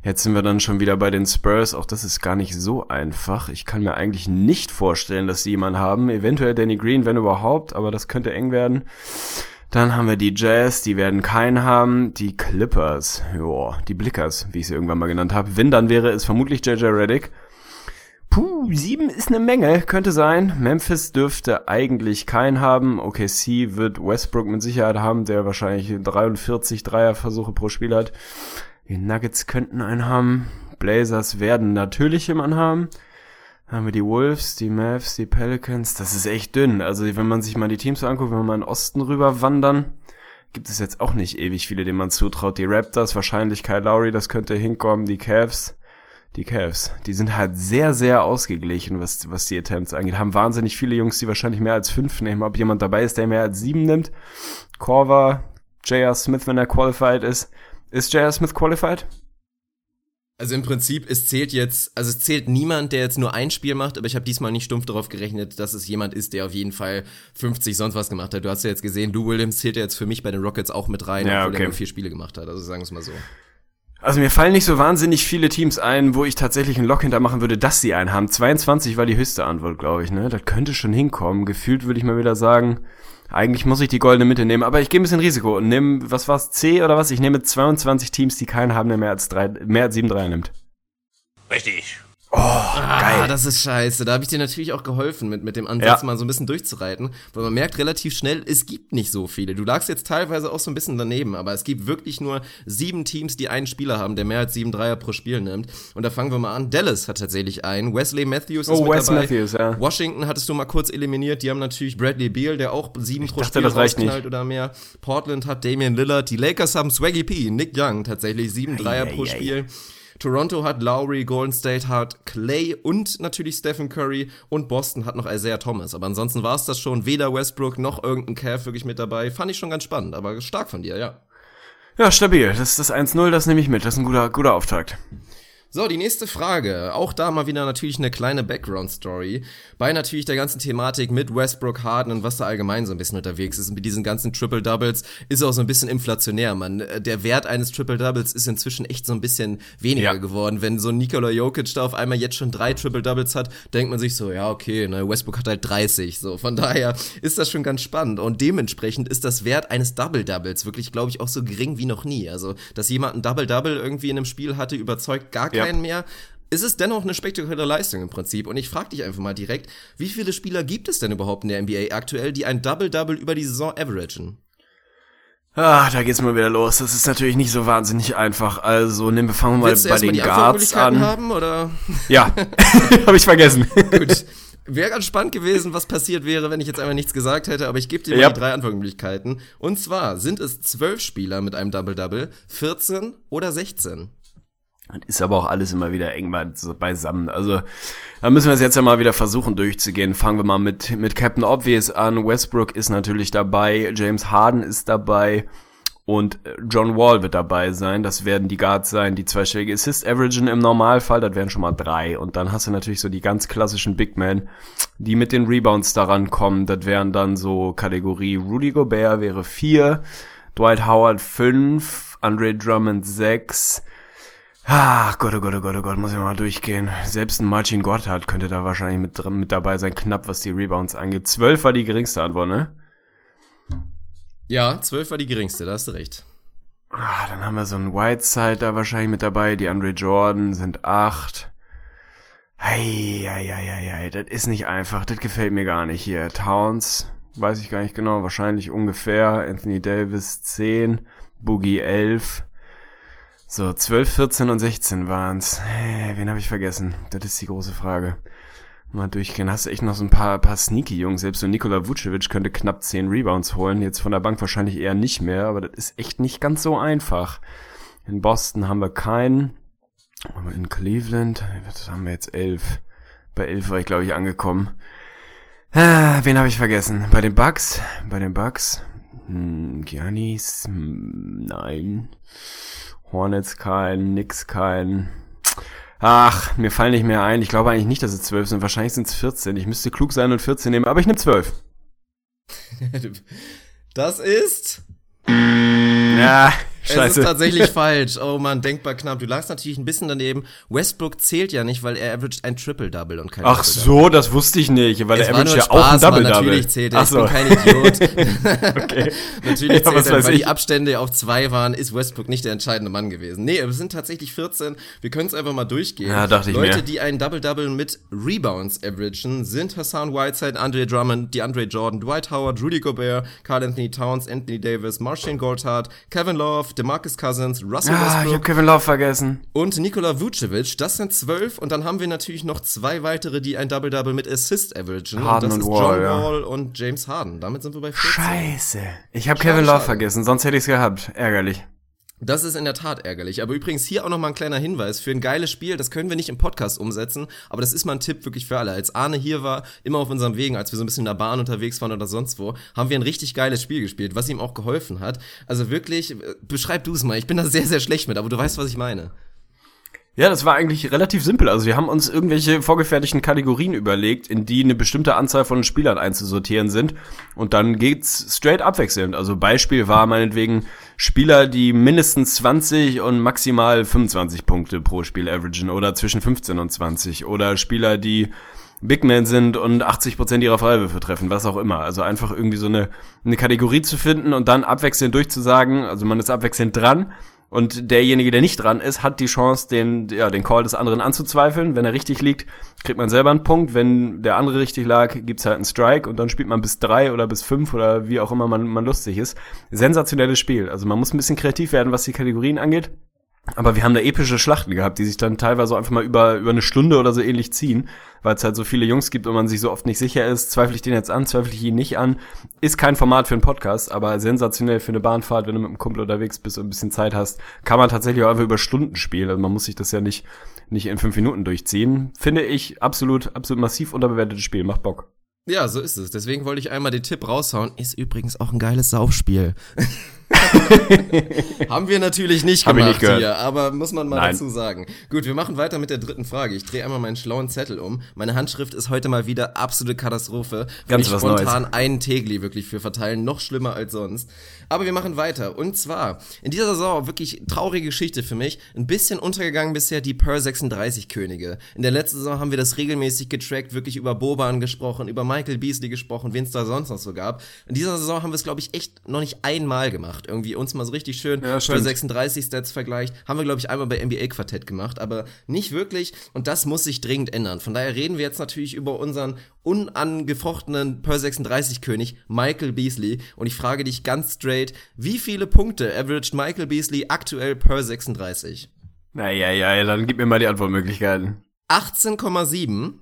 Jetzt sind wir dann schon wieder bei den Spurs. Auch das ist gar nicht so einfach. Ich kann mir eigentlich nicht vorstellen, dass sie jemanden haben. Eventuell Danny Green, wenn überhaupt, aber das könnte eng werden. Dann haben wir die Jazz, die werden keinen haben. Die Clippers, joa, die Blickers, wie ich sie irgendwann mal genannt habe. Wenn, dann wäre es vermutlich JJ Redick. Puh, 7 ist eine Menge, könnte sein. Memphis dürfte eigentlich keinen haben. OKC wird Westbrook mit Sicherheit haben, der wahrscheinlich 43 Dreierversuche pro Spiel hat. Die Nuggets könnten einen haben. Blazers werden natürlich jemanden haben. Dann haben wir die Wolves, die Mavs, die Pelicans. Das ist echt dünn. Also wenn man sich mal die Teams anguckt, wenn wir mal in den Osten rüber wandern, gibt es jetzt auch nicht ewig viele, denen man zutraut. Die Raptors, wahrscheinlich Kyle Lowry, das könnte hinkommen. Die Cavs, die sind halt sehr, sehr ausgeglichen, was die Attempts angeht. Haben wahnsinnig viele Jungs, die wahrscheinlich mehr als 5 nehmen. Ob jemand dabei ist, der mehr als 7 nimmt. Korver, J.R. Smith, wenn er qualified ist. Ist J.R. Smith qualified? Also im Prinzip, es zählt niemand, der jetzt nur ein Spiel macht, aber ich habe diesmal nicht stumpf darauf gerechnet, dass es jemand ist, der auf jeden Fall 50 sonst was gemacht hat. Du hast ja jetzt gesehen, Lou Williams zählt ja jetzt für mich bei den Rockets auch mit rein, ja, obwohl okay. Er nur 4 Spiele gemacht hat, also sagen wir es mal so. Also mir fallen nicht so wahnsinnig viele Teams ein, wo ich tatsächlich einen Lock hintermachen würde, dass sie einen haben. 22 war die höchste Antwort, glaube ich, ne? Das könnte schon hinkommen. Gefühlt würde ich mal wieder sagen, eigentlich muss ich die goldene Mitte nehmen, aber ich gehe ein bisschen Risiko und nehme, was war's, C oder was? Ich nehme 22 Teams, die keinen haben, der mehr als 7 Dreier nimmt. Richtig. Oh, geil. Das ist scheiße. Da habe ich dir natürlich auch geholfen, mit dem Ansatz mal so ein bisschen durchzureiten, weil man merkt relativ schnell, es gibt nicht so viele. Du lagst jetzt teilweise auch so ein bisschen daneben, aber es gibt wirklich nur 7 Teams, die einen Spieler haben, der mehr als 7 Dreier pro Spiel nimmt. Und da fangen wir mal an. Dallas hat tatsächlich einen. Wesley Matthews ist mit dabei. Matthews, ja. Washington hattest du mal kurz eliminiert. Die haben natürlich Bradley Beal, der auch 7 pro Spiel rausknallt oder mehr. Portland hat Damian Lillard. Die Lakers haben Swaggy P, Nick Young tatsächlich 7 Dreier pro Spiel. Toronto hat Lowry, Golden State hat Clay und natürlich Stephen Curry und Boston hat noch Isaiah Thomas. Aber ansonsten war es das schon. Weder Westbrook noch irgendein Cav wirklich mit dabei. Fand ich schon ganz spannend, aber stark von dir, ja. Ja, stabil. Das ist das 1-0, das nehme ich mit. Das ist ein guter Auftakt. So, die nächste Frage. Auch da mal wieder natürlich eine kleine Background-Story. Bei natürlich der ganzen Thematik mit Westbrook, Harden und was da allgemein so ein bisschen unterwegs ist. Mit diesen ganzen Triple-Doubles ist auch so ein bisschen inflationär, man. Der Wert eines Triple-Doubles ist inzwischen echt so ein bisschen weniger geworden. Wenn so ein Nikola Jokic da auf einmal jetzt schon 3 Triple-Doubles hat, denkt man sich so, ja okay, ne, Westbrook hat halt 30. So, von daher ist das schon ganz spannend. Und dementsprechend ist das Wert eines Double-Doubles wirklich, glaube ich, auch so gering wie noch nie. Also, dass jemand ein Double-Double irgendwie in einem Spiel hatte, überzeugt gar keinen mehr. Es ist dennoch eine spektakuläre Leistung im Prinzip. Und ich frage dich einfach mal direkt, wie viele Spieler gibt es denn überhaupt in der NBA aktuell, die ein Double-Double über die Saison averagen? Ah, da geht's mal wieder los. Das ist natürlich nicht so wahnsinnig einfach. Also, fangen wir mal bei den Guards an. Haben, oder? Ja, habe ich vergessen. Gut. Wäre ganz spannend gewesen, was passiert wäre, wenn ich jetzt einfach nichts gesagt hätte, aber ich gebe dir mal die 3 Antwortmöglichkeiten. Und zwar sind es 12 Spieler mit einem Double-Double, 14 oder 16. Und ist aber auch alles immer wieder eng beisammen. Also, da müssen wir es jetzt ja mal wieder versuchen durchzugehen. Fangen wir mal mit Captain Obvious an. Westbrook ist natürlich dabei, James Harden ist dabei und John Wall wird dabei sein. Das werden die Guards sein, die zweistellige Assist-Averagen im Normalfall. Das wären schon mal 3. Und dann hast du natürlich so die ganz klassischen Big Men, die mit den Rebounds daran kommen. Das wären dann so Kategorie Rudy Gobert wäre 4, Dwight Howard 5, Andre Drummond 6, Gott, muss ich mal durchgehen. Selbst ein Marcin Gortat könnte da wahrscheinlich mit dabei sein, knapp was die Rebounds angeht. 12 war die geringste Antwort, ne? Ja, 12 war die geringste, da hast du recht. Dann haben wir so einen Whiteside da wahrscheinlich mit dabei, die Andre Jordan sind 8. Ei, das ist nicht einfach, das gefällt mir gar nicht hier. Towns, weiß ich gar nicht genau, wahrscheinlich ungefähr. Anthony Davis 10, Boogie 11. So, 12, 14 und 16 waren's. Hey, wen habe ich vergessen? Das ist die große Frage. Mal durchgehen. Hast du echt noch so ein paar sneaky Jungs? Selbst so Nikola Vucevic könnte knapp 10 Rebounds holen. Jetzt von der Bank wahrscheinlich eher nicht mehr, aber das ist echt nicht ganz so einfach. In Boston haben wir keinen. Aber in Cleveland, das haben wir jetzt 11. Bei 11 war ich, glaube ich, angekommen. Wen habe ich vergessen? Bei den Bucks? Giannis? Nein. Hornets kein, nix kein. Ach, mir fallen nicht mehr ein. Ich glaube eigentlich nicht, dass es 12 sind. Wahrscheinlich sind es 14. Ich müsste klug sein und 14 nehmen, aber ich nehme 12. Das ist... Ja, scheiße. Es ist tatsächlich falsch. Oh Mann, denkbar knapp. Du lagst natürlich ein bisschen daneben. Westbrook zählt ja nicht, weil er averaged ein Triple-Double und kein Triple-Double. So, das wusste ich nicht, weil es er averaged ja auch ein Double-Double. Natürlich zählt er. Ich bin kein Idiot. Okay. Natürlich zählt er, weil die Abstände ja auch 2 waren, ist Westbrook nicht der entscheidende Mann gewesen. Nee, es sind tatsächlich 14. Wir können es einfach mal durchgehen. Ja, dachte ich Leute, die ein Double-Double mit Rebounds averagen, sind Hassan Whiteside, Andre Drummond, DeAndre Jordan, Dwight Howard, Rudy Gobert, Carl Anthony Towns, Anthony Davis, Marcin Gortat, Kevin Love, DeMarcus Cousins, Russell Westbrook. Ich hab Kevin Love vergessen. Und Nikola Vucevic, das sind 12. Und dann haben wir natürlich noch 2 weitere, die ein Double-Double mit Assist averagen. Harden und das ist John Wall und James Harden. Damit sind wir bei 14. Scheiße. Ich hab Kevin Love vergessen, sonst hätte ich's gehabt. Ärgerlich. Das ist in der Tat ärgerlich. Aber übrigens hier auch nochmal ein kleiner Hinweis für ein geiles Spiel. Das können wir nicht im Podcast umsetzen, aber das ist mal ein Tipp wirklich für alle. Als Arne hier war, immer auf unserem Wegen, als wir so ein bisschen in der Bahn unterwegs waren oder sonst wo, haben wir ein richtig geiles Spiel gespielt, was ihm auch geholfen hat. Also wirklich, beschreib du es mal. Ich bin da sehr, sehr schlecht mit, aber du weißt, was ich meine. Ja, das war eigentlich relativ simpel. Also wir haben uns irgendwelche vorgefertigten Kategorien überlegt, in die eine bestimmte Anzahl von Spielern einzusortieren sind. Und dann geht's straight abwechselnd. Also Beispiel war meinetwegen Spieler, die mindestens 20 und maximal 25 Punkte pro Spiel averagen oder zwischen 15 und 20. Oder Spieler, die Big Man sind und 80% ihrer Freiwürfe treffen, was auch immer. Also einfach irgendwie so eine Kategorie zu finden und dann abwechselnd durchzusagen. Also man ist abwechselnd dran. Und derjenige, der nicht dran ist, hat die Chance, den Call des anderen anzuzweifeln. Wenn er richtig liegt, kriegt man selber einen Punkt. Wenn der andere richtig lag, gibt's halt einen Strike. Und dann spielt man bis 3 oder bis 5 oder wie auch immer man lustig ist. Sensationelles Spiel. Also man muss ein bisschen kreativ werden, was die Kategorien angeht. Aber wir haben da epische Schlachten gehabt, die sich dann teilweise einfach mal über eine Stunde oder so ähnlich ziehen, weil es halt so viele Jungs gibt und man sich so oft nicht sicher ist, zweifle ich den jetzt an, zweifle ich ihn nicht an. Ist kein Format für einen Podcast, aber sensationell für eine Bahnfahrt, wenn du mit einem Kumpel unterwegs bist und ein bisschen Zeit hast, kann man tatsächlich auch einfach über Stunden spielen. Also man muss sich das ja nicht in 5 Minuten durchziehen. Finde ich absolut massiv unterbewertetes Spiel, macht Bock. Ja, so ist es. Deswegen wollte ich einmal den Tipp raushauen. Ist übrigens auch ein geiles Saufspiel. Haben wir natürlich nicht gemacht hier, aber muss man mal dazu sagen. Gut, wir machen weiter mit der dritten Frage. Ich drehe einmal meinen schlauen Zettel um. Meine Handschrift ist heute mal wieder absolute Katastrophe. Ganz was Neues. Will ich spontan einen Tegli wirklich für verteilen, noch schlimmer als sonst. Aber wir machen weiter. Und zwar, in dieser Saison, wirklich traurige Geschichte für mich, ein bisschen untergegangen bisher die Per 36 Könige. In der letzten Saison haben wir das regelmäßig getrackt, wirklich über Boban gesprochen, über Michael Beasley gesprochen, wen es da sonst noch so gab. In dieser Saison haben wir es, glaube ich, echt noch nicht einmal gemacht. Irgendwie uns mal so richtig schön für 36 Stats vergleicht. Haben wir, glaube ich, einmal bei NBA-Quartett gemacht, aber nicht wirklich. Und das muss sich dringend ändern. Von daher reden wir jetzt natürlich über unseren unangefochtenen Per 36-König Michael Beasley. Und ich frage dich ganz straight, wie viele Punkte averaged Michael Beasley aktuell per 36? Naja, dann gib mir mal die Antwortmöglichkeiten. 18,7,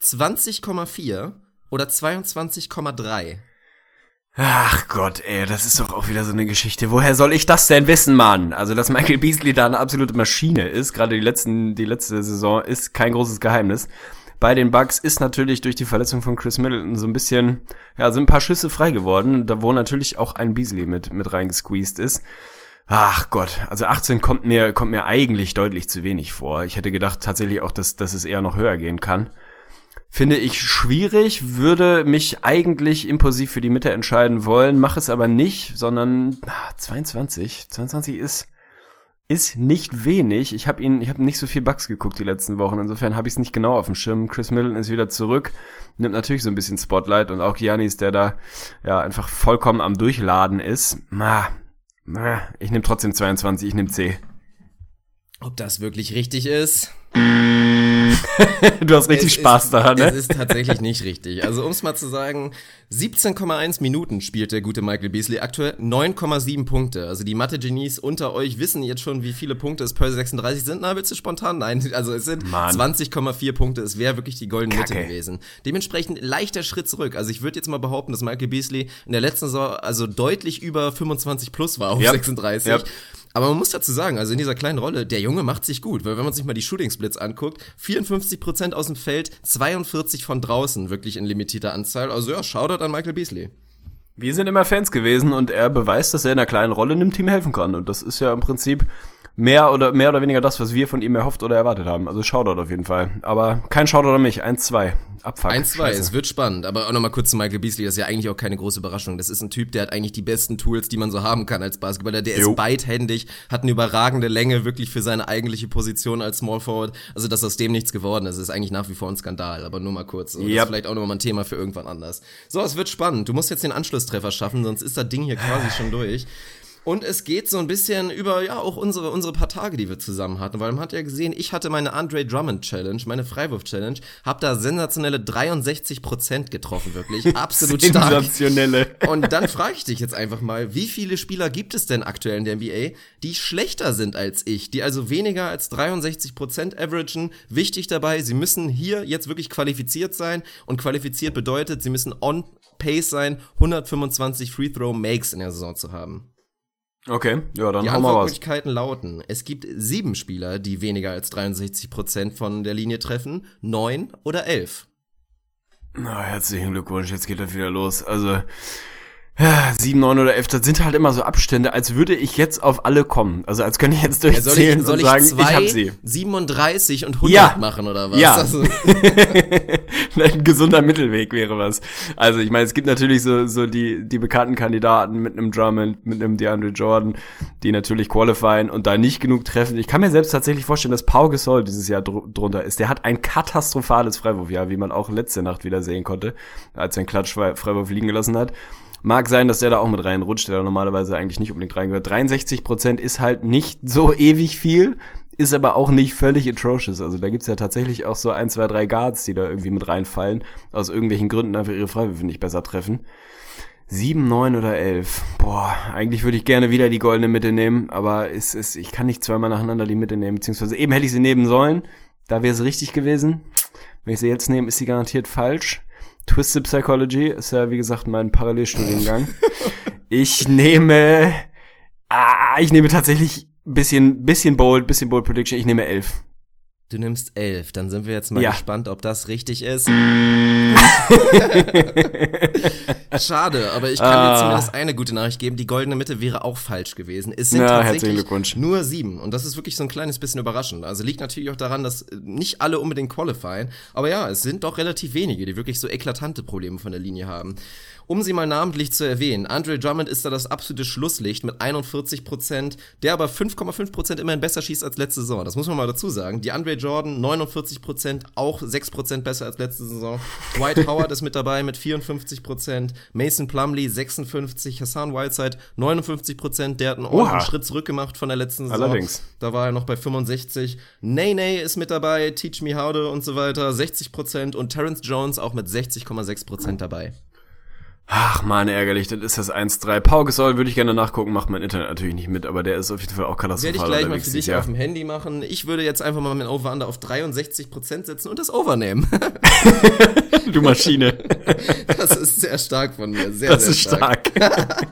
20,4 oder 22,3? Ach Gott, ey, das ist doch auch wieder so eine Geschichte. Woher soll ich das denn wissen, Mann? Also, dass Michael Beasley da eine absolute Maschine ist, gerade die letzte Saison, ist kein großes Geheimnis. Bei den Bucks ist natürlich durch die Verletzung von Chris Middleton so ein bisschen, ja, sind ein paar Schüsse frei geworden, da wo natürlich auch ein Beasley mit reingesqueezed ist. Ach Gott, also 18 kommt mir eigentlich deutlich zu wenig vor. Ich hätte gedacht tatsächlich auch, dass es eher noch höher gehen kann. Finde ich schwierig, würde mich eigentlich impulsiv für die Mitte entscheiden wollen, mache es aber nicht, sondern 22. 22 ist nicht wenig. Ich habe nicht so viel Bucks geguckt die letzten Wochen, insofern habe ich es nicht genau auf dem Schirm. Chris Middleton ist wieder zurück, nimmt natürlich so ein bisschen Spotlight und auch Giannis, der da ja einfach vollkommen am Durchladen ist. Ich nehme trotzdem 22, ich nehme C. Ob das wirklich richtig ist? Du hast richtig Spaß daran, ne? Es ist tatsächlich nicht richtig. Also um es mal zu sagen, 17,1 Minuten spielt der gute Michael Beasley aktuell, 9,7 Punkte. Also die Mathe-Genies unter euch wissen jetzt schon, wie viele Punkte es per 36 sind. Na, willst du spontan? Nein, also es sind 20,4 Punkte. Es wäre wirklich die goldene Mitte gewesen. Dementsprechend leichter Schritt zurück. Also ich würde jetzt mal behaupten, dass Michael Beasley in der letzten Saison also deutlich über 25 plus war auf 36. Yep. Aber man muss dazu sagen, also in dieser kleinen Rolle, der Junge macht sich gut, weil wenn man sich mal die Shooting-Splits anguckt, 54% aus dem Feld, 42 von draußen, wirklich in limitierter Anzahl. Also ja, Shoutout an Michael Beasley. Wir sind immer Fans gewesen und er beweist, dass er in einer kleinen Rolle einem Team helfen kann. Und das ist ja im Prinzip mehr oder weniger das, was wir von ihm erhofft oder erwartet haben. Also Shoutout auf jeden Fall. Aber kein Shoutout an mich. 1-2. Abfuck. 1-2, es wird spannend. Aber auch nochmal kurz zu Michael Beasley. Das ist ja eigentlich auch keine große Überraschung. Das ist ein Typ, der hat eigentlich die besten Tools, die man so haben kann als Basketballer. Der ist beidhändig, hat eine überragende Länge wirklich für seine eigentliche Position als Small Forward. Also, dass aus dem nichts geworden ist, ist eigentlich nach wie vor ein Skandal. Aber nur mal kurz. Und das ist vielleicht auch nochmal ein Thema für irgendwann anders. So, es wird spannend. Du musst jetzt den Anschlusstreffer schaffen, sonst ist das Ding hier quasi schon durch. Und es geht so ein bisschen über, ja, auch unsere paar Tage, die wir zusammen hatten, weil man hat ja gesehen, ich hatte meine Andre Drummond Challenge, meine Freiwurf Challenge, hab da sensationelle 63% getroffen, wirklich, absolut stark. Sensationelle. Und dann frage ich dich jetzt einfach mal, wie viele Spieler gibt es denn aktuell in der NBA, die schlechter sind als ich, die also weniger als 63% averagen? Wichtig dabei, sie müssen hier jetzt wirklich qualifiziert sein, und qualifiziert bedeutet, sie müssen on pace sein, 125 Free Throw Makes in der Saison zu haben. Okay, ja, dann haben wir was. Die Antwortmöglichkeiten lauten: Es gibt 7 Spieler, die weniger als 63% von der Linie treffen, 9 oder 11. Na, herzlichen Glückwunsch, jetzt geht das wieder los. Also, 7, 9 oder 11, das sind halt immer so Abstände, als würde ich jetzt auf alle kommen. Also, als könnte ich jetzt durchzählen, ja, und sagen, ich hab sie. 37 und 100 machen, oder was? Ja. Also, ein gesunder Mittelweg wäre was. Also ich meine, es gibt natürlich so die bekannten Kandidaten mit einem Drummond, mit einem DeAndre Jordan, die natürlich qualifizieren und da nicht genug treffen. Ich kann mir selbst tatsächlich vorstellen, dass Pau Gasol dieses Jahr drunter ist. Der hat ein katastrophales Freiwurfjahr, wie man auch letzte Nacht wieder sehen konnte, als er einen Klatsch-Freiwurf liegen gelassen hat. Mag sein, dass der da auch mit reinrutscht, der da normalerweise eigentlich nicht unbedingt reingehört. 63% ist halt nicht so ewig viel, ist aber auch nicht völlig atrocious. Also da gibt's ja tatsächlich auch so 1, 2, 3 Guards, die da irgendwie mit reinfallen, aus irgendwelchen Gründen einfach ihre Freiwürfe nicht besser treffen. 7, 9 oder 11. Boah, eigentlich würde ich gerne wieder die goldene Mitte nehmen, aber ich kann nicht zweimal nacheinander die Mitte nehmen, beziehungsweise eben hätte ich sie nehmen sollen, da wäre es richtig gewesen. Wenn ich sie jetzt nehme, ist sie garantiert falsch. Twisted Psychology ist ja, wie gesagt, mein Parallelstudiengang. Ich nehme tatsächlich bisschen bold prediction. Ich nehme 11. Du nimmst 11, dann sind wir jetzt mal gespannt, ob das richtig ist. Schade, aber ich kann dir zumindest eine gute Nachricht geben. Die goldene Mitte wäre auch falsch gewesen. Es sind tatsächlich nur 7. Und das ist wirklich so ein kleines bisschen überraschend. Also liegt natürlich auch daran, dass nicht alle unbedingt qualifizieren. Aber ja, es sind doch relativ wenige, die wirklich so eklatante Probleme von der Linie haben. Um sie mal namentlich zu erwähnen, Andre Drummond ist da das absolute Schlusslicht mit 41%, der aber 5,5% immerhin besser schießt als letzte Saison. Das muss man mal dazu sagen. Die Andre Jordan 49%, auch 6% besser als letzte Saison. Dwight Howard ist mit dabei mit 54%, Mason Plumlee 56%, Hassan Whiteside 59%, der hat einen ordentlichen Schritt zurückgemacht von der letzten Saison. Allerdings. Da war er noch bei 65%. Nene ist mit dabei, Teach Me How To und so weiter, 60%, und Terrence Jones auch mit 60,6% dabei. Ach man, ärgerlich, dann ist das 1-3. Pau Gasol würde ich gerne nachgucken, macht mein Internet natürlich nicht mit, aber der ist auf jeden Fall auch katastrophal. Werde ich gleich mal für dich auf dem Handy machen. Ich würde jetzt einfach mal mein Over-Under auf 63% setzen und das Overnehmen. Du Maschine. Das ist sehr stark von mir, sehr, das sehr stark. Das ist stark.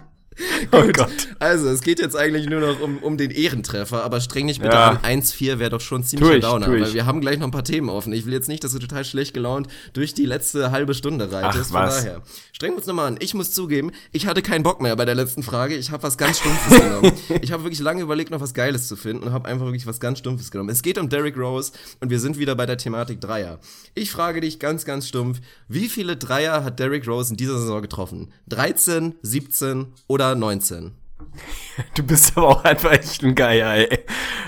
Gut, oh Gott. Also es geht jetzt eigentlich nur noch um den Ehrentreffer, aber streng dich bitte an, 1-4 wäre doch schon ziemlich Downer, weil wir haben gleich noch ein paar Themen offen. Ich will jetzt nicht, dass du total schlecht gelaunt durch die letzte halbe Stunde reitest, von daher. Strengen wir uns nochmal an. Ich muss zugeben, ich hatte keinen Bock mehr bei der letzten Frage, ich habe was ganz Stumpfes genommen. Ich habe wirklich lange überlegt, noch was Geiles zu finden und habe einfach wirklich was ganz Stumpfes genommen. Es geht um Derrick Rose und wir sind wieder bei der Thematik Dreier. Ich frage dich ganz, ganz stumpf, wie viele Dreier hat Derrick Rose in dieser Saison getroffen? 13, 17 oder 19? Du bist aber auch einfach echt ein Geier, ey.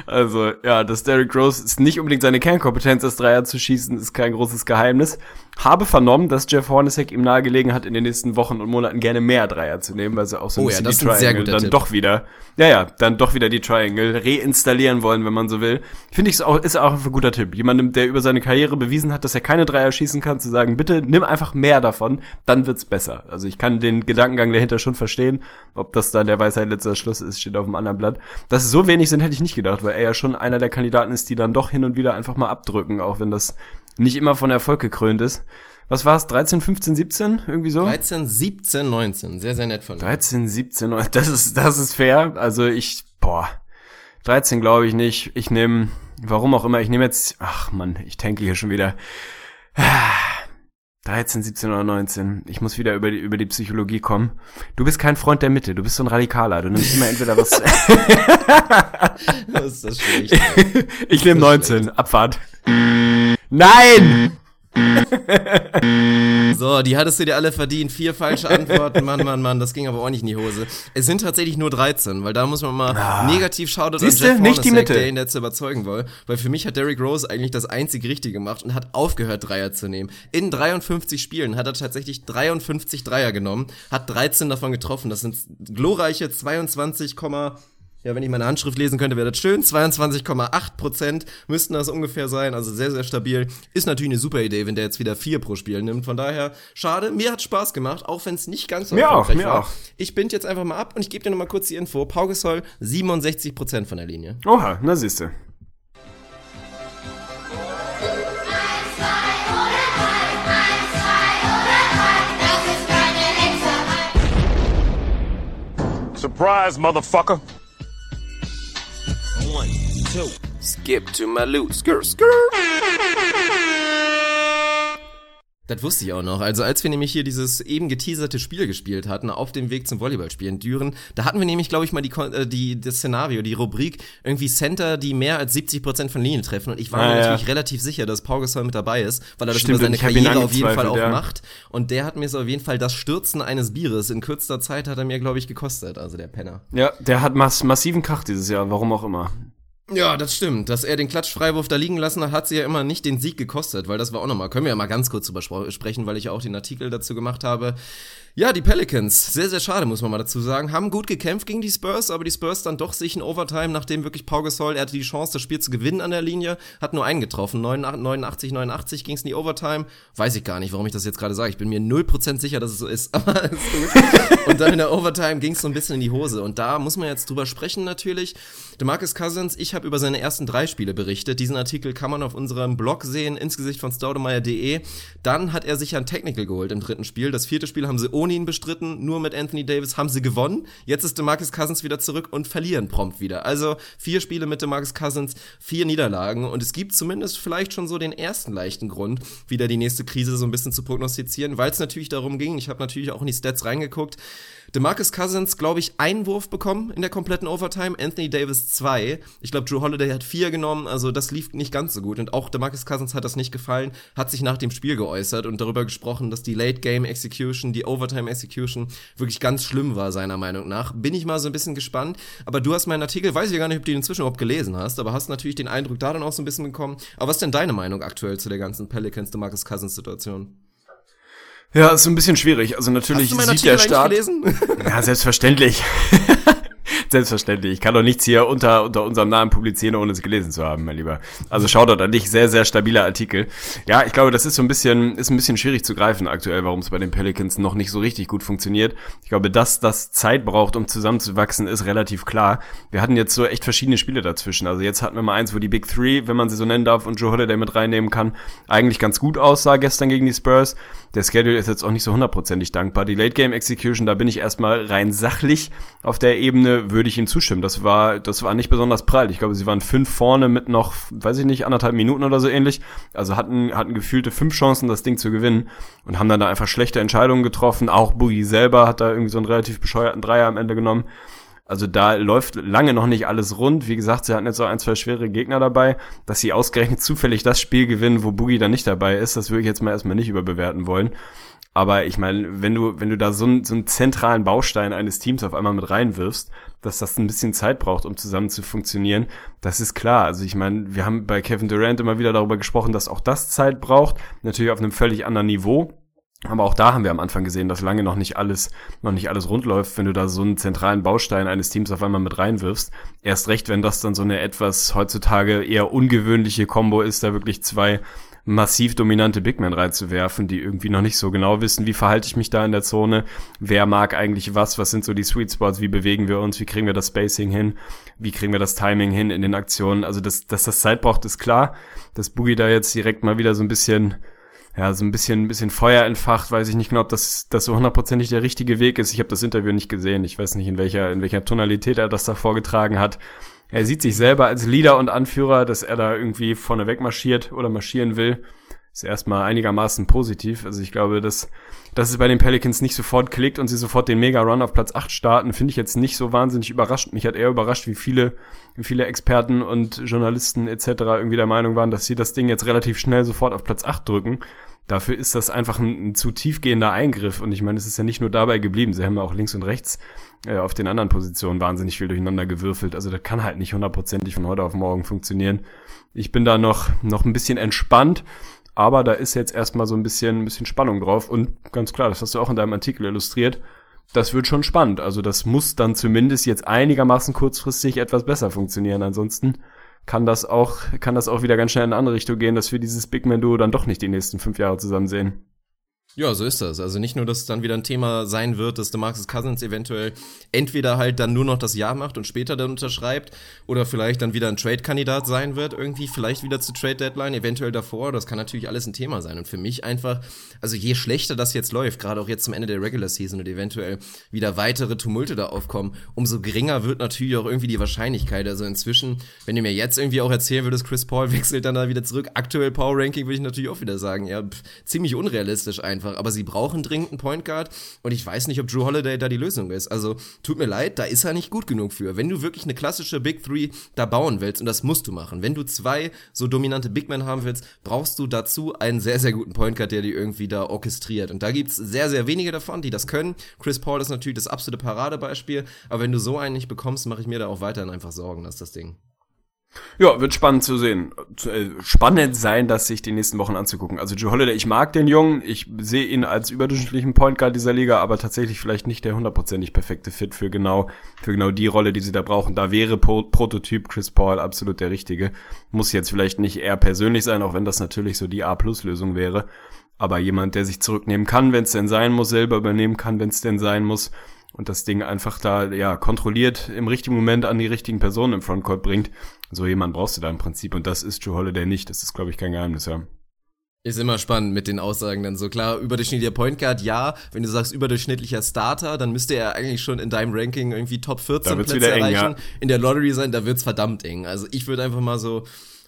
Also, ja, das Derrick Rose ist nicht unbedingt seine Kernkompetenz, das Dreier zu schießen, ist kein großes Geheimnis. Habe vernommen, dass Jeff Hornacek ihm nahegelegen hat, in den nächsten Wochen und Monaten gerne mehr Dreier zu nehmen, weil sie auch so ein bisschen die Triangle dann doch wieder die Triangle reinstallieren wollen, wenn man so will. Finde ich, ist auch ein guter Tipp. Jemandem, der über seine Karriere bewiesen hat, dass er keine Dreier schießen kann, zu sagen, bitte nimm einfach mehr davon, dann wird's besser. Also ich kann den Gedankengang dahinter schon verstehen, ob das dann der Weisheit letzter Schluss ist, steht auf dem anderen Blatt. Dass es so wenig sind, hätte ich nicht gedacht, weil er ja schon einer der Kandidaten ist, die dann doch hin und wieder einfach mal abdrücken, auch wenn das nicht immer von Erfolg gekrönt ist. Was war's? 13, 15, 17? Irgendwie so? 13, 17, 19. Sehr, sehr nett von mir. 13, 17, 19. Das ist fair. Also 13 glaube ich nicht. Ich nehme, warum auch immer, ich nehme jetzt, ich tanke hier schon wieder. 13, 17 oder 19. Ich muss wieder über die Psychologie kommen. Du bist kein Freund der Mitte, du bist so ein Radikaler. Du nimmst immer entweder was... Das ist das schlecht. Ich nehme 19, schlecht. Abfahrt. Nein! So, die hattest du dir alle verdient. 4 falsche Antworten, Mann, das ging aber auch nicht in die Hose. Es sind tatsächlich nur 13, weil da muss man mal negativ Shoutout an Jeff Hornacek, der ihn jetzt überzeugen will. Weil für mich hat Derrick Rose eigentlich das einzig Richtige gemacht und hat aufgehört, Dreier zu nehmen. In 53 Spielen hat er tatsächlich 53 Dreier genommen, hat 13 davon getroffen. Das sind glorreiche 22, ja, wenn ich meine Handschrift lesen könnte, wäre das schön. 22,8% müssten das ungefähr sein. Also sehr, sehr stabil. Ist natürlich eine super Idee, wenn der jetzt wieder 4 pro Spiel nimmt. Von daher, schade. Mir hat Spaß gemacht, auch wenn es nicht ganz so erfolgreich war. Mir auch. Ich bind jetzt einfach mal ab und ich gebe dir nochmal kurz die Info. Pau Gasol, 67% von der Linie. Oha, na siehste. Surprise, Motherfucker. One, two, skip to my loot, skr, skr. Das wusste ich auch noch. Also als wir nämlich hier dieses eben geteaserte Spiel gespielt hatten, auf dem Weg zum Volleyballspiel in Düren, da hatten wir nämlich, glaube ich, mal das Szenario, die Rubrik, irgendwie Center, die mehr als 70% von Linien treffen. Und ich war mir natürlich relativ sicher, dass Pau Gasol mit dabei ist, weil er das über seine Karriere auf jeden Fall auch macht. Und der hat mir so auf jeden Fall das Stürzen eines Bieres in kürzester Zeit hat er mir, glaube ich, gekostet, also der Penner. Ja, der hat massiven Krach dieses Jahr, warum auch immer. Ja, das stimmt. Dass er den Klatschfreiwurf da liegen lassen hat, hat sie ja immer nicht den Sieg gekostet, weil das war auch nochmal, können wir ja mal ganz kurz drüber sprechen, weil ich ja auch den Artikel dazu gemacht habe. Ja, die Pelicans, sehr, sehr schade, muss man mal dazu sagen, haben gut gekämpft gegen die Spurs, aber die Spurs dann doch sich in Overtime, nachdem wirklich Pau Gasol, er hatte die Chance, das Spiel zu gewinnen an der Linie, hat nur einen getroffen, 89 ging es in die Overtime, weiß ich gar nicht, warum ich das jetzt gerade sage, ich bin mir 0% sicher, dass es so ist, aber ist gut. Und dann in der Overtime ging es so ein bisschen in die Hose und da muss man jetzt drüber sprechen natürlich. DeMarcus Cousins, ich habe über seine ersten 3 Spiele berichtet, diesen Artikel kann man auf unserem Blog sehen, insgesicht von staudemeyer.de, dann hat er sich ein Technical geholt im 3. Spiel, das 4. Spiel haben sie ohne ihn bestritten, nur mit Anthony Davis haben sie gewonnen. Jetzt ist DeMarcus Cousins wieder zurück und verlieren prompt wieder. Also 4 Spiele mit DeMarcus Cousins, 4 Niederlagen und es gibt zumindest vielleicht schon so den ersten leichten Grund, wieder die nächste Krise so ein bisschen zu prognostizieren, weil es natürlich darum ging, ich habe natürlich auch in die Stats reingeguckt, DeMarcus Cousins, glaube ich, einen Wurf bekommen in der kompletten Overtime, Anthony Davis 2. Ich glaube, Jrue Holiday hat 4 genommen, also das lief nicht ganz so gut. Und auch DeMarcus Cousins hat das nicht gefallen, hat sich nach dem Spiel geäußert und darüber gesprochen, dass die Late-Game-Execution, die Overtime-Execution wirklich ganz schlimm war, seiner Meinung nach. Bin ich mal so ein bisschen gespannt. Aber du hast meinen Artikel, weiß ich gar nicht, ob du ihn inzwischen überhaupt gelesen hast, aber hast natürlich den Eindruck da dann auch so ein bisschen bekommen. Aber was ist denn deine Meinung aktuell zu der ganzen Pelicans-DeMarcus Cousins-Situation? Ja, ist ein bisschen schwierig. Also natürlich sieht der Start. Hast du meinen Artikel gelesen? Ja, selbstverständlich. Selbstverständlich. Ich kann doch nichts hier unter unserem Namen publizieren, ohne es gelesen zu haben, mein Lieber. Also Shoutout an dich, sehr, sehr stabiler Artikel. Ja, ich glaube, das ist so ein bisschen schwierig zu greifen aktuell, warum es bei den Pelicans noch nicht so richtig gut funktioniert. Ich glaube, dass das Zeit braucht, um zusammenzuwachsen, ist relativ klar. Wir hatten jetzt so echt verschiedene Spiele dazwischen. Also jetzt hatten wir mal eins, wo die Big Three, wenn man sie so nennen darf, und Jrue Holiday mit reinnehmen kann, eigentlich ganz gut aussah gestern gegen die Spurs. Der Schedule ist jetzt auch nicht so hundertprozentig dankbar. Die Late-Game-Execution, da bin ich erstmal rein sachlich auf der Ebene, würde ich ihm zustimmen. Das war nicht besonders prall. Ich glaube, sie waren 5 vorne mit noch, weiß ich nicht, 1,5 Minuten oder so ähnlich. Also hatten gefühlte 5 Chancen, das Ding zu gewinnen und haben dann da einfach schlechte Entscheidungen getroffen. Auch Boogie selber hat da irgendwie so einen relativ bescheuerten Dreier am Ende genommen. Also da läuft lange noch nicht alles rund. Wie gesagt, sie hatten jetzt auch 1, 2 schwere Gegner dabei. Dass sie ausgerechnet zufällig das Spiel gewinnen, wo Boogie dann nicht dabei ist, das würde ich jetzt mal erstmal nicht überbewerten wollen. Aber ich meine, wenn du da so einen zentralen Baustein eines Teams auf einmal mit reinwirfst, dass das ein bisschen Zeit braucht, um zusammen zu funktionieren, das ist klar. Also ich meine, wir haben bei Kevin Durant immer wieder darüber gesprochen, dass auch das Zeit braucht. Natürlich auf einem völlig anderen Niveau. Aber auch da haben wir am Anfang gesehen, dass lange noch nicht alles rund läuft, wenn du da so einen zentralen Baustein eines Teams auf einmal mit reinwirfst. Erst recht, wenn das dann so eine etwas heutzutage eher ungewöhnliche Kombo ist, da wirklich 2 massiv dominante Big Men reinzuwerfen, die irgendwie noch nicht so genau wissen, wie verhalte ich mich da in der Zone, wer mag eigentlich was sind so die Sweet Spots, wie bewegen wir uns, wie kriegen wir das Spacing hin, wie kriegen wir das Timing hin in den Aktionen. Also dass das Zeit braucht, ist klar. Dass Boogie da jetzt direkt mal wieder so ein bisschen Feuer entfacht, weiß ich nicht genau, ob das so hundertprozentig der richtige Weg ist. Ich habe das Interview nicht gesehen. Ich weiß nicht, in welcher Tonalität er das da vorgetragen hat. Er sieht sich selber als Leader und Anführer, dass er da irgendwie vorne weg marschiert oder marschieren will. ist erstmal einigermaßen positiv. Also ich glaube, dass es bei den Pelicans nicht sofort klickt und sie sofort den Mega-Run auf Platz 8 starten, finde ich jetzt nicht so wahnsinnig überrascht. Mich hat eher überrascht, wie viele Experten und Journalisten etc. irgendwie der Meinung waren, dass sie das Ding jetzt relativ schnell sofort auf Platz 8 drücken. Dafür ist das einfach ein zu tiefgehender Eingriff. Und ich meine, es ist ja nicht nur dabei geblieben. Sie haben ja auch links und rechts auf den anderen Positionen wahnsinnig viel durcheinander gewürfelt. Also das kann halt nicht hundertprozentig von heute auf morgen funktionieren. Ich bin da noch ein bisschen entspannt. Aber da ist jetzt erstmal so ein bisschen Spannung drauf. Und ganz klar, das hast du auch in deinem Artikel illustriert, das wird schon spannend. Also das muss dann zumindest jetzt einigermaßen kurzfristig etwas besser funktionieren. Ansonsten kann das auch wieder ganz schnell in eine andere Richtung gehen, dass wir dieses Big Man-Duo dann doch nicht die nächsten 5 Jahre zusammen sehen. Ja, so ist das. Also nicht nur, dass es dann wieder ein Thema sein wird, dass DeMarcus Cousins eventuell entweder halt dann nur noch das Jahr macht und später dann unterschreibt oder vielleicht dann wieder ein Trade-Kandidat sein wird, irgendwie vielleicht wieder zu Trade-Deadline, eventuell davor. Das kann natürlich alles ein Thema sein. Und für mich einfach, also je schlechter das jetzt läuft, gerade auch jetzt zum Ende der Regular Season und eventuell wieder weitere Tumulte da aufkommen, umso geringer wird natürlich auch irgendwie die Wahrscheinlichkeit. Also inzwischen, wenn du mir jetzt irgendwie auch erzählen würdest, Chris Paul wechselt dann da wieder zurück, aktuell Power Ranking, würde ich natürlich auch wieder sagen, ja, ziemlich unrealistisch einfach. Aber sie brauchen dringend einen Point Guard und ich weiß nicht, ob Jrue Holiday da die Lösung ist. Also tut mir leid, da ist er nicht gut genug für. Wenn du wirklich eine klassische Big Three da bauen willst, und das musst du machen, wenn du 2 so dominante Big Men haben willst, brauchst du dazu einen sehr, sehr guten Point Guard, der die irgendwie da orchestriert. Und da gibt es sehr, sehr wenige davon, die das können. Chris Paul ist natürlich das absolute Paradebeispiel, aber wenn du so einen nicht bekommst, mache ich mir da auch weiterhin einfach Sorgen, dass das Ding... Ja, wird spannend zu sehen. Spannend sein, das sich die nächsten Wochen anzugucken. Also Jrue Holiday, ich mag den Jungen, ich sehe ihn als überdurchschnittlichen Point Guard dieser Liga, aber tatsächlich vielleicht nicht der hundertprozentig perfekte Fit für genau die Rolle, die sie da brauchen. Da wäre Prototyp Chris Paul absolut der Richtige. Muss jetzt vielleicht nicht er persönlich sein, auch wenn das natürlich so die A-Plus-Lösung wäre. Aber jemand, der sich zurücknehmen kann, wenn es denn sein muss, selber übernehmen kann, wenn es denn sein muss und das Ding einfach da ja kontrolliert im richtigen Moment an die richtigen Personen im Frontcourt bringt. So jemand brauchst du da im Prinzip und das ist Jrue Holiday nicht. Das ist, glaube ich, kein Geheimnis, ja. Ist immer spannend mit den Aussagen dann so. Klar, überdurchschnittlicher Point Guard, ja. Wenn du sagst überdurchschnittlicher Starter, dann müsste er eigentlich schon in deinem Ranking irgendwie Top 14 Plätze erreichen. Ja. In der Lottery sein, da wird's verdammt eng. Also ich würde einfach mal so...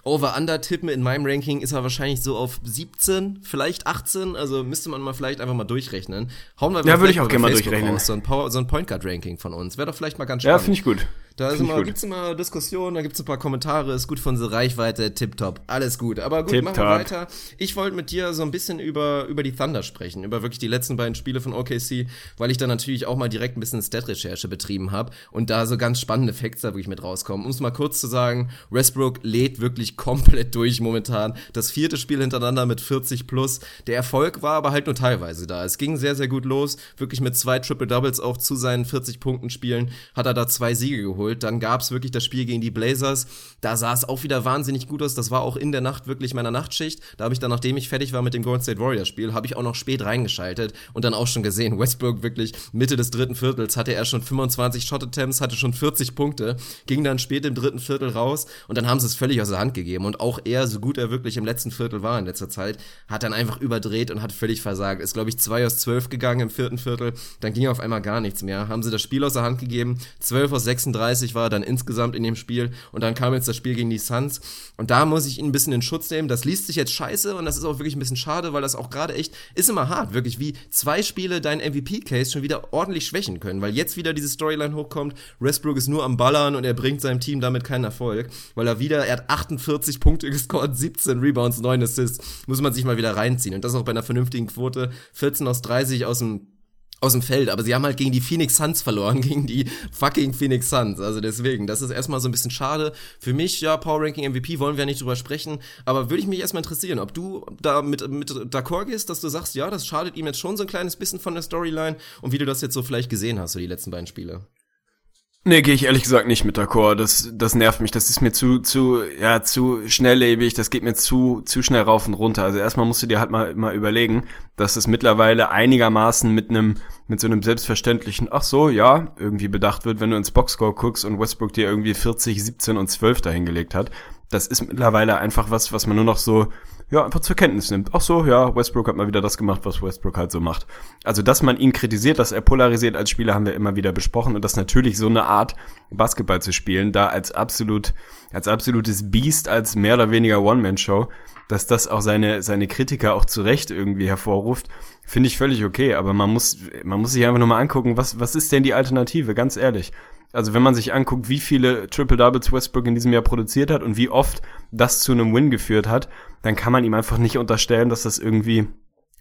Over-Under tippen, in meinem Ranking ist er wahrscheinlich so auf 17, vielleicht 18, also müsste man mal vielleicht einfach mal durchrechnen. Hauen wir ja, würde ich auch gerne mal durchrechnen. Raus, so ein Point-Guard-Ranking von uns, wäre doch vielleicht mal ganz spannend. Ja, finde ich gut. Da gibt es immer Diskussionen, da gibt es ein paar Kommentare, ist gut für unsere Reichweite, tipptopp, alles gut. Aber gut, machen wir weiter. Ich wollte mit dir so ein bisschen über die Thunder sprechen, über wirklich die letzten beiden Spiele von OKC, weil ich da natürlich auch mal direkt ein bisschen Stat-Recherche betrieben habe und da so ganz spannende Facts da wirklich mit rauskommen. Um es mal kurz zu sagen, Westbrook lädt wirklich komplett durch momentan. Das 4. Spiel hintereinander mit 40 plus. Der Erfolg war aber halt nur teilweise da. Es ging sehr, sehr gut los, wirklich mit 2 Triple-Doubles auch zu seinen 40-Punkten-Spielen hat er da 2 Siege geholt. Dann gab es wirklich das Spiel gegen die Blazers, da sah es auch wieder wahnsinnig gut aus, das war auch in der Nacht wirklich meiner Nachtschicht, da habe ich dann, nachdem ich fertig war mit dem Golden State Warriors Spiel, habe ich auch noch spät reingeschaltet und dann auch schon gesehen, Westbrook wirklich Mitte des 3. Viertels hatte er schon 25 Shot Attempts, hatte schon 40 Punkte, ging dann spät im 3. Viertel raus und dann haben sie es völlig aus der Hand gegeben und auch er, so gut er wirklich im letzten Viertel war in letzter Zeit, hat dann einfach überdreht und hat völlig versagt, ist glaube ich 2 aus 12 gegangen im 4. Viertel, dann ging auf einmal gar nichts mehr, haben sie das Spiel aus der Hand gegeben, 12 aus 36 war er dann insgesamt in dem Spiel und dann kam jetzt das Spiel gegen die Suns und da muss ich ihn ein bisschen in Schutz nehmen, das liest sich jetzt scheiße und das ist auch wirklich ein bisschen schade, weil das auch gerade echt, ist immer hart, wirklich wie 2 Spiele deinen MVP-Case schon wieder ordentlich schwächen können, weil jetzt wieder diese Storyline hochkommt, Westbrook ist nur am Ballern und er bringt seinem Team damit keinen Erfolg, weil er hat 48 Punkte gescored, 17 Rebounds, 9 Assists, muss man sich mal wieder reinziehen und das auch bei einer vernünftigen Quote, 14 aus 30 aus dem Feld, aber sie haben halt gegen die Phoenix Suns verloren, gegen die fucking Phoenix Suns, also deswegen, das ist erstmal so ein bisschen schade. Für mich, ja, Power Ranking MVP wollen wir ja nicht drüber sprechen, aber würde ich mich erstmal interessieren, ob du da mit d'accord gehst, dass du sagst, ja, das schadet ihm jetzt schon so ein kleines bisschen von der Storyline und wie du das jetzt so vielleicht gesehen hast, so die letzten beiden Spiele. Nee, gehe ich ehrlich gesagt nicht mit d'accord. Das nervt mich. Das ist mir zu schnelllebig. Das geht mir zu schnell rauf und runter. Also erstmal musst du dir halt mal überlegen, dass es mittlerweile einigermaßen mit so einem selbstverständlichen, ach so, ja, irgendwie bedacht wird, wenn du ins Boxscore guckst und Westbrook dir irgendwie 40, 17 und 12 dahingelegt hat. das ist mittlerweile einfach was, was man nur noch so, ja, einfach zur Kenntnis nimmt. Ach so, ja, Westbrook hat mal wieder das gemacht, was Westbrook halt so macht. Also, dass man ihn kritisiert, dass er polarisiert als Spieler, haben wir immer wieder besprochen. Und dass natürlich so eine Art, Basketball zu spielen, da als absolutes Biest, als mehr oder weniger One-Man-Show, dass das auch seine Kritiker auch zu Recht irgendwie hervorruft, finde ich völlig okay. Aber man muss sich einfach nochmal angucken, was ist denn die Alternative, ganz ehrlich. Also wenn man sich anguckt, wie viele Triple-Doubles Westbrook in diesem Jahr produziert hat und wie oft das zu einem Win geführt hat, dann kann man ihm einfach nicht unterstellen, dass das irgendwie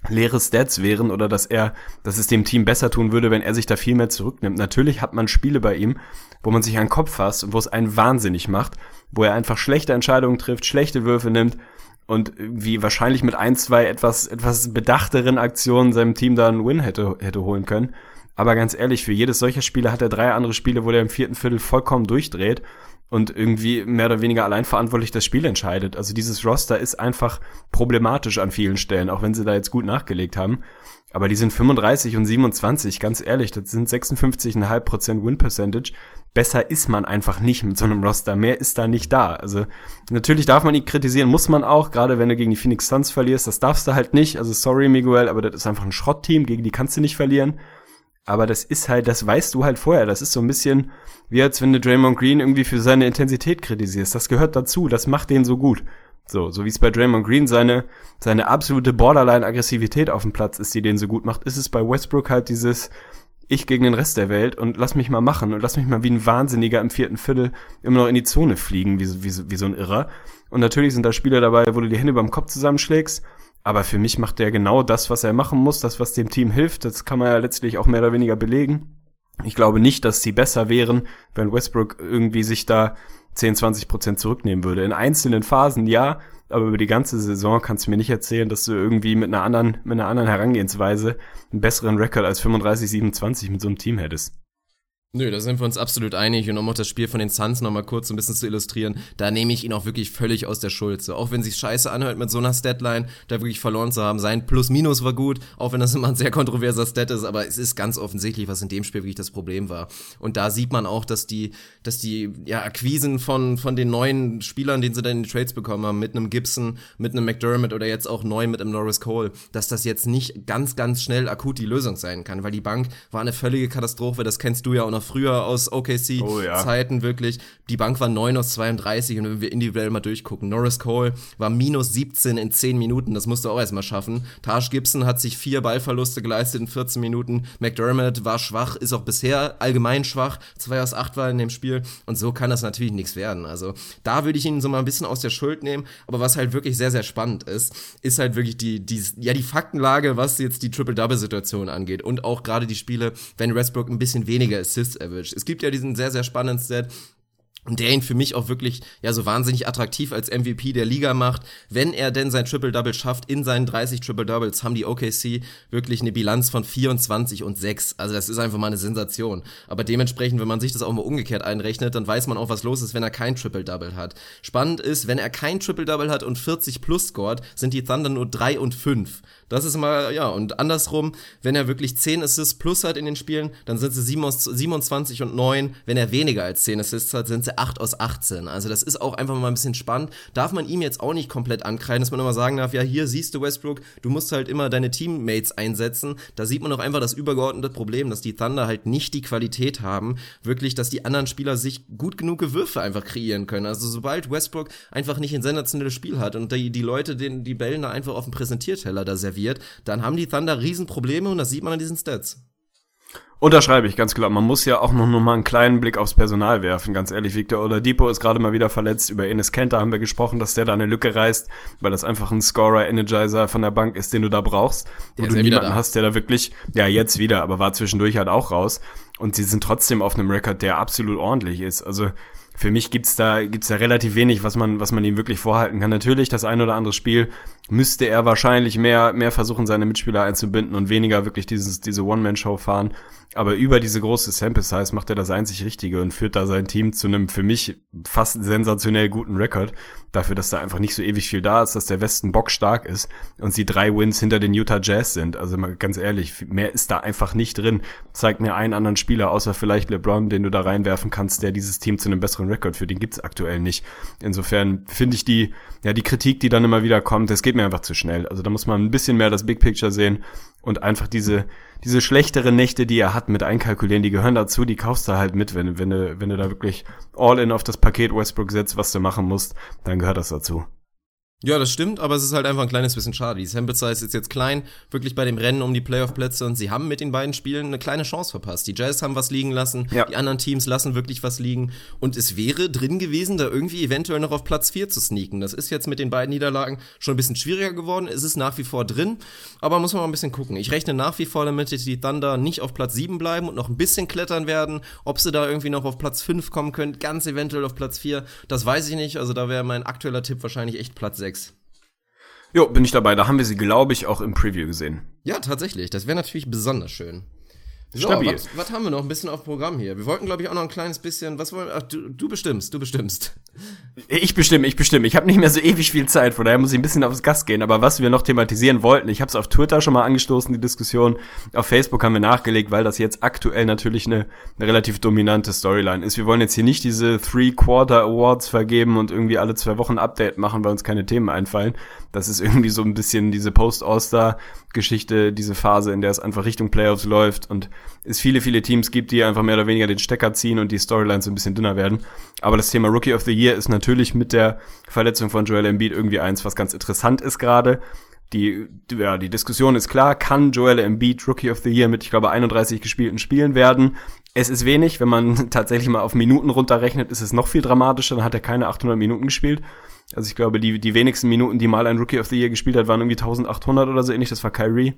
leere Stats wären oder dass es dem Team besser tun würde, wenn er sich da viel mehr zurücknimmt. Natürlich hat man Spiele bei ihm, wo man sich an den Kopf fasst und wo es einen wahnsinnig macht, wo er einfach schlechte Entscheidungen trifft, schlechte Würfe nimmt und wie wahrscheinlich mit ein, zwei etwas bedachteren Aktionen seinem Team da einen Win hätte holen können. Aber ganz ehrlich, für jedes solcher Spiele hat er 3 andere Spiele, wo der im 4. Viertel vollkommen durchdreht und irgendwie mehr oder weniger allein verantwortlich das Spiel entscheidet. Also dieses Roster ist einfach problematisch an vielen Stellen, auch wenn sie da jetzt gut nachgelegt haben. Aber die sind 35 und 27, ganz ehrlich, das sind 56,5% Win-Percentage. Besser ist man einfach nicht mit so einem Roster, mehr ist da nicht da. Also natürlich darf man ihn kritisieren, muss man auch, gerade wenn du gegen die Phoenix Suns verlierst, das darfst du halt nicht. Also sorry, Miguel, aber das ist einfach ein Schrottteam, gegen die kannst du nicht verlieren. Aber das ist halt, das weißt du halt vorher. Das ist so ein bisschen wie, als wenn du Draymond Green irgendwie für seine Intensität kritisierst. Das gehört dazu, das macht den so gut. So wie es bei Draymond Green seine absolute Borderline-Aggressivität auf dem Platz ist, die den so gut macht, ist es bei Westbrook halt dieses Ich gegen den Rest der Welt und lass mich mal machen und lass mich mal wie ein Wahnsinniger im 4. Viertel immer noch in die Zone fliegen, wie so ein Irrer. Und natürlich sind da Spieler dabei, wo du die Hände beim Kopf zusammenschlägst. Aber für mich macht der genau das, was er machen muss, das, was dem Team hilft. Das kann man ja letztlich auch mehr oder weniger belegen. Ich glaube nicht, dass sie besser wären, wenn Westbrook irgendwie sich da 10-20% zurücknehmen würde. In einzelnen Phasen ja, aber über die ganze Saison kannst du mir nicht erzählen, dass du irgendwie mit einer anderen Herangehensweise einen besseren Rekord als 35-27 mit so einem Team hättest. Nö, da sind wir uns absolut einig. Und um auch das Spiel von den Suns nochmal kurz ein bisschen zu illustrieren, da nehme ich ihn auch wirklich völlig aus der Schulze. Auch wenn sich scheiße anhört, mit so einer Statline da wirklich verloren zu haben. Sein Plus-Minus war gut, auch wenn das immer ein sehr kontroverser Stat ist. Aber es ist ganz offensichtlich, was in dem Spiel wirklich das Problem war. Und da sieht man auch, dass die Akquisen von den neuen Spielern, den sie dann in den Trades bekommen haben, mit einem Gibson, mit einem McDermott oder jetzt auch neu mit einem Norris Cole, dass das jetzt nicht ganz, ganz schnell akut die Lösung sein kann. Weil die Bank war eine völlige Katastrophe, das kennst du ja auch noch früher aus OKC-Zeiten. Wirklich. Die Bank war 9 aus 32, und wenn wir individuell mal durchgucken, Norris Cole war minus 17 in 10 Minuten, das musste er auch erstmal schaffen. Taj Gibson hat sich 4 Ballverluste geleistet in 14 Minuten, McDermott war schwach, ist auch bisher allgemein schwach, 2 aus 8 war in dem Spiel, und so kann das natürlich nichts werden. Also da würde ich ihn so mal ein bisschen aus der Schuld nehmen, aber was halt wirklich sehr, sehr spannend ist halt wirklich die Faktenlage, was jetzt die Triple-Double-Situation angeht und auch gerade die Spiele, wenn Westbrook ein bisschen weniger Assists erwischt. Es gibt ja diesen sehr, sehr spannenden Stat, der ihn für mich auch wirklich ja so wahnsinnig attraktiv als MVP der Liga macht. Wenn er denn sein Triple-Double schafft, in seinen 30 Triple-Doubles haben die OKC wirklich eine Bilanz von 24-6. Also das ist einfach mal eine Sensation. Aber dementsprechend, wenn man sich das auch mal umgekehrt einrechnet, dann weiß man auch, was los ist, wenn er kein Triple-Double hat. Spannend ist, wenn er kein Triple-Double hat und 40 plus scored, sind die Thunder nur 3 und 5. Das ist mal, ja, und andersrum, wenn er wirklich 10 Assists plus hat in den Spielen, dann sind sie 27 und 9. Wenn er weniger als 10 Assists hat, sind sie 8 aus 18. Also das ist auch einfach mal ein bisschen spannend. Darf man ihm jetzt auch nicht komplett ankreiden, dass man immer sagen darf, ja, hier siehst du Westbrook, du musst halt immer deine Teammates einsetzen. Da sieht man auch einfach das übergeordnete Problem, dass die Thunder halt nicht die Qualität haben, wirklich, dass die anderen Spieler sich gut genug Würfe einfach kreieren können. Also sobald Westbrook einfach nicht ein sensationelles Spiel hat und die Leute die Bällen da einfach auf dem Präsentierteller da serviert, dann haben die Thunder Riesenprobleme, und das sieht man an diesen Stats. Unterschreibe ich, ganz klar. Man muss ja auch noch mal einen kleinen Blick aufs Personal werfen, ganz ehrlich. Victor Oladipo ist gerade mal wieder verletzt. Über Enes Kanter haben wir gesprochen, dass der da eine Lücke reißt, weil das einfach ein Scorer, Energizer von der Bank ist, den du da brauchst. Wo du niemanden hast, der da wirklich, ja jetzt wieder, aber war zwischendurch halt auch raus. Und sie sind trotzdem auf einem Rekord, der absolut ordentlich ist. Also für mich gibt's da relativ wenig, was man ihm wirklich vorhalten kann. Natürlich, das ein oder andere Spiel müsste er wahrscheinlich mehr versuchen, seine Mitspieler einzubinden und weniger wirklich diese One-Man-Show fahren. Aber über diese große Sample-Size macht er das einzig Richtige und führt da sein Team zu einem für mich fast sensationell guten Rekord. Dafür, dass da einfach nicht so ewig viel da ist, dass der Westen bockstark ist und sie 3 Wins hinter den Utah Jazz sind. Also mal ganz ehrlich, mehr ist da einfach nicht drin. Zeig mir einen anderen Spieler, außer vielleicht LeBron, den du da reinwerfen kannst, der dieses Team zu einem besseren besseren Rekord. Für den gibt's aktuell nicht. Insofern finde ich die Kritik, die dann immer wieder kommt, das geht mir einfach zu schnell. Also da muss man ein bisschen mehr das Big Picture sehen und einfach diese schlechteren Nächte, die er hat, mit einkalkulieren, die gehören dazu, die kaufst du halt mit, wenn du da wirklich all in auf das Paket Westbrook setzt, was du machen musst, dann gehört das dazu. Ja, das stimmt, aber es ist halt einfach ein kleines bisschen schade. Die Sample Size ist jetzt klein, wirklich bei dem Rennen um die Playoff-Plätze, und sie haben mit den beiden Spielen eine kleine Chance verpasst. Die Jazz haben was liegen lassen, ja. Die anderen Teams lassen wirklich was liegen, und es wäre drin gewesen, da irgendwie eventuell noch auf Platz 4 zu sneaken. Das ist jetzt mit den beiden Niederlagen schon ein bisschen schwieriger geworden, es ist nach wie vor drin, aber muss man mal ein bisschen gucken. Ich rechne nach wie vor damit, dass die Thunder nicht auf Platz 7 bleiben und noch ein bisschen klettern werden. Ob sie da irgendwie noch auf Platz 5 kommen können, ganz eventuell auf Platz 4, das weiß ich nicht, also da wäre mein aktueller Tipp wahrscheinlich echt Platz 6. Jo, bin ich dabei. Da haben wir sie, glaube ich, auch im Preview gesehen. Ja, tatsächlich. Das wäre natürlich besonders schön. So, was haben wir noch? Ein bisschen auf Programm hier. Wir wollten, glaube ich, auch noch ein kleines bisschen... Was wollen wir? Ach, du bestimmst. Ich bestimme. Ich habe nicht mehr so ewig viel Zeit, von daher muss ich ein bisschen aufs Gas gehen. Aber was wir noch thematisieren wollten, ich habe es auf Twitter schon mal angestoßen, die Diskussion. Auf Facebook haben wir nachgelegt, weil das jetzt aktuell natürlich eine relativ dominante Storyline ist. Wir wollen jetzt hier nicht diese Three-Quarter-Awards vergeben und irgendwie alle 2 Wochen Update machen, weil uns keine Themen einfallen. Das ist irgendwie so ein bisschen diese Post-All-Star-Geschichte, diese Phase, in der es einfach Richtung Playoffs läuft und es viele, viele Teams gibt, die einfach mehr oder weniger den Stecker ziehen und die Storylines so ein bisschen dünner werden. Aber das Thema Rookie of the Year ist natürlich mit der Verletzung von Joel Embiid irgendwie eins, was ganz interessant ist gerade. Die Diskussion ist klar, kann Joel Embiid Rookie of the Year mit, ich glaube, 31 gespielten Spielen werden? Es ist wenig, wenn man tatsächlich mal auf Minuten runterrechnet, ist es noch viel dramatischer, dann hat er keine 800 Minuten gespielt. Also ich glaube, die wenigsten Minuten, die mal ein Rookie of the Year gespielt hat, waren irgendwie 1800 oder so ähnlich, das war Kyrie.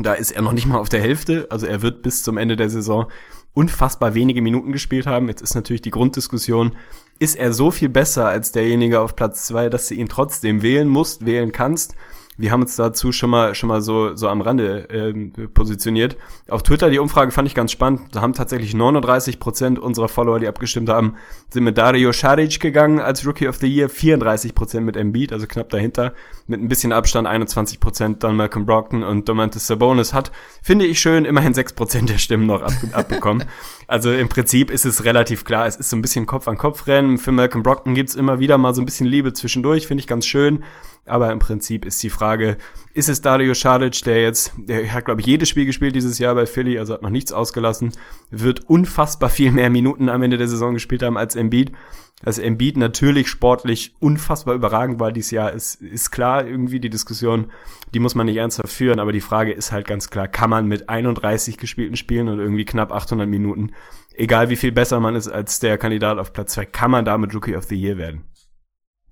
Da ist er noch nicht mal auf der Hälfte, also er wird bis zum Ende der Saison unfassbar wenige Minuten gespielt haben. Jetzt ist natürlich die Grunddiskussion, ist er so viel besser als derjenige auf Platz 2, dass du ihn trotzdem wählen musst, wählen kannst? Wir haben uns dazu schon mal so am Rande positioniert. Auf Twitter die Umfrage fand ich ganz spannend. Da haben tatsächlich 39% unserer Follower, die abgestimmt haben, sind mit Dario Saric gegangen als Rookie of the Year, 34% mit Embiid, also knapp dahinter. Mit ein bisschen Abstand 21% dann Malcolm Brogdon und Domantas Sabonis hat, finde ich schön, immerhin 6% der Stimmen noch abbekommen. Also im Prinzip ist es relativ klar, es ist so ein bisschen Kopf-an-Kopf-Rennen. Für Malcolm Brogdon gibt's immer wieder mal so ein bisschen Liebe zwischendurch, finde ich ganz schön. Aber im Prinzip ist die Frage, ist es Dario Saric, der hat, glaube ich, jedes Spiel gespielt dieses Jahr bei Philly, also hat noch nichts ausgelassen, wird unfassbar viel mehr Minuten am Ende der Saison gespielt haben als Embiid. Dass Embiid natürlich sportlich unfassbar überragend war dieses Jahr, ist klar, irgendwie die Diskussion, die muss man nicht ernsthaft führen, aber die Frage ist halt ganz klar, kann man mit 31 gespielten Spielen und irgendwie knapp 800 Minuten, egal wie viel besser man ist als der Kandidat auf Platz 2, kann man damit Rookie of the Year werden?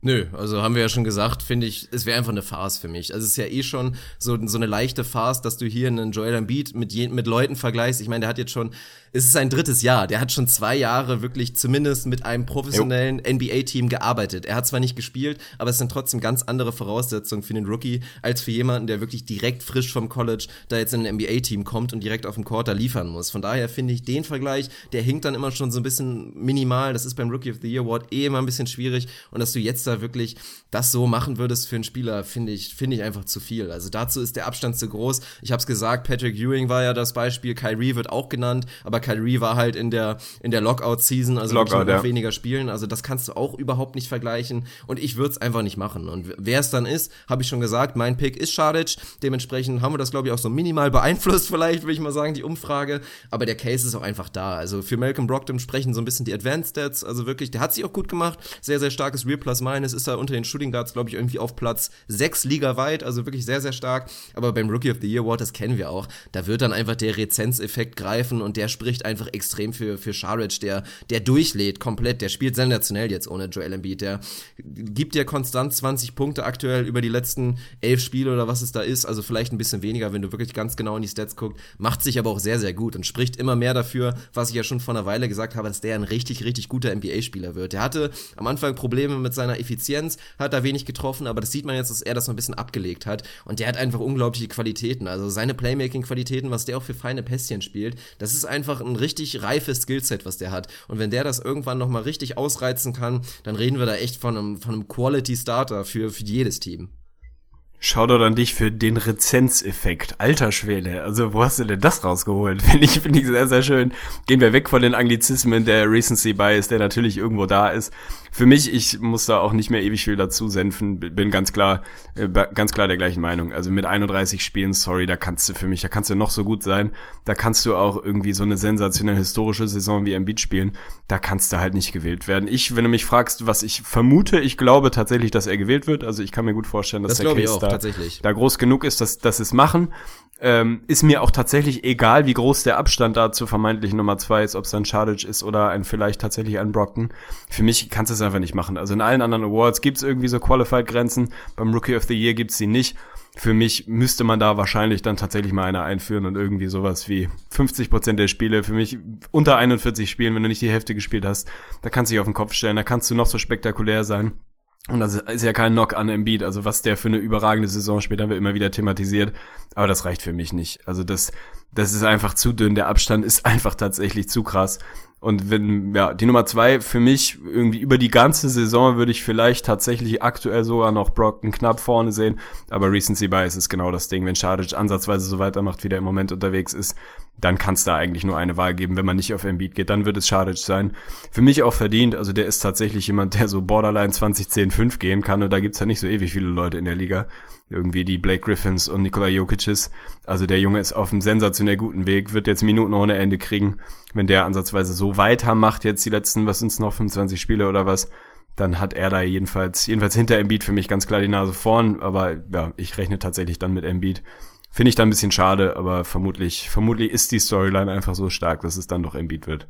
Nö, also haben wir ja schon gesagt, finde ich, es wäre einfach eine Farce für mich. Also es ist ja eh schon so eine leichte Farce, dass du hier einen Joel Embiid mit Leuten vergleichst. Ich meine, der hat jetzt schon, es ist sein 3. Jahr, der hat schon 2 Jahre wirklich zumindest mit einem professionellen NBA-Team gearbeitet. Er hat zwar nicht gespielt, aber es sind trotzdem ganz andere Voraussetzungen für den Rookie, als für jemanden, der wirklich direkt frisch vom College da jetzt in ein NBA-Team kommt und direkt auf dem Court da liefern muss. Von daher finde ich den Vergleich, der hinkt dann immer schon so ein bisschen minimal. Das ist beim Rookie of the Year Award eh immer ein bisschen schwierig, und dass du jetzt da wirklich das so machen würdest für einen Spieler, finde ich einfach zu viel. Also dazu ist der Abstand zu groß. Ich habe es gesagt, Patrick Ewing war ja das Beispiel, Kyrie wird auch genannt, aber Kyrie war halt in der Lockout-Season, also noch weniger Spielen. Also das kannst du auch überhaupt nicht vergleichen, und ich würde es einfach nicht machen. Und wer es dann ist, habe ich schon gesagt, mein Pick ist Saric. Dementsprechend haben wir das, glaube ich, auch so minimal beeinflusst, vielleicht, würde ich mal sagen, die Umfrage. Aber der Case ist auch einfach da. Also für Malcolm Brogdon sprechen so ein bisschen die Advanced Stats. Also wirklich, der hat sich auch gut gemacht. Sehr, sehr starkes Real Plus Minus. Es ist da unter den Shooting Guards, glaube ich, irgendwie auf Platz 6 ligaweit, also wirklich sehr, sehr stark. Aber beim Rookie of the Year Award, das kennen wir auch, da wird dann einfach der Rezenzeffekt greifen, und der spricht einfach extrem für Saric, der durchlädt komplett, der spielt sensationell jetzt ohne Joel Embiid, der gibt dir konstant 20 Punkte aktuell über die letzten 11 Spiele oder was es da ist, also vielleicht ein bisschen weniger, wenn du wirklich ganz genau in die Stats guckst, macht sich aber auch sehr, sehr gut und spricht immer mehr dafür, was ich ja schon vor einer Weile gesagt habe, dass der ein richtig, richtig guter NBA-Spieler wird. Der hatte am Anfang Probleme mit seiner Effizienz, hat da wenig getroffen, aber das sieht man jetzt, dass er das noch ein bisschen abgelegt hat, und der hat einfach unglaubliche Qualitäten, also seine Playmaking-Qualitäten, was der auch für feine Pässchen spielt, das ist einfach ein richtig reifes Skillset, was der hat, und wenn der das irgendwann nochmal richtig ausreizen kann, dann reden wir da echt von einem Quality-Starter für jedes Team. Shoutout an dich für den Rezenseffekt. Alter Schwede, also wo hast du denn das rausgeholt? Finde ich sehr, sehr schön. Gehen wir weg von den Anglizismen, der Recency Bias, der natürlich irgendwo da ist. Für mich, ich muss da auch nicht mehr ewig viel dazu senfen, bin ganz klar der gleichen Meinung. Also mit 31 Spielen, sorry, da kannst du noch so gut sein. Da kannst du auch irgendwie so eine sensationell historische Saison wie Embiid spielen. Da kannst du halt nicht gewählt werden. Wenn du mich fragst, was ich vermute, ich glaube tatsächlich, dass er gewählt wird. Also ich kann mir gut vorstellen, dass der Case da groß genug ist, dass es machen. Ist mir auch tatsächlich egal, wie groß der Abstand da zur vermeintlichen Nummer 2 ist, ob es dann Šadić ist oder ein vielleicht tatsächlich ein Brockton. Für mich kannst du es einfach nicht machen. Also in allen anderen Awards gibt es irgendwie so Qualified-Grenzen, beim Rookie of the Year gibt es die nicht. Für mich müsste man da wahrscheinlich dann tatsächlich mal eine einführen und irgendwie sowas wie 50% der Spiele, für mich unter 41 Spielen, wenn du nicht die Hälfte gespielt hast, da kannst du dich auf den Kopf stellen, da kannst du noch so spektakulär sein. Und das ist ja kein Knock an Embiid, also was der für eine überragende Saison spielt, haben wir immer wieder thematisiert, aber das reicht für mich nicht. Also das ist einfach zu dünn, der Abstand ist einfach tatsächlich zu krass. Und wenn, ja, die Nummer 2 für mich irgendwie über die ganze Saison würde ich vielleicht tatsächlich aktuell sogar noch Brockton knapp vorne sehen, aber Recency Bias ist genau das Ding, wenn Šadić ansatzweise so weitermacht, wie der im Moment unterwegs ist, dann kann es da eigentlich nur eine Wahl geben, wenn man nicht auf Embiid geht, dann wird es Šadić sein. Für mich auch verdient, also der ist tatsächlich jemand, der so Borderline 20-10-5 gehen kann und da gibt's ja nicht so ewig viele Leute in der Liga, irgendwie die Blake Griffins und Nikola Jokic's, also der Junge ist auf einem sensationell guten Weg, wird jetzt Minuten ohne Ende kriegen, wenn der ansatzweise so weitermacht jetzt die letzten, was sind's noch, 25 Spiele oder was, dann hat er da jedenfalls hinter Embiid für mich ganz klar die Nase vorn, aber ja, ich rechne tatsächlich dann mit Embiid. Finde ich dann ein bisschen schade, aber vermutlich ist die Storyline einfach so stark, dass es dann doch Embiid wird.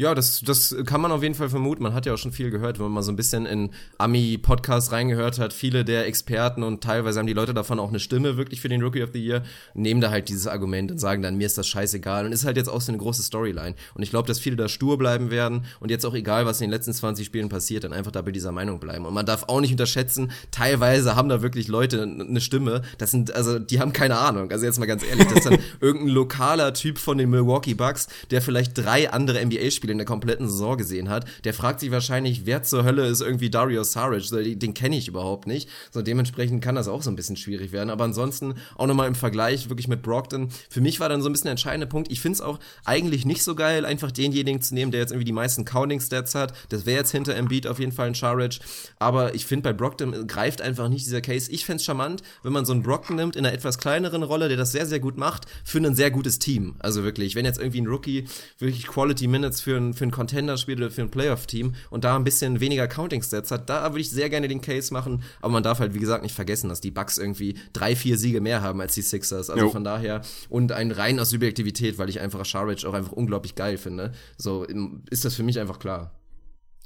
Ja, das kann man auf jeden Fall vermuten. Man hat ja auch schon viel gehört, wenn man mal so ein bisschen in Ami-Podcasts reingehört hat. Viele der Experten und teilweise haben die Leute davon auch eine Stimme wirklich für den Rookie of the Year, nehmen da halt dieses Argument und sagen dann, mir ist das scheißegal. Und ist halt jetzt auch so eine große Storyline. Und ich glaube, dass viele da stur bleiben werden und jetzt auch egal, was in den letzten 20 Spielen passiert, dann einfach da bei dieser Meinung bleiben. Und man darf auch nicht unterschätzen, teilweise haben da wirklich Leute eine Stimme. Das sind, also die haben keine Ahnung. Also jetzt mal ganz ehrlich, das ist dann irgendein lokaler Typ von den Milwaukee Bucks, der vielleicht 3 andere NBA-Spieler in der kompletten Saison gesehen hat, der fragt sich wahrscheinlich, wer zur Hölle ist irgendwie Dario Saric, den kenne ich überhaupt nicht. So, dementsprechend kann das auch so ein bisschen schwierig werden, aber ansonsten auch nochmal im Vergleich wirklich mit Brockton. Für mich war dann so ein bisschen der entscheidende Punkt, ich finde es auch eigentlich nicht so geil, einfach denjenigen zu nehmen, der jetzt irgendwie die meisten Counting-Stats hat, das wäre jetzt hinter Embiid auf jeden Fall ein Saric, aber ich finde bei Brockton greift einfach nicht dieser Case. Ich fände es charmant, wenn man so einen Brockton nimmt in einer etwas kleineren Rolle, der das sehr, sehr gut macht, für ein sehr gutes Team. Also wirklich, wenn jetzt irgendwie ein Rookie wirklich Quality Minutes für ein Contender-Spiel oder für ein Playoff-Team und da ein bisschen weniger Counting-Stats hat, da würde ich sehr gerne den Case machen, aber man darf halt, wie gesagt, nicht vergessen, dass die Bucks irgendwie 3-4 Siege mehr haben als die Sixers, also von daher, und einen rein aus Subjektivität, weil ich einfach Šarić auch einfach unglaublich geil finde, so ist das für mich einfach klar.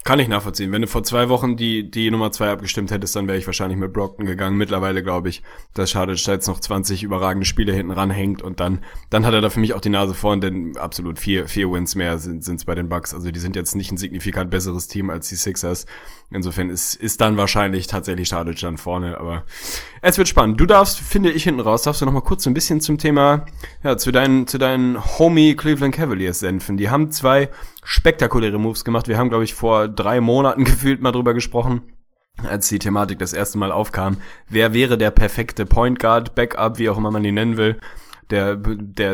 Kann ich nachvollziehen. Wenn du vor 2 Wochen die Nummer 2 abgestimmt hättest, dann wäre ich wahrscheinlich mit Brockton gegangen. Mittlerweile glaube ich, dass Šadić jetzt noch 20 überragende Spiele hinten ranhängt und dann hat er da für mich auch die Nase vorn, denn absolut 4 Wins mehr sind's bei den Bucks. Also die sind jetzt nicht ein signifikant besseres Team als die Sixers. Insofern ist dann wahrscheinlich tatsächlich Šadić dann vorne, aber es wird spannend. Du darfst, finde ich, hinten raus, darfst du noch mal kurz so ein bisschen zum Thema, ja, zu deinen Homie Cleveland Cavaliers senfen. Die haben 2 spektakuläre Moves gemacht. Wir haben, glaube ich, vor 3 Monaten gefühlt mal drüber gesprochen, als die Thematik das erste Mal aufkam. Wer wäre der perfekte Point Guard, Backup, wie auch immer man ihn nennen will? Der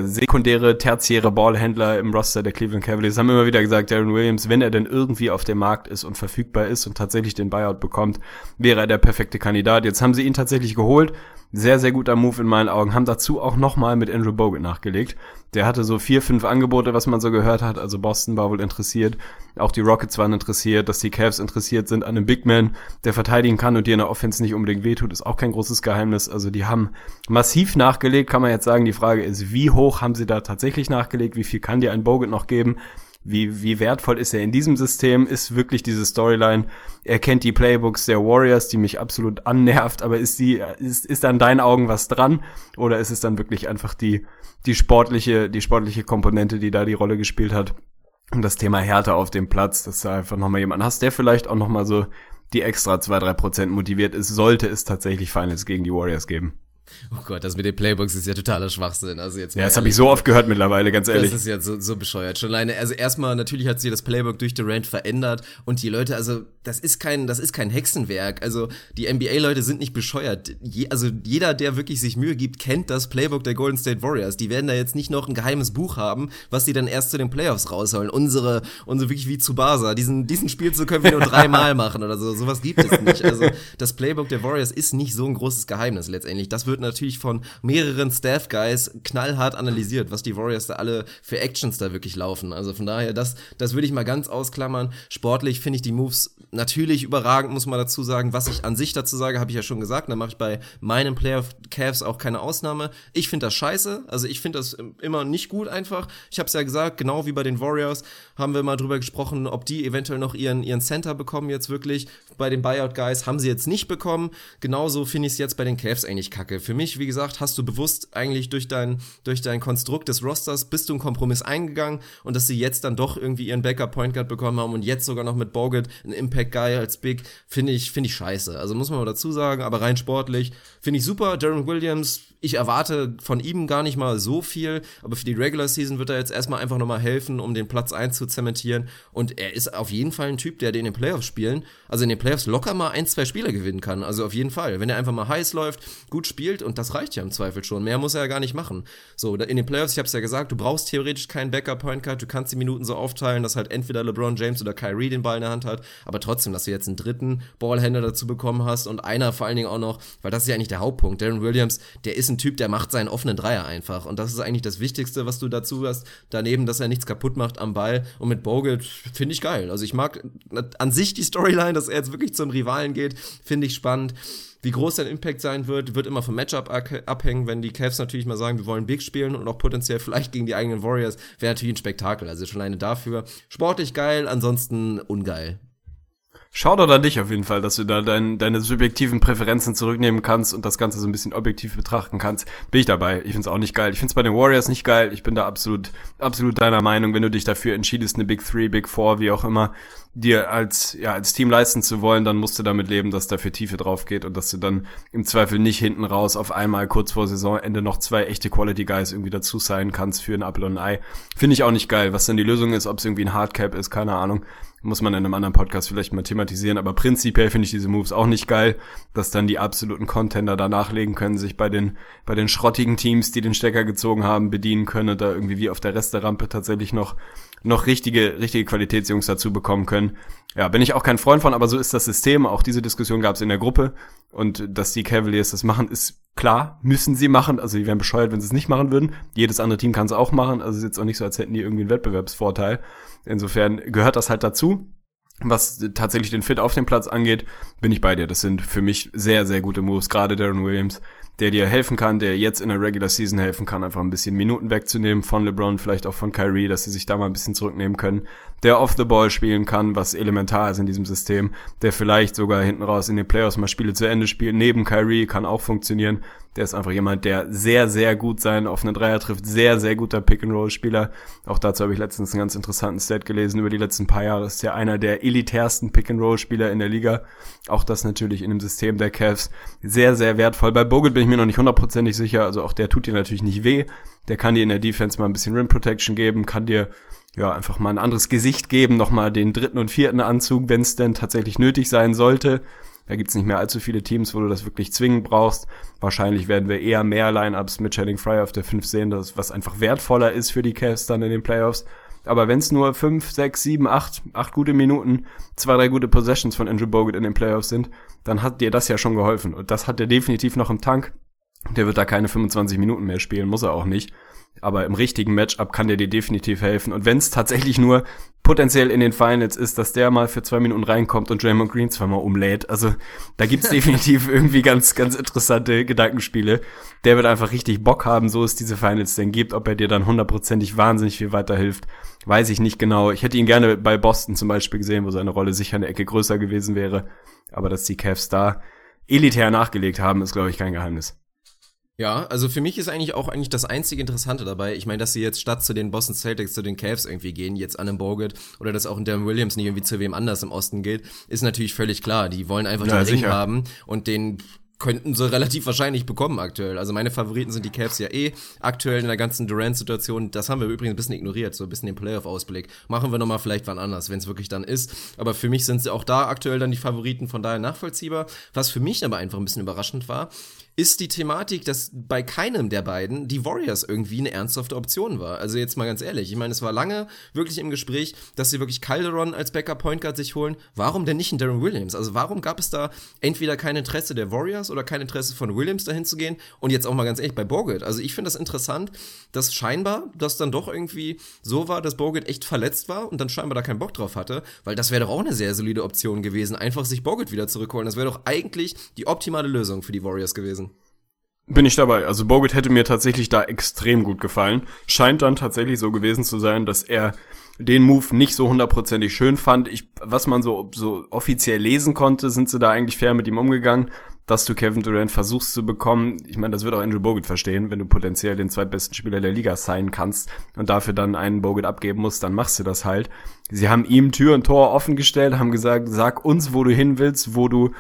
sekundäre, tertiäre Ballhändler im Roster der Cleveland Cavaliers, haben immer wieder gesagt, Deron Williams, wenn er denn irgendwie auf dem Markt ist und verfügbar ist und tatsächlich den Buyout bekommt, wäre er der perfekte Kandidat. Jetzt haben sie ihn tatsächlich geholt. Sehr, sehr guter Move in meinen Augen. Haben dazu auch nochmal mit Andrew Bogut nachgelegt. Der hatte so 4-5 Angebote, was man so gehört hat. Also Boston war wohl interessiert. Auch die Rockets waren interessiert. Dass die Cavs interessiert sind an einem Big Man, der verteidigen kann und dir in der Offense nicht unbedingt wehtut, ist auch kein großes Geheimnis. Also die haben massiv nachgelegt, kann man jetzt sagen. Die Frage ist, wie hoch haben sie da tatsächlich nachgelegt? Wie viel kann dir ein Bogut noch geben? Wie wertvoll ist er in diesem System? Ist wirklich diese Storyline, er kennt die Playbooks der Warriors, die mich absolut annervt, aber ist an deinen Augen was dran? Oder ist es dann wirklich einfach die sportliche Komponente, die da die Rolle gespielt hat? Und das Thema Härte auf dem Platz, dass du einfach nochmal jemanden hast, der vielleicht auch nochmal so die extra 2-3% motiviert ist, sollte es tatsächlich Finals gegen die Warriors geben. Oh Gott, das mit den Playbooks ist ja totaler Schwachsinn. Also jetzt das habe ich so oft gehört mittlerweile, ganz ehrlich. Das ist ja so bescheuert. Schon alleine, also erstmal, natürlich hat sich das Playbook durch Durant verändert und die Leute, also das ist kein Hexenwerk. Also die NBA-Leute sind nicht bescheuert. Jeder, der wirklich sich Mühe gibt, kennt das Playbook der Golden State Warriors. Die werden da jetzt nicht noch ein geheimes Buch haben, was die dann erst zu den Playoffs rausholen. Unsere wirklich wie Tsubasa. Diesen Spielzug können wir nur 3 Mal machen oder so. Sowas gibt es nicht. Also das Playbook der Warriors ist nicht so ein großes Geheimnis letztendlich. Das wird natürlich von mehreren Staff-Guys knallhart analysiert, was die Warriors da alle für Actions da wirklich laufen. Also von daher, das würde ich mal ganz ausklammern. Sportlich finde ich die Moves natürlich überragend, muss man dazu sagen. Was ich an sich dazu sage, habe ich ja schon gesagt. Da mache ich bei meinem Playoff-Cavs auch keine Ausnahme. Ich finde das scheiße. Also ich finde das immer nicht gut einfach. Ich habe es ja gesagt, genau wie bei den Warriors haben wir mal drüber gesprochen, ob die eventuell noch ihren Center bekommen jetzt wirklich. Bei den Buyout-Guys haben sie jetzt nicht bekommen. Genauso finde ich es jetzt bei den Cavs eigentlich kacke. Für mich, wie gesagt, hast du bewusst eigentlich durch dein Konstrukt des Rosters bist du einen Kompromiss eingegangen und dass sie jetzt dann doch irgendwie ihren Backup-Point-Guard bekommen haben und jetzt sogar noch mit Bogut einen Impact-Guy als Big, finde ich scheiße. Also muss man mal dazu sagen, aber rein sportlich finde ich super. Deron Williams, ich erwarte von ihm gar nicht mal so viel, aber für die Regular Season wird er jetzt erstmal einfach nochmal helfen, um den Platz 1 zu zementieren und er ist auf jeden Fall ein Typ, der in den Playoffs spielen, also in den Playoffs locker mal 1-2 Spiele gewinnen kann, also auf jeden Fall. Wenn er einfach mal heiß läuft, gut spielt und das reicht ja im Zweifel schon, mehr muss er ja gar nicht machen. So, in den Playoffs, ich hab's ja gesagt, du brauchst theoretisch keinen Backup-Point-Guard, du kannst die Minuten so aufteilen, dass halt entweder LeBron James oder Kyrie den Ball in der Hand hat, aber trotzdem, dass du jetzt einen dritten Ballhändler dazu bekommen hast und einer vor allen Dingen auch noch, weil das ist ja eigentlich der Hauptpunkt, Deron Williams, der ist ein Typ, der macht seinen offenen Dreier einfach und das ist eigentlich das Wichtigste, was du dazu hast, daneben, dass er nichts kaputt macht am Ball und mit Bogut finde ich geil, also ich mag an sich die Storyline, dass er jetzt wirklich zum Rivalen geht, finde ich spannend. Wie groß sein Impact sein wird immer vom Matchup abhängen, wenn die Cavs natürlich mal sagen, wir wollen Big spielen und auch potenziell vielleicht gegen die eigenen Warriors, wäre natürlich ein Spektakel, also schon alleine dafür. Sportlich geil, ansonsten ungeil. Shoutout an dich auf jeden Fall, dass du da deine subjektiven Präferenzen zurücknehmen kannst und das Ganze so ein bisschen objektiv betrachten kannst. Bin ich dabei. Ich find's auch nicht geil. Ich find's bei den Warriors nicht geil. Ich bin da absolut deiner Meinung, wenn du dich dafür entschiedest, eine Big 3, Big 4, wie auch immer, dir als Team leisten zu wollen, dann musst du damit leben, dass dafür Tiefe drauf geht und dass du dann im Zweifel nicht hinten raus auf einmal kurz vor Saisonende noch 2 echte Quality Guys irgendwie dazu sein kannst für ein Apple und ein Ei. Finde ich auch nicht geil. Was dann die Lösung ist, ob es irgendwie ein Hardcap ist, keine Ahnung. Muss man in einem anderen Podcast vielleicht mal thematisieren, aber prinzipiell finde ich diese Moves auch nicht geil, dass dann die absoluten Contender da nachlegen können, sich bei den schrottigen Teams, die den Stecker gezogen haben, bedienen können und da irgendwie wie auf der Resterampe tatsächlich noch richtige Qualitätsjungs dazu bekommen können. Ja, bin ich auch kein Freund von, aber so ist das System. Auch diese Diskussion gab es in der Gruppe. Und dass die Cavaliers das machen, ist klar, müssen sie machen. Also die wären bescheuert, wenn sie es nicht machen würden. Jedes andere Team kann es auch machen. Also es ist jetzt auch nicht so, als hätten die irgendwie einen Wettbewerbsvorteil. Insofern gehört das halt dazu. Was tatsächlich den Fit auf dem Platz angeht, bin ich bei dir. Das sind für mich sehr, sehr gute Moves. Gerade Deron Williams, der dir helfen kann, der jetzt in der Regular Season helfen kann, einfach ein bisschen Minuten wegzunehmen von LeBron, vielleicht auch von Kyrie, dass sie sich da mal ein bisschen zurücknehmen können, der off-the-ball spielen kann, was elementar ist in diesem System, der vielleicht sogar hinten raus in den Playoffs mal Spiele zu Ende spielt, neben Kyrie, kann auch funktionieren, der ist einfach jemand, der sehr, sehr gut seinen offenen Dreier trifft, sehr, sehr guter Pick-and-Roll-Spieler, auch dazu habe ich letztens einen ganz interessanten Stat gelesen über die letzten paar Jahre, das ist ja einer der elitärsten Pick-and-Roll-Spieler in der Liga, auch das natürlich in dem System der Cavs, sehr, sehr wertvoll, bei Bogut bin ich mir noch nicht 100% sicher, also auch der tut dir natürlich nicht weh, der kann dir in der Defense mal ein bisschen Rim-Protection geben, kann dir ja einfach mal ein anderes Gesicht geben, nochmal den 3. und 4. Anzug, wenn es denn tatsächlich nötig sein sollte. Da gibt's nicht mehr allzu viele Teams, wo du das wirklich zwingend brauchst. Wahrscheinlich werden wir eher mehr Lineups mit Channing Frye auf der 5 sehen, was einfach wertvoller ist für die Cavs dann in den Playoffs. Aber wenn's nur 5, 6, 7, 8 gute Minuten, 2, 3 gute Possessions von Andrew Bogut in den Playoffs sind, dann hat dir das ja schon geholfen. Und das hat er definitiv noch im Tank. Der wird da keine 25 Minuten mehr spielen, muss er auch nicht. Aber im richtigen Matchup kann der dir definitiv helfen. Und wenn es tatsächlich nur potenziell in den Finals ist, dass der mal für 2 Minuten reinkommt und Draymond Green zweimal umlädt. Also da gibt's definitiv irgendwie ganz, ganz interessante Gedankenspiele. Der wird einfach richtig Bock haben, so es diese Finals denn gibt. Ob er dir dann 100%ig wahnsinnig viel weiterhilft, weiß ich nicht genau. Ich hätte ihn gerne bei Boston zum Beispiel gesehen, wo seine Rolle sicher eine Ecke größer gewesen wäre. Aber dass die Cavs da elitär nachgelegt haben, ist, glaube ich, kein Geheimnis. Ja, also für mich ist eigentlich das einzige Interessante dabei, ich meine, dass sie jetzt statt zu den Boston Celtics, zu den Cavs irgendwie gehen, jetzt an den Bogut oder dass auch ein Deron Williams nicht irgendwie zu wem anders im Osten geht, ist natürlich völlig klar. Die wollen einfach den Ring haben und den könnten sie relativ wahrscheinlich bekommen aktuell. Also meine Favoriten sind die Cavs ja aktuell in der ganzen Durant-Situation. Das haben wir übrigens ein bisschen ignoriert, so ein bisschen den Playoff-Ausblick. Machen wir nochmal vielleicht wann anders, wenn es wirklich dann ist. Aber für mich sind sie auch da aktuell dann die Favoriten, von daher nachvollziehbar. Was für mich aber einfach ein bisschen überraschend war, ist die Thematik, dass bei keinem der beiden die Warriors irgendwie eine ernsthafte Option war. Also jetzt mal ganz ehrlich, ich meine, es war lange wirklich im Gespräch, dass sie wirklich Calderon als Backup-Point Guard sich holen. Warum denn nicht einen Darren Williams? Also warum gab es da entweder kein Interesse der Warriors oder kein Interesse von Williams dahin zu gehen? Und jetzt auch mal ganz ehrlich, bei Bogut. Also ich finde das interessant, dass scheinbar das dann doch irgendwie so war, dass Bogut echt verletzt war und dann scheinbar da keinen Bock drauf hatte, weil das wäre doch auch eine sehr solide Option gewesen, einfach sich Bogut wieder zurückholen. Das wäre doch eigentlich die optimale Lösung für die Warriors gewesen. Bin ich dabei. Also Bogut hätte mir tatsächlich da extrem gut gefallen. Scheint dann tatsächlich so gewesen zu sein, dass er den Move nicht so hundertprozentig schön fand. Was man so offiziell lesen konnte, sind sie da eigentlich fair mit ihm umgegangen, dass du Kevin Durant versuchst zu bekommen. Ich meine, das wird auch Andrew Bogut verstehen, wenn du potenziell den zweitbesten Spieler der Liga signen kannst und dafür dann einen Bogut abgeben musst, dann machst du das halt. Sie haben ihm Tür und Tor offen gestellt, haben gesagt, sag uns, wo du hin willst, wo du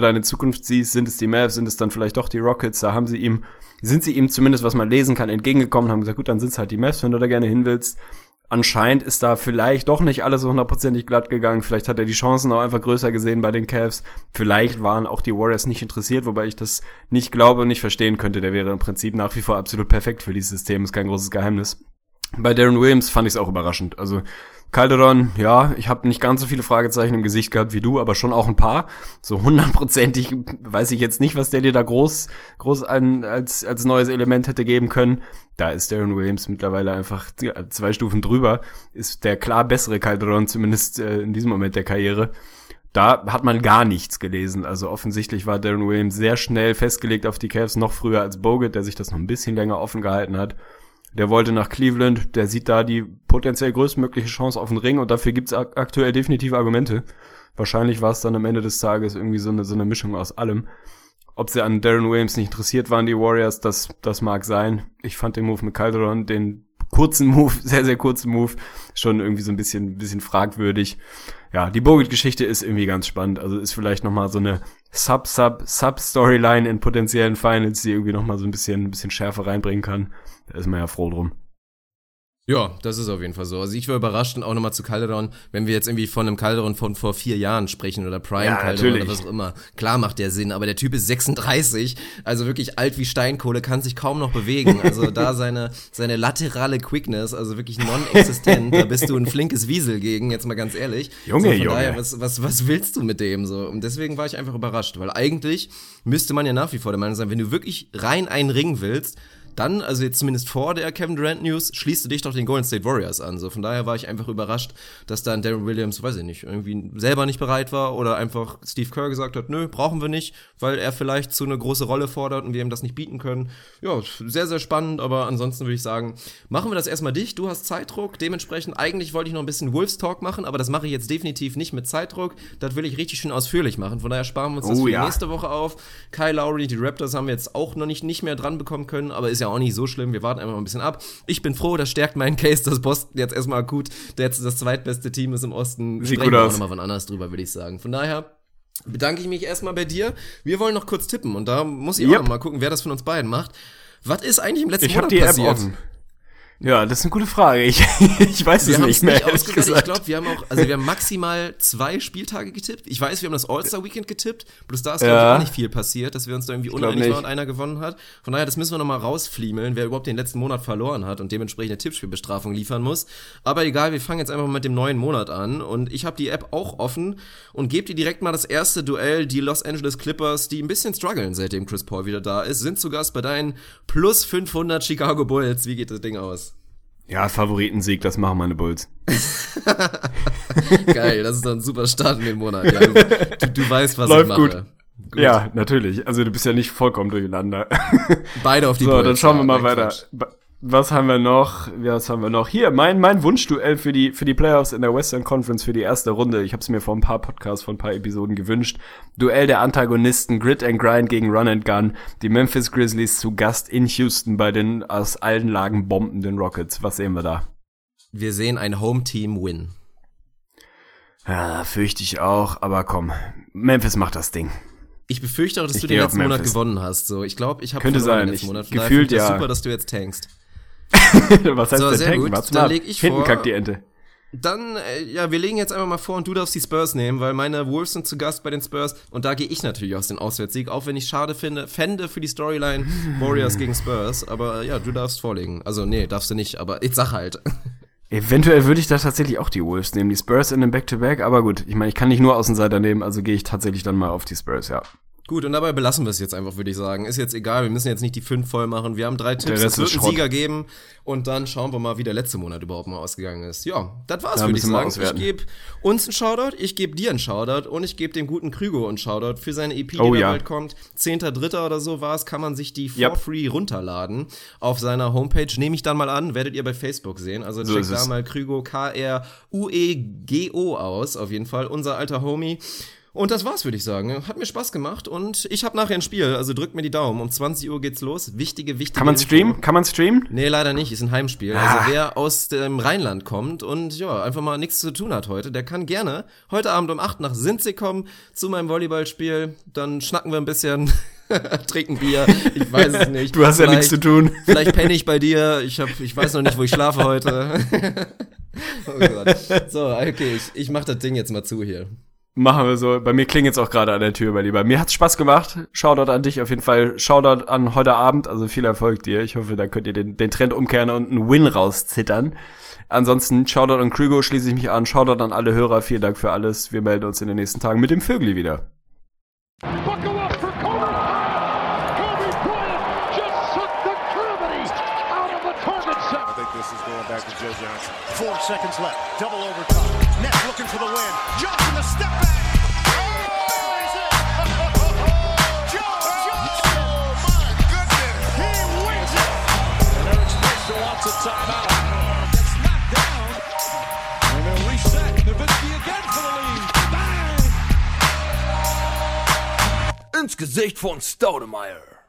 deine Zukunft siehst. Sind es die Mavs, sind es dann vielleicht doch die Rockets? Da haben sie ihm, sind sie ihm zumindest, was man lesen kann, entgegengekommen, haben gesagt, gut, dann sind es halt die Mavs, wenn du da gerne hin willst. Anscheinend ist da vielleicht doch nicht alles so hundertprozentig glatt gegangen. Vielleicht hat er die Chancen auch einfach größer gesehen bei den Cavs. Vielleicht waren auch die Warriors nicht interessiert, wobei ich das nicht glaube und nicht verstehen könnte. Der wäre im Prinzip nach wie vor absolut perfekt für dieses System, ist kein großes Geheimnis. Bei Darren Williams fand ich es auch überraschend. Also Calderon, ja, ich habe nicht ganz so viele Fragezeichen im Gesicht gehabt wie du, aber schon auch ein paar. So hundertprozentig weiß ich jetzt nicht, was der dir da groß als neues Element hätte geben können. Da ist Darren Williams mittlerweile einfach 2 Stufen drüber, ist der klar bessere Calderon, zumindest in diesem Moment der Karriere. Da hat man gar nichts gelesen, also offensichtlich war Darren Williams sehr schnell festgelegt auf die Cavs, noch früher als Bogut, der sich das noch ein bisschen länger offen gehalten hat. Der wollte nach Cleveland, der sieht da die potenziell größtmögliche Chance auf den Ring und dafür gibt's aktuell definitiv Argumente. Wahrscheinlich war es dann am Ende des Tages irgendwie so eine Mischung aus allem. Ob sie an Darren Williams nicht interessiert waren, die Warriors, das mag sein. Ich fand den Move mit Calderon, den kurzen Move, sehr, sehr kurzen Move, schon irgendwie so ein bisschen fragwürdig. Ja, die Bogut-Geschichte ist irgendwie ganz spannend. Also ist vielleicht nochmal so eine Sub-Storyline in potenziellen Finals, die irgendwie nochmal so ein bisschen Schärfe reinbringen kann. Da ist man ja froh drum. Ja, das ist auf jeden Fall so. Also ich war überrascht und auch nochmal zu Calderon, wenn wir jetzt irgendwie von einem Calderon von vor 4 Jahren sprechen oder Prime ja, Calderon natürlich. Oder was auch immer. Klar macht der Sinn, aber der Typ ist 36, also wirklich alt wie Steinkohle, kann sich kaum noch bewegen. Also da seine laterale Quickness, also wirklich non-existent, da bist du ein flinkes Wiesel gegen, jetzt mal ganz ehrlich. Junge. Daher, was willst du mit dem so? Und deswegen war ich einfach überrascht, weil eigentlich müsste man ja nach wie vor der Meinung sein, wenn du wirklich rein einen Ring willst, dann, also jetzt zumindest vor der Kevin Durant News, schließt du dich doch den Golden State Warriors an. So, von daher war ich einfach überrascht, dass dann Darren Williams, weiß ich nicht, irgendwie selber nicht bereit war oder einfach Steve Kerr gesagt hat, nö, brauchen wir nicht, weil er vielleicht so eine große Rolle fordert und wir ihm das nicht bieten können. Ja, sehr, sehr spannend, aber ansonsten würde ich sagen, machen wir das erstmal dicht. Du hast Zeitdruck, dementsprechend, eigentlich wollte ich noch ein bisschen Wolves Talk machen, aber das mache ich jetzt definitiv nicht mit Zeitdruck. Das will ich richtig schön ausführlich machen, von daher sparen wir uns das für nächste Woche auf. Kyle Lowry, die Raptors haben wir jetzt auch noch nicht mehr dran bekommen können, aber ist ja auch nicht so schlimm, wir warten einfach mal ein bisschen ab. Ich bin froh, das stärkt meinen Case, dass Boston jetzt erstmal akut das zweitbeste Team ist im Osten. Sprechen wir auch nochmal von anders drüber, würde ich sagen. Von daher bedanke ich mich erstmal bei dir. Wir wollen noch kurz tippen und da muss ich auch nochmal gucken, wer das von uns beiden macht. Was ist eigentlich im letzten Monat passiert? App offen. Ja, das ist eine gute Frage. Ich weiß es nicht mehr. Ich glaube, wir haben maximal 2 Spieltage getippt. Ich weiß, wir haben das All-Star-Weekend getippt. Bloß da ist glaube ich auch nicht viel passiert, dass wir uns da irgendwie uneinig waren und einer gewonnen hat. Von daher, das müssen wir nochmal rausfliemeln, wer überhaupt den letzten Monat verloren hat und dementsprechend eine Tippspielbestrafung liefern muss. Aber egal, wir fangen jetzt einfach mal mit dem neuen Monat an. Und ich habe die App auch offen und gebe dir direkt mal das erste Duell. Die Los Angeles Clippers, die ein bisschen strugglen, seitdem Chris Paul wieder da ist, sind zu Gast bei deinen plus 500 Chicago Bulls. Wie geht das Ding aus? Ja, Favoritensieg, das machen meine Bulls. Geil, das ist doch ein super Start in den Monat. Ja, du weißt, was läuft ich mache. Gut. Ja, natürlich. Also du bist ja nicht vollkommen durcheinander. Beide auf die Bulls. So, dann schauen wir mal weiter. Quatsch. Was haben wir noch? Hier, mein Wunschduell für die Playoffs in der Western Conference für die erste Runde. Ich habe es mir vor ein paar Podcasts, vor ein paar Episoden gewünscht. Duell der Antagonisten, Grit and Grind gegen Run and Gun. Die Memphis Grizzlies zu Gast in Houston bei den aus allen Lagen bombenden Rockets. Was sehen wir da? Wir sehen ein Home-Team-Win. Ja, fürchte ich auch, aber komm, Memphis macht das Ding. Ich befürchte auch, dass du den letzten Monat gewonnen hast. So, ich glaube, ich habe verloren den letzten Monat. Von daher finde ich das super, dass du jetzt tankst. Was heißt denn tanken? Was dann leg ich hinten vor. Kackt die Ente. Dann, ja, wir legen jetzt einfach mal vor und du darfst die Spurs nehmen, weil meine Wolves sind zu Gast bei den Spurs und da gehe ich natürlich aus den Auswärtssieg, auch wenn ich schade fände für die Storyline Warriors gegen Spurs, aber ja, du darfst vorlegen. Also, nee, darfst du nicht, aber ich sag halt. Eventuell würde ich da tatsächlich auch die Wolves nehmen, die Spurs in den Back-to-Back, aber gut, ich meine, ich kann nicht nur Außenseiter nehmen, also gehe ich tatsächlich dann mal auf die Spurs, ja. Gut, und dabei belassen wir es jetzt einfach, würde ich sagen. Ist jetzt egal, wir müssen jetzt nicht die 5 voll machen. Wir haben 3 Tipps, es wird einen Sieger geben. Und dann schauen wir mal, wie der letzte Monat überhaupt mal ausgegangen ist. Ja, das war's, würde ich sagen. Ich gebe uns einen Shoutout, ich gebe dir einen Shoutout und ich gebe dem guten Krügo einen Shoutout für seine EP, die da bald kommt. 10.3. oder so war's, kann man sich die for free runterladen auf seiner Homepage. Nehme ich dann mal an, werdet ihr bei Facebook sehen. Also so check da mal Krügo, Kruego aus, auf jeden Fall. Unser alter Homie. Und das war's, würde ich sagen. Hat mir Spaß gemacht und ich habe nachher ein Spiel, also drückt mir die Daumen. Um 20 Uhr geht's los. Wichtige Kann man streamen? Info. Kann man streamen? Nee, leider nicht. Ist ein Heimspiel. Also wer aus dem Rheinland kommt und ja, einfach mal nichts zu tun hat heute, der kann gerne heute Abend um 8 nach Sinzig kommen zu meinem Volleyballspiel. Dann schnacken wir ein bisschen, trinken Bier. Ich weiß es nicht. Du hast vielleicht, ja nichts zu tun. Vielleicht penne ich bei dir. Ich weiß noch nicht, wo ich schlafe heute. Oh Gott. So, okay, ich mach das Ding jetzt mal zu hier. Machen wir so. Bei mir klingelt's auch gerade an der Tür, mein Lieber. Mir hat's Spaß gemacht. Shoutout an dich auf jeden Fall. Shoutout an heute Abend. Also viel Erfolg dir. Ich hoffe, da könnt ihr den Trend umkehren und einen Win rauszittern. Ansonsten Shoutout an Krügo, schließe ich mich an. Shoutout an alle Hörer. Vielen Dank für alles. Wir melden uns in den nächsten Tagen mit dem Vögli wieder. Ins Gesicht von Stoudemire.